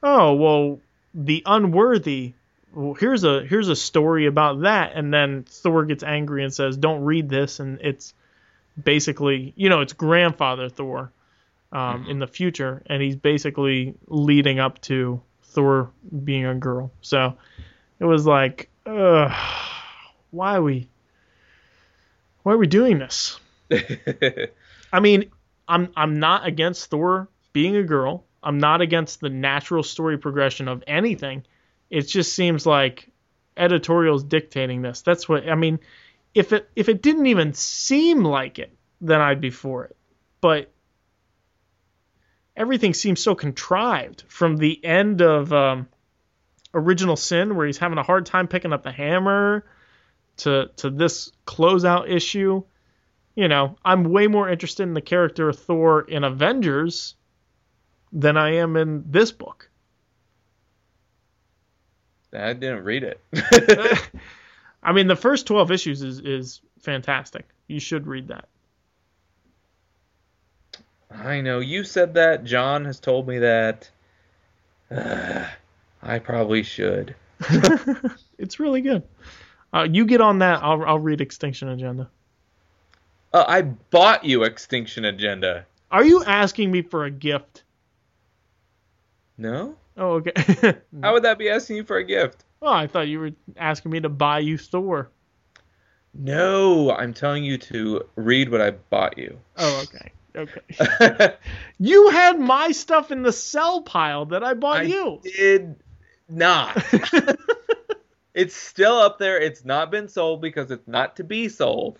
oh, well, the Unworthy, well, here's a here's a story about that, and then Thor gets angry and says, don't read this, and it's basically, you know, it's Grandfather Thor um, mm-hmm. in the future, and he's basically leading up to Thor being a girl. So it was like, uh, why are we why are we doing this? I mean, I'm I'm not against Thor being a girl. I'm not against the natural story progression of anything. It just seems like editorial's dictating this. That's what I mean. If it if it didn't even seem like it, then I'd be for it. But everything seems so contrived, from the end of um, Original Sin, where he's having a hard time picking up the hammer, to to this closeout issue. You know, I'm way more interested in the character of Thor in Avengers than I am in this book. I didn't read it. I mean, the first twelve issues is, is fantastic. You should read that. I know. You said that. John has told me that. Uh, I probably should. It's really good. Uh, you get on that. I'll I'll read Extinction Agenda. Uh, I bought you Extinction Agenda. Are you asking me for a gift? No. Oh, okay. How would that be asking you for a gift? Oh, I thought you were asking me to buy you Thor. No, I'm telling you to read what I bought you. Oh, okay. Okay. You had my stuff in the sell pile that I bought I you. I did not. It's still up there. It's not been sold because it's not to be sold.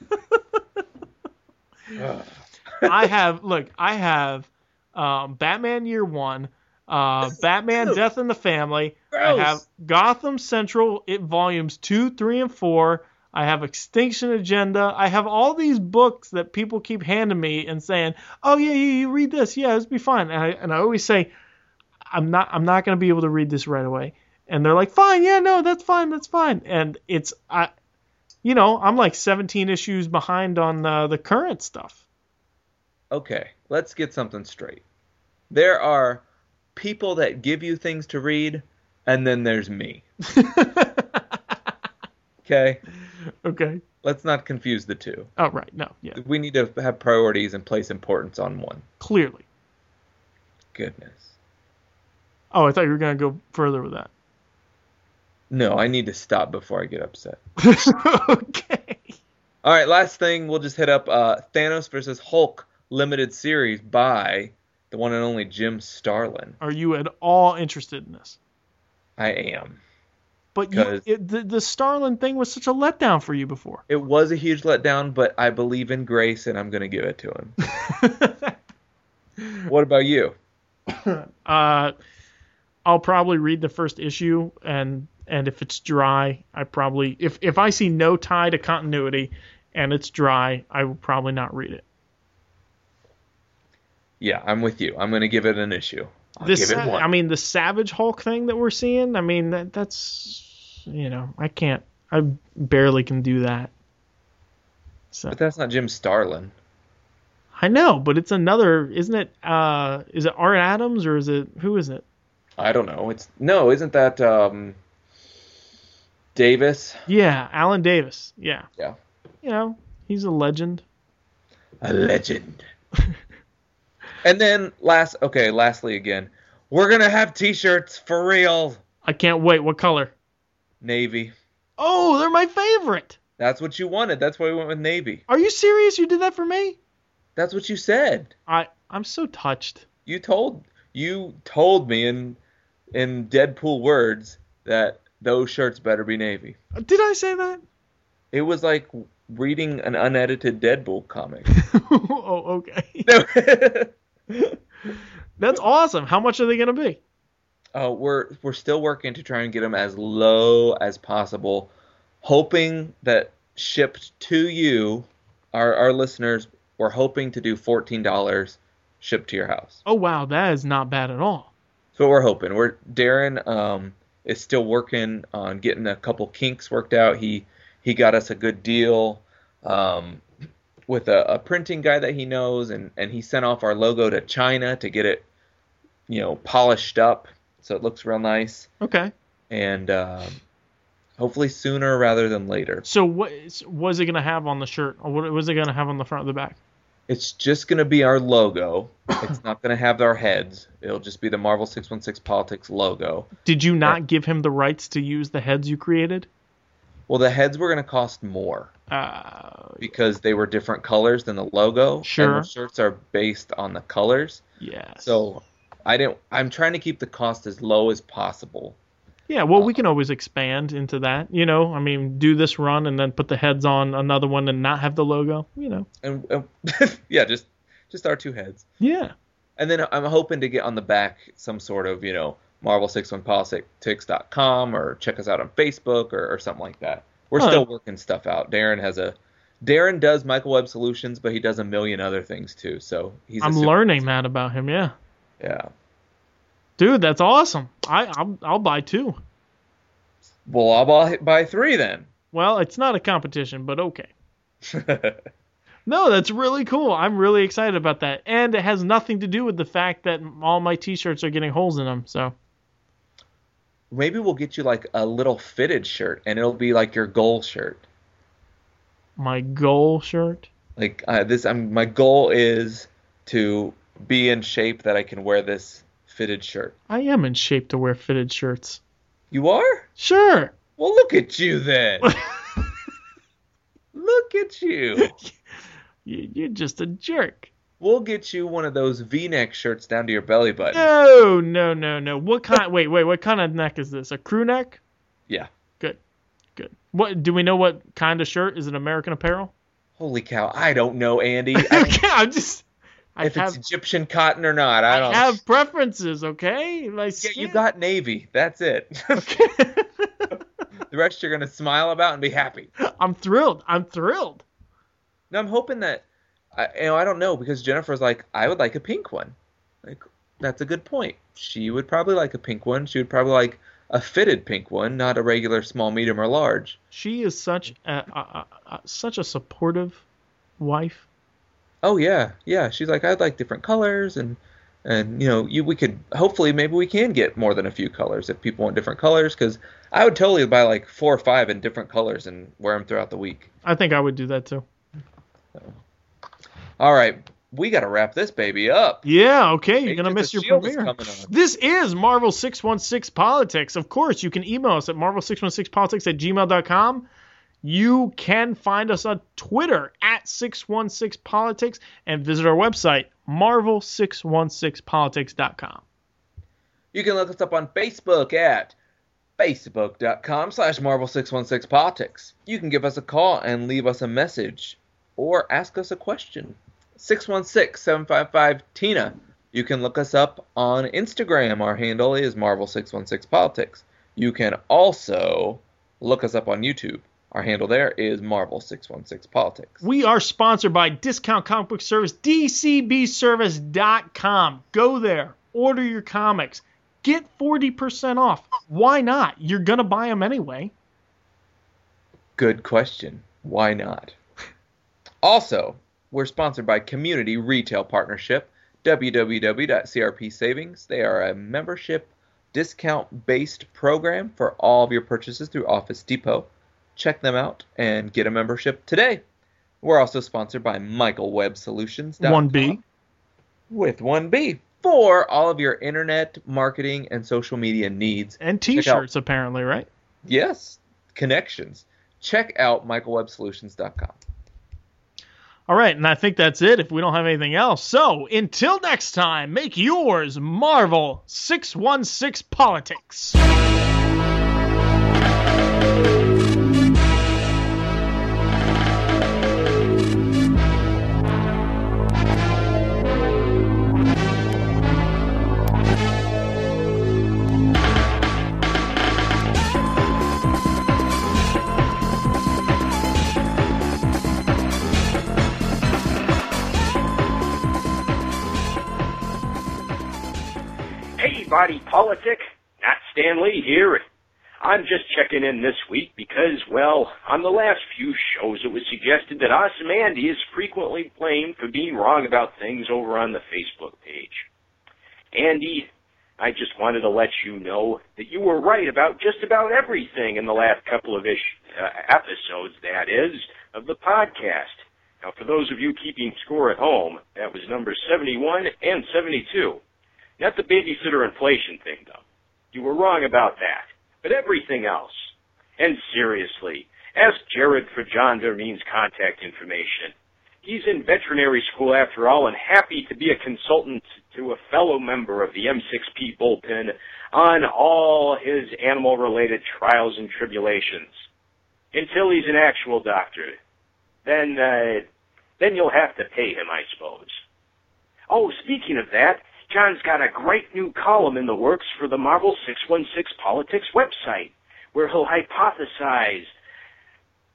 I have, look, I have um, Batman Year One, uh, Batman gross. Death in the Family. Gross. I have Gotham Central, it volumes two, three, and four. I have Extinction Agenda. I have all these books that people keep handing me and saying, "Oh yeah, yeah, you read this. Yeah, it'll be fine." And I and I always say, "I'm not, I'm not going to be able to read this right away." And they're like, "Fine, yeah, no, that's fine, that's fine." And it's I, you know, I'm like seventeen issues behind on uh, the current stuff. Okay, let's get something straight. There are people that give you things to read, and then there's me. Okay. Okay. Let's not confuse the two. Oh, right. No. Yeah. We need to have priorities and place importance on one. Clearly. goodness. Oh, I thought you were going to go further with that. No, I need to stop before I get upset. Okay. All right, last thing. We'll just hit up uh, Thanos versus Hulk limited series by the one and only Jim Starlin. Are you at all interested in this? I am. But you, it, the, the Starlin thing was such a letdown for you before. It was a huge letdown, but I believe in grace, and I'm going to give it to him. What about you? Uh, I'll probably read the first issue, and and if it's dry, I probably... If, if I see no tie to continuity and it's dry, I will probably not read it. Yeah, I'm with you. I'm going to give it an issue. I'll this, give it one. I mean, the Savage Hulk thing that we're seeing, I mean, that, that's, you know, I can't, I barely can do that. So. But that's not Jim Starlin. I know, but it's another, isn't it, uh, is it Art Adams or is it, who is it? I don't know. It's, no, isn't that um, Davis? Yeah, Alan Davis. Yeah. Yeah. You know, he's a legend. A legend. And then last, okay, lastly again, we're going to have t-shirts for real. I can't wait. What color? Navy. Oh, they're my favorite. That's what you wanted. That's why we went with navy. Are you serious? You did that for me? That's what you said. I, I'm so touched. You told you told me in in Deadpool words that those shirts better be navy. Did I say that? It was like reading an unedited Deadpool comic. Oh, okay. No. That's awesome. How much are they going to be? Uh, we're we're still working to try and get them as low as possible, hoping that shipped to you, our our listeners, we're hoping to do fourteen dollars shipped to your house. Oh, wow. That is not bad at all. That's what we're hoping. We're Darren um, is still working on getting a couple kinks worked out. He he got us a good deal um, with a, a printing guy that he knows, and, and he sent off our logo to China to get it, you know, polished up so it looks real nice. Okay. And um, hopefully sooner rather than later. So what was it going to have on the shirt? Or what was it going to have on the front or the back? It's just going to be our logo. It's not going to have our heads. It'll just be the Marvel six one six Politics logo. Did you not but, give him the rights to use the heads you created? Well, the heads were going to cost more uh, because they were different colors than the logo. Sure. And the shirts are based on the colors. Yeah. So I didn't. I'm trying to keep the cost as low as possible. Yeah. Well, um, we can always expand into that. You know, I mean, do this run and then put the heads on another one and not have the logo. You know. And, and yeah, just just our two heads. Yeah. And then I'm hoping to get on the back some sort of, you know, Marvel six one politics dot com or check us out on Facebook or, or something like that. We're huh. still working stuff out. Darren has a Darren does Michael Webb Solutions, but he does a million other things too. So he's I'm learning awesome. that about him. Yeah. Yeah. Dude, that's awesome. I I'll, I'll buy two. Well, I'll buy, buy three then. Well, it's not a competition, but okay. No, that's really cool. I'm really excited about that, and it has nothing to do with the fact that all my T-shirts are getting holes in them. So. Maybe we'll get you like a little fitted shirt, and it'll be like your goal shirt. My goal shirt? Like uh, this, I'm, my goal is to be in shape that I can wear this fitted shirt. I am in shape to wear fitted shirts. You are? Sure. Well, look at you then. Look at you. You're just a jerk. We'll get you one of those V-neck shirts down to your belly button. No, no, no, no. What kind? wait, wait. What kind of neck is this? A crew neck? Yeah. Good, good. What do we know? What kind of shirt is it? American Apparel? Holy cow! I don't know, Andy. I, okay, I'm just. If I have, it's Egyptian cotton or not, I don't. I have preferences, okay? My skin. Yeah, you got navy. That's it. Okay. The rest you're gonna smile about and be happy. I'm thrilled. I'm thrilled. Now I'm hoping that. I, you know, I don't know, because Jennifer's like, I would like a pink one. Like, that's a good point. She would probably like a pink one. She would probably like a fitted pink one, not a regular small, medium, or large. She is such a, a, a such a supportive wife. Oh yeah, yeah. She's like, I'd like different colors, and and you know, you we could hopefully maybe we can get more than a few colors if people want different colors, because I would totally buy like four or five in different colors and wear them throughout the week. I think I would do that too. So. All right, we got to wrap this baby up. Yeah, okay. You're going to miss your premiere. This is Marvel six one six Politics. Of course, you can email us at marvel six one six politics at gmail dot com. You can find us on Twitter at six one six politics and visit our website, marvel six one six politics dot com. You can look us up on Facebook at facebook dot com slash marvel six one six politics. You can give us a call and leave us a message or ask us a question. six one six seven five five T I N A. You can look us up on Instagram. Our handle is marvel six one six politics. You can also look us up on YouTube. Our handle there is marvel six one six politics. We are sponsored by Discount Comic Book Service, D C B service dot com. Go there, order your comics, get forty percent off. Why not? You're going to buy them anyway. Good question. Why not? Also, we're sponsored by Community Retail Partnership, w w w dot c r p savings. They are a membership discount-based program for all of your purchases through Office Depot. Check them out and get a membership today. We're also sponsored by Michael Web Solutions. one B. With one B. For all of your internet marketing and social media needs. And t-shirts, out, apparently, right? Yes. Connections. Check out michael web solutions dot com. All right, and I think that's it if we don't have anything else. So, until next time, make yours Marvel six one six Politics. Body Politic, not Stan Lee here. I'm just checking in this week because, well, on the last few shows it was suggested that Ozymandias is frequently blamed for being wrong about things over on the Facebook page. Andy, I just wanted to let you know that you were right about just about everything in the last couple of ish, uh, episodes, that is, of the podcast. Now, for those of you keeping score at home, that was number seventy-one and seventy-two. Not the babysitter inflation thing, though. You were wrong about that, but everything else. And seriously, ask Jared for John Vermeen's contact information. He's in veterinary school, after all, and happy to be a consultant to a fellow member of the M six P bullpen on all his animal-related trials and tribulations. Until he's an actual doctor. Then, uh, then you'll have to pay him, I suppose. Oh, speaking of that, John's got a great new column in the works for the Marvel six one six Politics website, where he'll hypothesize,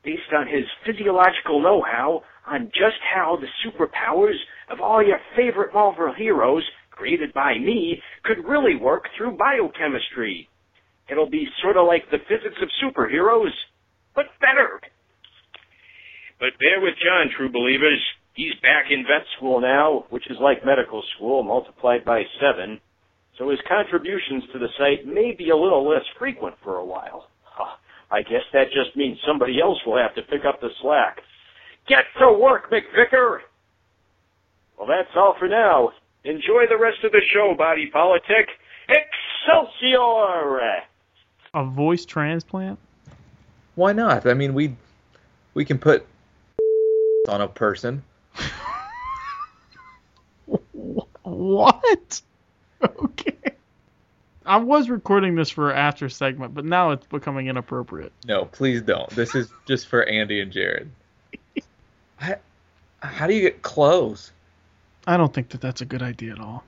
based on his physiological know-how, on just how the superpowers of all your favorite Marvel heroes, created by me, could really work through biochemistry. It'll be sort of like the physics of superheroes, but better. But bear with John, true believers. He's back in vet school now, which is like medical school multiplied by seven, so his contributions to the site may be a little less frequent for a while. Huh. I guess that just means somebody else will have to pick up the slack. Get to work, McVicker! Well, that's all for now. Enjoy the rest of the show, Body Politic. Excelsior! A voice transplant? Why not? I mean, we we can put on a person. What? Okay. I was recording this for after segment, but now it's becoming inappropriate. No, please don't. This is just for Andy and Jared. I, how do you get clothes? I don't think that that's a good idea at all.